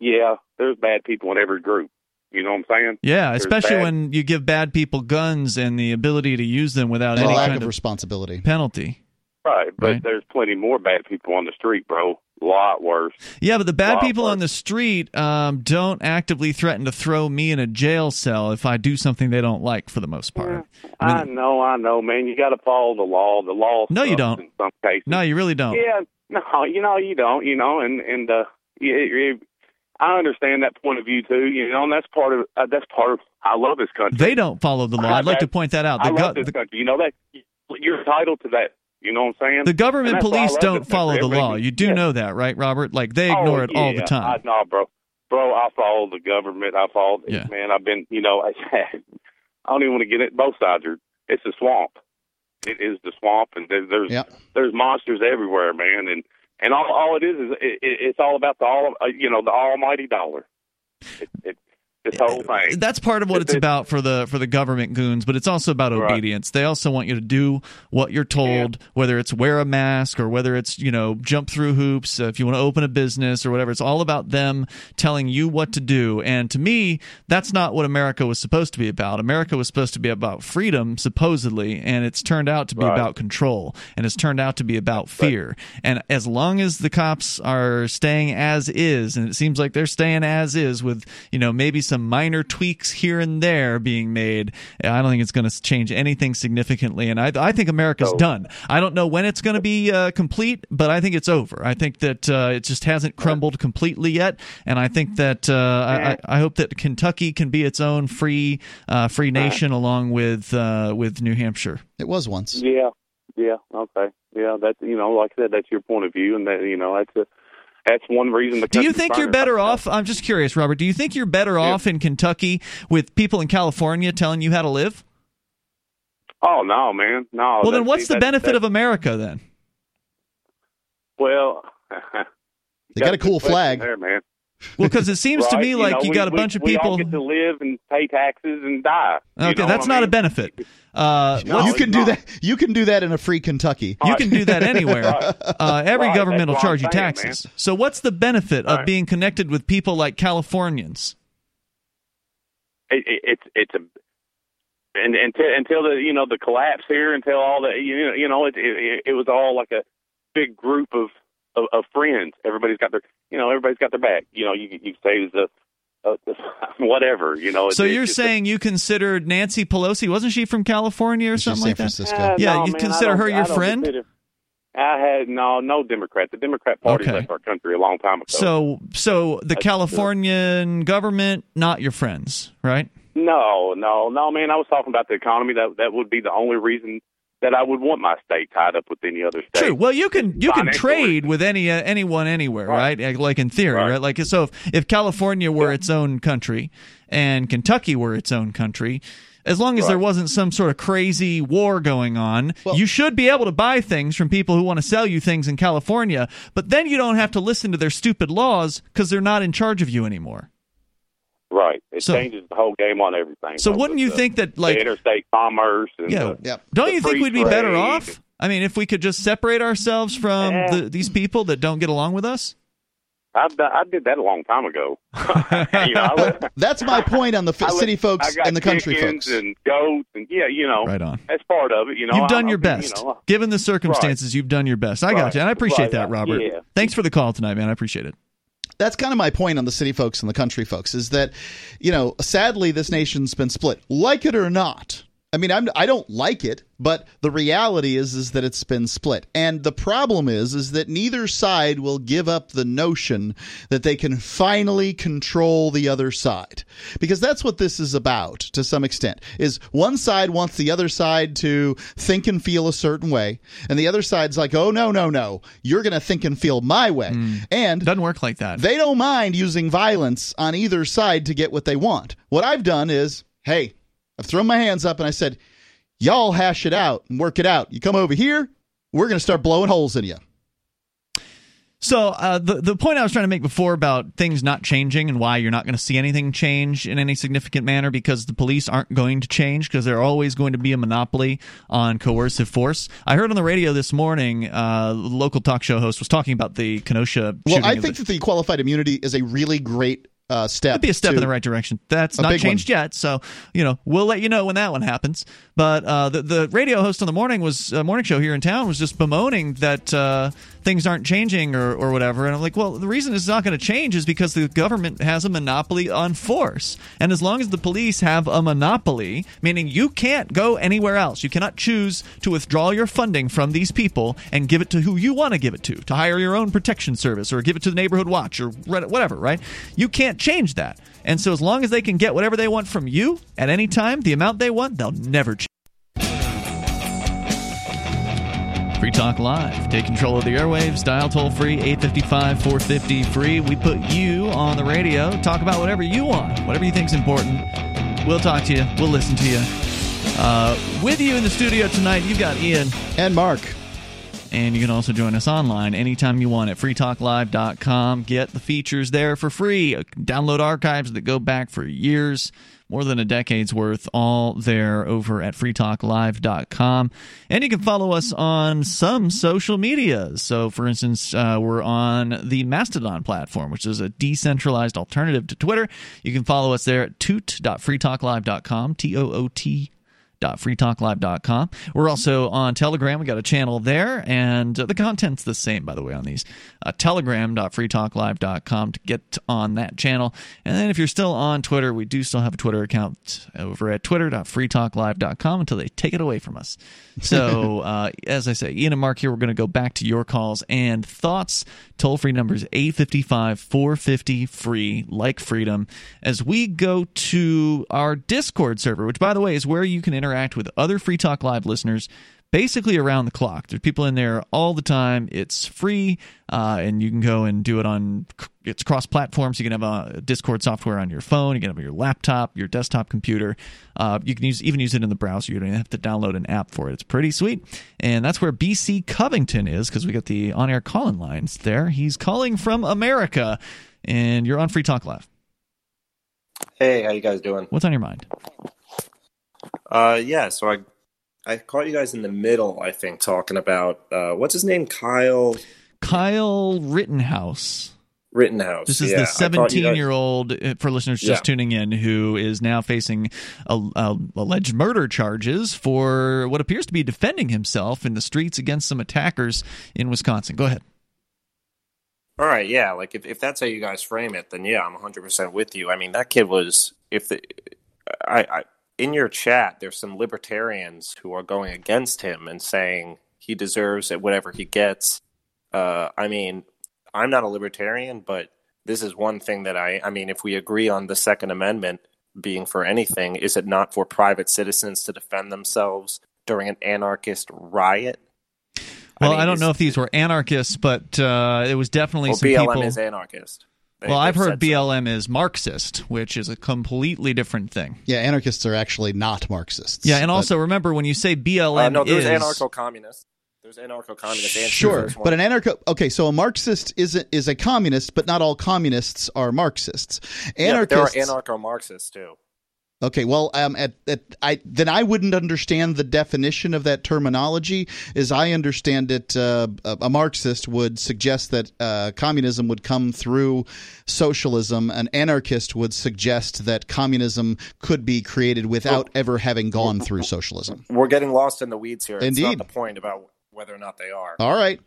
yeah, there's bad people in every group. You know what I'm saying? Yeah, there's especially bad. When you give bad people guns and the ability to use them without the any lack kind of, of responsibility penalty. Right, but right. There's plenty more bad people on the street, bro. A lot worse. Yeah, but the bad people worse. on the street um, don't actively threaten to throw me in a jail cell if I do something they don't like, for the most part. Yeah, I, mean, I know, I know, man. You got to follow the law. The law. No, you don't. In some cases. No, you really don't. Yeah, no, you know, you don't. You know, and and uh, it, it, I understand that point of view too. You know, and that's part of uh, that's part of. I love this country. They don't follow the law. I'd like to point that out. The I love go- this country. You know that you're entitled to that. You know what I'm saying? The government police don't follow the law. You do yeah. know that, right, Robert? Like, they ignore oh, it yeah. all the time. I, no, bro. Bro, I follow the government. I follow yeah. – man, I've been – you know, I, I don't even want to get it. Both sides are – it's a swamp. It is the swamp, and there, there's yeah. there's monsters everywhere, man. And, and all, all it is is it, it's all about the all uh, you know, the almighty dollar. It, it, this whole thing. That's part of what it's about for the for the government goons, but it's also about right. obedience. They also want you to do what you're told, yeah. whether it's wear a mask or whether it's, you know, jump through hoops, uh, if you want to open a business or whatever. It's all about them telling you what to do. And to me, that's not what America was supposed to be about. America was supposed to be about freedom, supposedly, and it's turned out to be right. about control, and it's turned out to be about fear. Right. And as long as the cops are staying as is, and it seems like they're staying as is with, you know, maybe some minor tweaks here and there being made, I don't think it's going to change anything significantly. And I, I think America's so, done. I don't know when it's going to be uh, complete, but I think it's over. I think that uh, it just hasn't crumbled completely yet. And I think that uh, I, I hope that Kentucky can be its own free uh, free nation along with uh, with New Hampshire. It was once. Yeah. Yeah. Okay. Yeah. That's, you know, like I said, that's your point of view, and that, you know, that's a That's one reason. The do you think you're better off? I'm just curious, Robert. Do you think you're better yeah. off in Kentucky with people in California telling you how to live? Oh, no, man. No. Well, then what's the benefit of America then? Well, they got a cool flag there, man. Well, because it seems right? to me like you, know, you we, got a we, bunch of we people all get to live and pay taxes and die. Okay, you know that's not I mean? a benefit. Uh, no, you can do not. that. You can do that in a free Kentucky. Right. You can do that anywhere. Right. Uh, every right. government that's will charge you saying, taxes. Man. So, what's the benefit right. of being connected with people like Californians? It, it, it's it's a and until until the you know the collapse here, until all the you know you know it it, it was all like a big group of. Of, of friends, everybody's got their, you know, everybody's got their back. You know, you you say it's a, a, a whatever, you know. It, so you're saying a, you considered Nancy Pelosi? Wasn't she from California or something like Francisco. that? Uh, yeah, no, you man, consider her your I friend? Consider, I had no, no Democrat. The Democrat Party okay. left our country a long time ago. So, so the That's Californian true. government, not your friends, right? No, no, no, man. I was talking about the economy. That that would be the only reason that I would want my state tied up with any other state. True. Well, you can you can trade with any uh, anyone anywhere, right. right? Like in theory, right? right? Like so, if, if California were yeah. its own country and Kentucky were its own country, as long as right. there wasn't some sort of crazy war going on, well, you should be able to buy things from people who want to sell you things in California. But then you don't have to listen to their stupid laws because they're not in charge of you anymore. Right. It so, changes the whole game on everything. So wouldn't you the, think that, like... the interstate commerce and yeah, the, yeah. Don't the you think we'd be better off? I mean, if we could just separate ourselves from yeah. the, these people that don't get along with us? I've done, I did that a long time ago. you know, was, that's my point on the f- was, city folks and the country folks. And goats and, yeah, you know. Right on. That's part of it. You know, you've done I, your I, best. You know, Given the circumstances, right. you've done your best. I right. got you. And I appreciate right. that, Robert. Yeah. Thanks for the call tonight, man. I appreciate it. That's kind of my point on the city folks and the country folks, is that, you know, sadly, this nation's been split. Like it or not, I mean, I'm, I don't like it, but the reality is is that it's been split. And the problem is is that neither side will give up the notion that they can finally control the other side. Because that's what this is about, to some extent, is one side wants the other side to think and feel a certain way, and the other side's like, oh, no, no, no, you're going to think and feel my way. Mm. And doesn't work like that. They don't mind using violence on either side to get what they want. What I've done is, hey, I've thrown my hands up and I said, y'all hash it out and work it out. You come over here, we're going to start blowing holes in you. So uh, the, the point I was trying to make before about things not changing and why you're not going to see anything change in any significant manner because the police aren't going to change because they're always going to be a monopoly on coercive force. I heard on the radio this morning, uh, the local talk show host was talking about the Kenosha shooting. Well, I think the- that the qualified immunity is a really great Uh, step It'd be a step in the right direction. That's not changed yet, so you know we'll let you know when that one happens. But uh, the the radio host on the morning was uh, morning show here in town was just bemoaning that uh, things aren't changing or or whatever. And I'm like, well, the reason it's not going to change is because the government has a monopoly on force. And as long as the police have a monopoly, meaning you can't go anywhere else, you cannot choose to withdraw your funding from these people and give it to who you want to give it to, to hire your own protection service or give it to the neighborhood watch or whatever. Right? You can't change that. And so as long as they can get whatever they want from you at any time, the amount they want, they'll never change. Free Talk Live. Take control of the airwaves. Dial toll-free eight five five, four five zero, free. We put you on the radio. Talk about whatever you want, whatever you think's important. We'll talk to you. We'll listen to you. Uh, with you in the studio tonight, you've got Ian. And Mark. And you can also join us online anytime you want at free talk live dot com. Get the features there for free. Download archives that go back for years, more than a decade's worth, all there over at free talk live dot com. And you can follow us on some social media. So, for instance, uh, we're on the Mastodon platform, which is a decentralized alternative to Twitter. You can follow us there at toot dot free talk live dot com, T O O T dot free talk live dot com. We're also on Telegram. We got a channel there, and uh, the content's the same, by the way, on these. Uh, telegram dot free talk live dot com to get on that channel. And then if you're still on Twitter, we do still have a Twitter account over at twitter dot free talk live dot com until they take it away from us. So, uh, as I say, Ian and Mark here, we're going to go back to your calls and thoughts. Toll-free numbers eight five five, four five zero, free, like freedom, as we go to our Discord server, which, by the way, is where you can interact interact with other Free Talk Live listeners basically around the clock. There's people in there all the time. It's free, uh, and you can go and do it on it's cross-platforms. You can have a Discord software on your phone. You can have your laptop, your desktop computer. Uh, you can use even use it in the browser. You don't have to download an app for it. It's pretty sweet. And that's where B C Covington is, because we got the on-air call-in lines there. He's calling from America, and you're on Free Talk Live. Hey, how you guys doing? What's on your mind? Uh, yeah, so I I caught you guys in the middle, I think, talking about, uh, what's his name, Kyle? Kyle Rittenhouse. Rittenhouse, This is yeah, the seventeen-year-old, guys... for listeners just yeah. tuning in, who is now facing a, a, alleged murder charges for what appears to be defending himself in the streets against some attackers in Wisconsin. Go ahead. All right, yeah, like, if, if that's how you guys frame it, then yeah, I'm one hundred percent with you. I mean, that kid was, if the, I... I in your chat, there's some libertarians who are going against him and saying he deserves it, whatever he gets. Uh, I mean, I'm not a libertarian, but this is one thing that I, I mean, if we agree on the Second Amendment being for anything, is it not for private citizens to defend themselves during an anarchist riot? Well, I, mean, I don't know if these were anarchists, but uh, it was definitely some people. B L M is anarchist. They well, I've heard B L M so. is Marxist, which is a completely different thing. Yeah, anarchists are actually not Marxists. Yeah, and also but, remember when you say B L M uh, no, there's is... anarcho-communists. There's anarcho-communists. And sure, but an anarcho... Okay, so a Marxist is a, is a communist, but not all communists are Marxists. Anarchists... Yeah, there are anarcho-Marxists, too. Okay, well, um, at, at, I, then I wouldn't understand the definition of that terminology. As I understand it, uh, a, a Marxist would suggest that uh, communism would come through socialism. An anarchist would suggest that communism could be created without ever having gone through socialism. We're getting lost in the weeds here. It's Indeed. Not the point about whether or not they are. All right.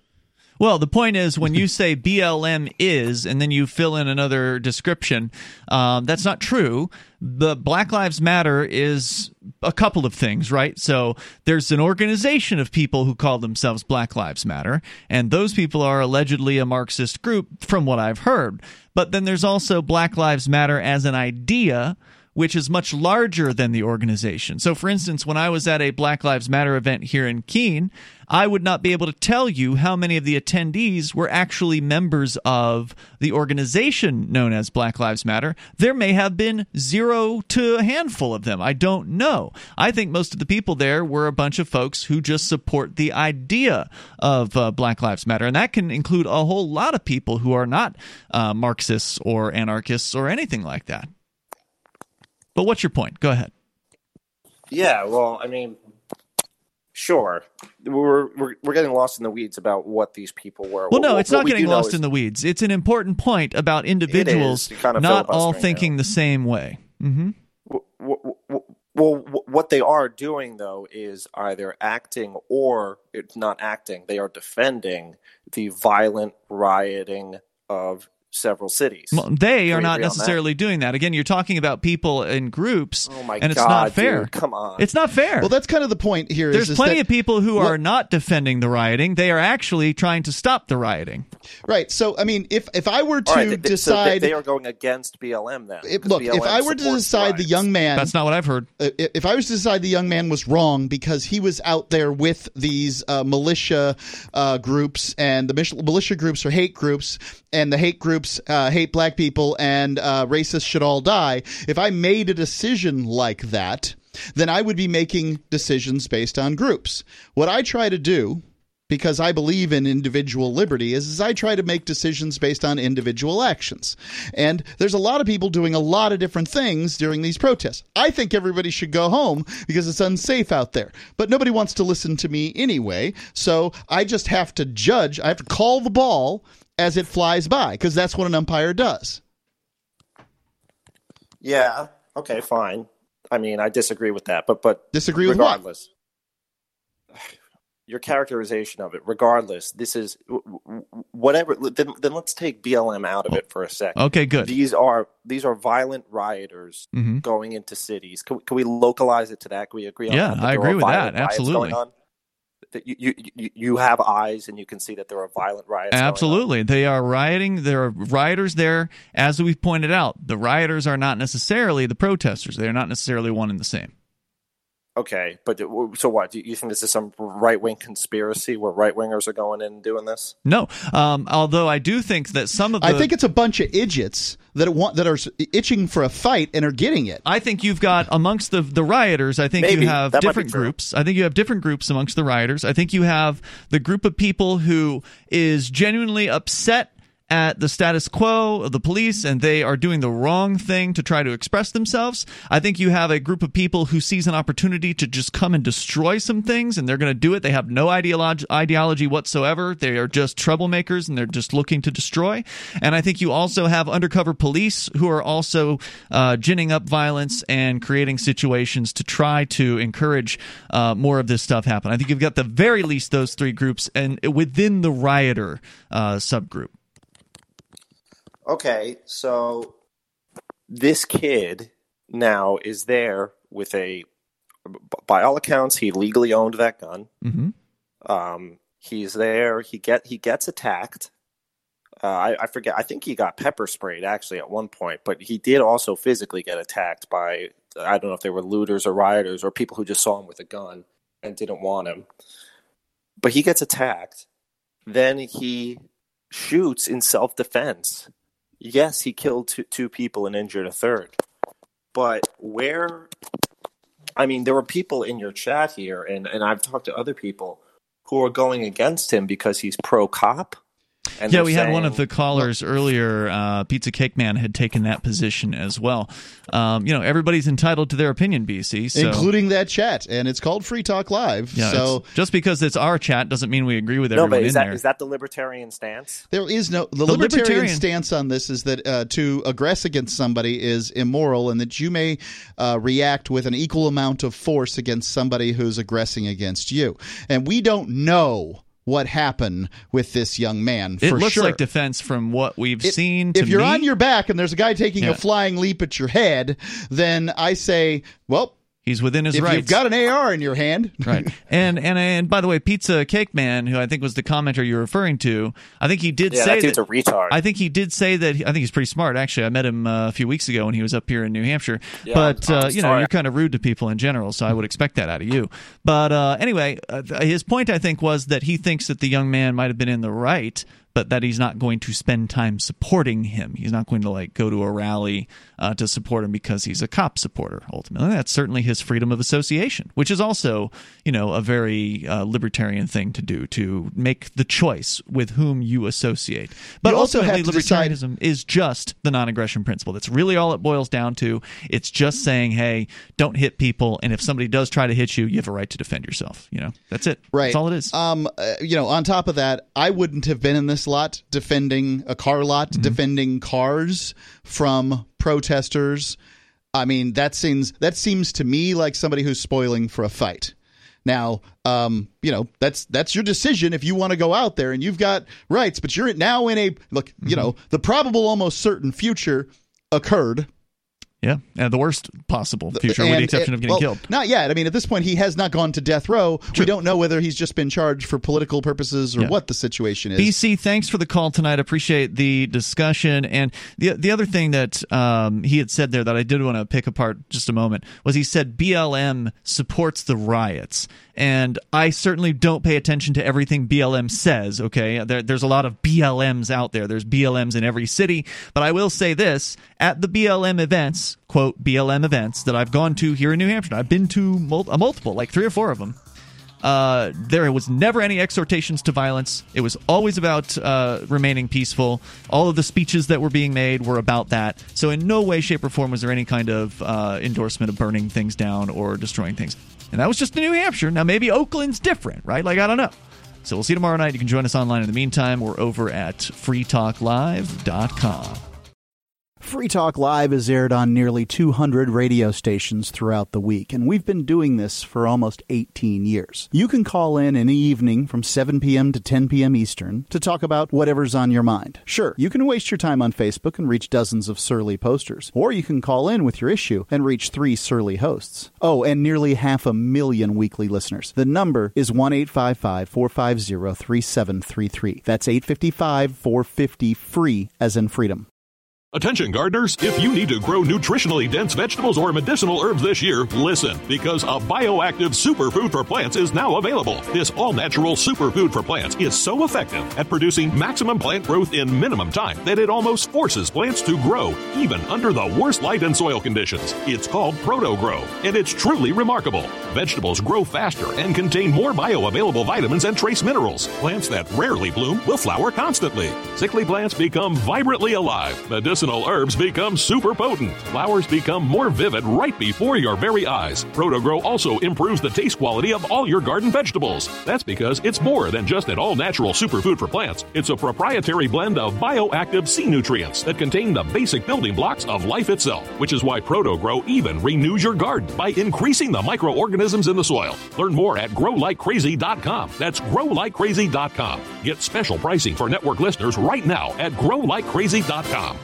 Well, the point is, when you say B L M is, and then you fill in another description, um, that's not true. The Black Lives Matter is a couple of things, right? So there's an organization of people who call themselves Black Lives Matter, and those people are allegedly a Marxist group, from what I've heard. But then there's also Black Lives Matter as an idea, which is much larger than the organization. So, for instance, when I was at a Black Lives Matter event here in Keene, I would not be able to tell you how many of the attendees were actually members of the organization known as Black Lives Matter. There may have been zero to a handful of them. I don't know. I think most of the people there were a bunch of folks who just support the idea of uh, Black Lives Matter. And that can include a whole lot of people who are not uh, Marxists or anarchists or anything like that. But what's your point? Go ahead. Yeah, well, I mean, sure. We're we're, we're getting lost in the weeds about what these people were. Well, what, no, it's not getting lost is, in the weeds. It's an important point about individuals kind of not all thinking now. the same way. Mm-hmm. Well, well, well, what they are doing, though, is either acting or it's not acting. They are defending the violent rioting of several cities. Well, they are not necessarily that. doing that. Again, you're talking about people in groups, oh my and it's God, not fair. Dude, come on. It's not fair. Well, that's kind of the point here. There's is, plenty is of people who what? are not defending the rioting. They are actually trying to stop the rioting. Right. So, I mean, if, if I were to right, they, decide... So they, they are going against B L M then. It, look, B L M if I were to decide the young man... That's not what I've heard. Uh, if I was to decide the young man was wrong because he was out there with these uh, militia uh, groups, and the militia, militia groups are hate groups, and the hate groups Uh, hate black people and uh, racists should all die. If I made a decision like that, then I would be making decisions based on groups. What I try to do, because I believe in individual liberty, is, is I try to make decisions based on individual actions. And there's a lot of people doing a lot of different things during these protests. I think everybody should go home because it's unsafe out there. But nobody wants to listen to me anyway, so I just have to judge. I have to call the ball as it flies by, because that's what an umpire does. Yeah. Okay, fine. I mean, I disagree with that, but but disagree with regardless. What? Your characterization of it, regardless, this is whatever. Then, then let's take B L M out of it for a second. Okay, good. These are these are violent rioters mm-hmm. going into cities. Can, can we localize it to that? Can we agree on yeah, that? Yeah, I agree with that. Absolutely. That you, you you have eyes and you can see that there are violent riots. Absolutely. They are rioting. There are rioters there. As we've pointed out, the rioters are not necessarily the protesters. They are not necessarily one and the same. Okay. But so what? Do you think this is some right-wing conspiracy where right-wingers are going in and doing this? No. Um, although I do think that some of the... I think it's a bunch of idiots that want that are itching for a fight and are getting it. I think you've got amongst the the rioters, I think Maybe. you have that different groups. I think you have different groups amongst the rioters. I think you have the group of people who is genuinely upset at the status quo of the police, and they are doing the wrong thing to try to express themselves. I think you have a group of people who sees an opportunity to just come and destroy some things, and they're going to do it. They have no ideology, ideology whatsoever. They are just troublemakers, and they're just looking to destroy. And I think you also have undercover police who are also uh, ginning up violence and creating situations to try to encourage uh, more of this stuff happen. I think you've got the very least those three groups, and within the rioter uh, subgroup. Okay, so this kid now is there with a, by all accounts, he legally owned that gun. Mm-hmm. Um, he's there. He get he gets attacked. Uh, I, I forget. I think he got pepper sprayed actually at one point, but he did also physically get attacked by, I don't know if they were looters or rioters or people who just saw him with a gun and didn't want him. But he gets attacked. Then he shoots in self-defense. Yes, he killed two, two people and injured a third. But where – I mean, there were people in your chat here, and, and I've talked to other people who are going against him because he's pro-cop. And yeah, we saying, had one of the callers earlier, uh, Pizza Cake Man, had taken that position as well. Um, you know, everybody's entitled to their opinion, B C. So. Including that chat, and it's called Free Talk Live. Yeah, so just because it's our chat doesn't mean we agree with everyone no, but is in that, there. Is that the libertarian stance? There is no – the, the libertarian, libertarian stance on this is that uh, to aggress against somebody is immoral, and that you may uh, react with an equal amount of force against somebody who's aggressing against you. And we don't know what happened with this young man. For it looks sure. like defense from what we've it, seen. To if you're me, on your back and there's a guy taking yeah. a flying leap at your head, then I say, well, he's within his if rights. If you've got an A R in your hand. Right. And, and and by the way, Pizza Cake Man, who I think was the commenter you're referring to, I think he did yeah, say that. Yeah, that dude's a retard. I think he did say that. I think he's pretty smart, actually. I met him uh, a few weeks ago when he was up here in New Hampshire. Yeah, but, I'm, I'm uh, you know, you're kind of rude to people in general, so I would expect that out of you. But uh, anyway, uh, his point, I think, was that he thinks that the young man might have been in the right, but that he's not going to spend time supporting him. He's not going to like go to a rally uh, to support him because he's a cop supporter, ultimately. That's certainly his freedom of association, which is also, you know, a very uh, libertarian thing to do, to make the choice with whom you associate. But you also ultimately, libertarianism decide- is just the non-aggression principle. That's really all it boils down to. It's just saying, hey, don't hit people, and if somebody does try to hit you, you have a right to defend yourself. You know, that's it. Right. That's all it is. Um, uh, you know, on top of that, I wouldn't have been in this lot defending a car lot, mm-hmm. defending cars from protesters. I mean, that seems that seems to me like somebody who's spoiling for a fight. Now, um, you know, that's that's your decision if you want to go out there and you've got rights, but you're now in a look, mm-hmm. you know, the probable almost certain future occurred. Yeah, and the worst possible future, and, with the exception and, of getting well, killed. Not yet. I mean, at this point, he has not gone to death row. True. We don't know whether he's just been charged for political purposes or yeah. what the situation is. B C, thanks for the call tonight. Appreciate the discussion. And the the other thing that um, he had said there that I did want to pick apart just a moment was he said B L M supports the riots. And I certainly don't pay attention to everything B L M says, okay? There, there's a lot of B L Ms out there. There's B L Ms in every city. But I will say this, at the B L M events, quote, B L M events that I've gone to here in New Hampshire, I've been to mul- a multiple, like three or four of them, uh, there was never any exhortations to violence. It was always about uh, remaining peaceful. All of the speeches that were being made were about that. So in no way, shape, or form was there any kind of uh, endorsement of burning things down or destroying things. And that was just in New Hampshire. Now maybe Oakland's different, right? Like, I don't know. So we'll see you tomorrow night. You can join us online in the meantime. We're over at free talk live dot com. Free Talk Live is aired on nearly two hundred radio stations throughout the week, and we've been doing this for almost eighteen years. You can call in any evening from seven p.m. to ten p.m. Eastern to talk about whatever's on your mind. Sure, you can waste your time on Facebook and reach dozens of surly posters, or you can call in with your issue and reach three surly hosts. Oh, and nearly half a million weekly listeners. The number is one eight five five, four five zero, three seven three three. That's eight five five, four five zero, F R E E, as in freedom. Attention gardeners, if you need to grow nutritionally dense vegetables or medicinal herbs this year, listen, because a bioactive superfood for plants is now available. This all-natural superfood for plants is so effective at producing maximum plant growth in minimum time that it almost forces plants to grow, even under the worst light and soil conditions. It's called ProtoGrow, and it's truly remarkable. Vegetables grow faster and contain more bioavailable vitamins and trace minerals. Plants that rarely bloom will flower constantly. Sickly plants become vibrantly alive. Medicinal herbs become super potent. Flowers become more vivid right before your very eyes. ProtoGrow also improves the taste quality of all your garden vegetables. That's because it's more than just an all-natural superfood for plants. It's a proprietary blend of bioactive sea nutrients that contain the basic building blocks of life itself, which is why ProtoGrow even renews your garden by increasing the microorganisms in the soil. Learn more at grow like crazy dot com. That's grow like crazy dot com. Get special pricing for network listeners right now at grow like crazy dot com.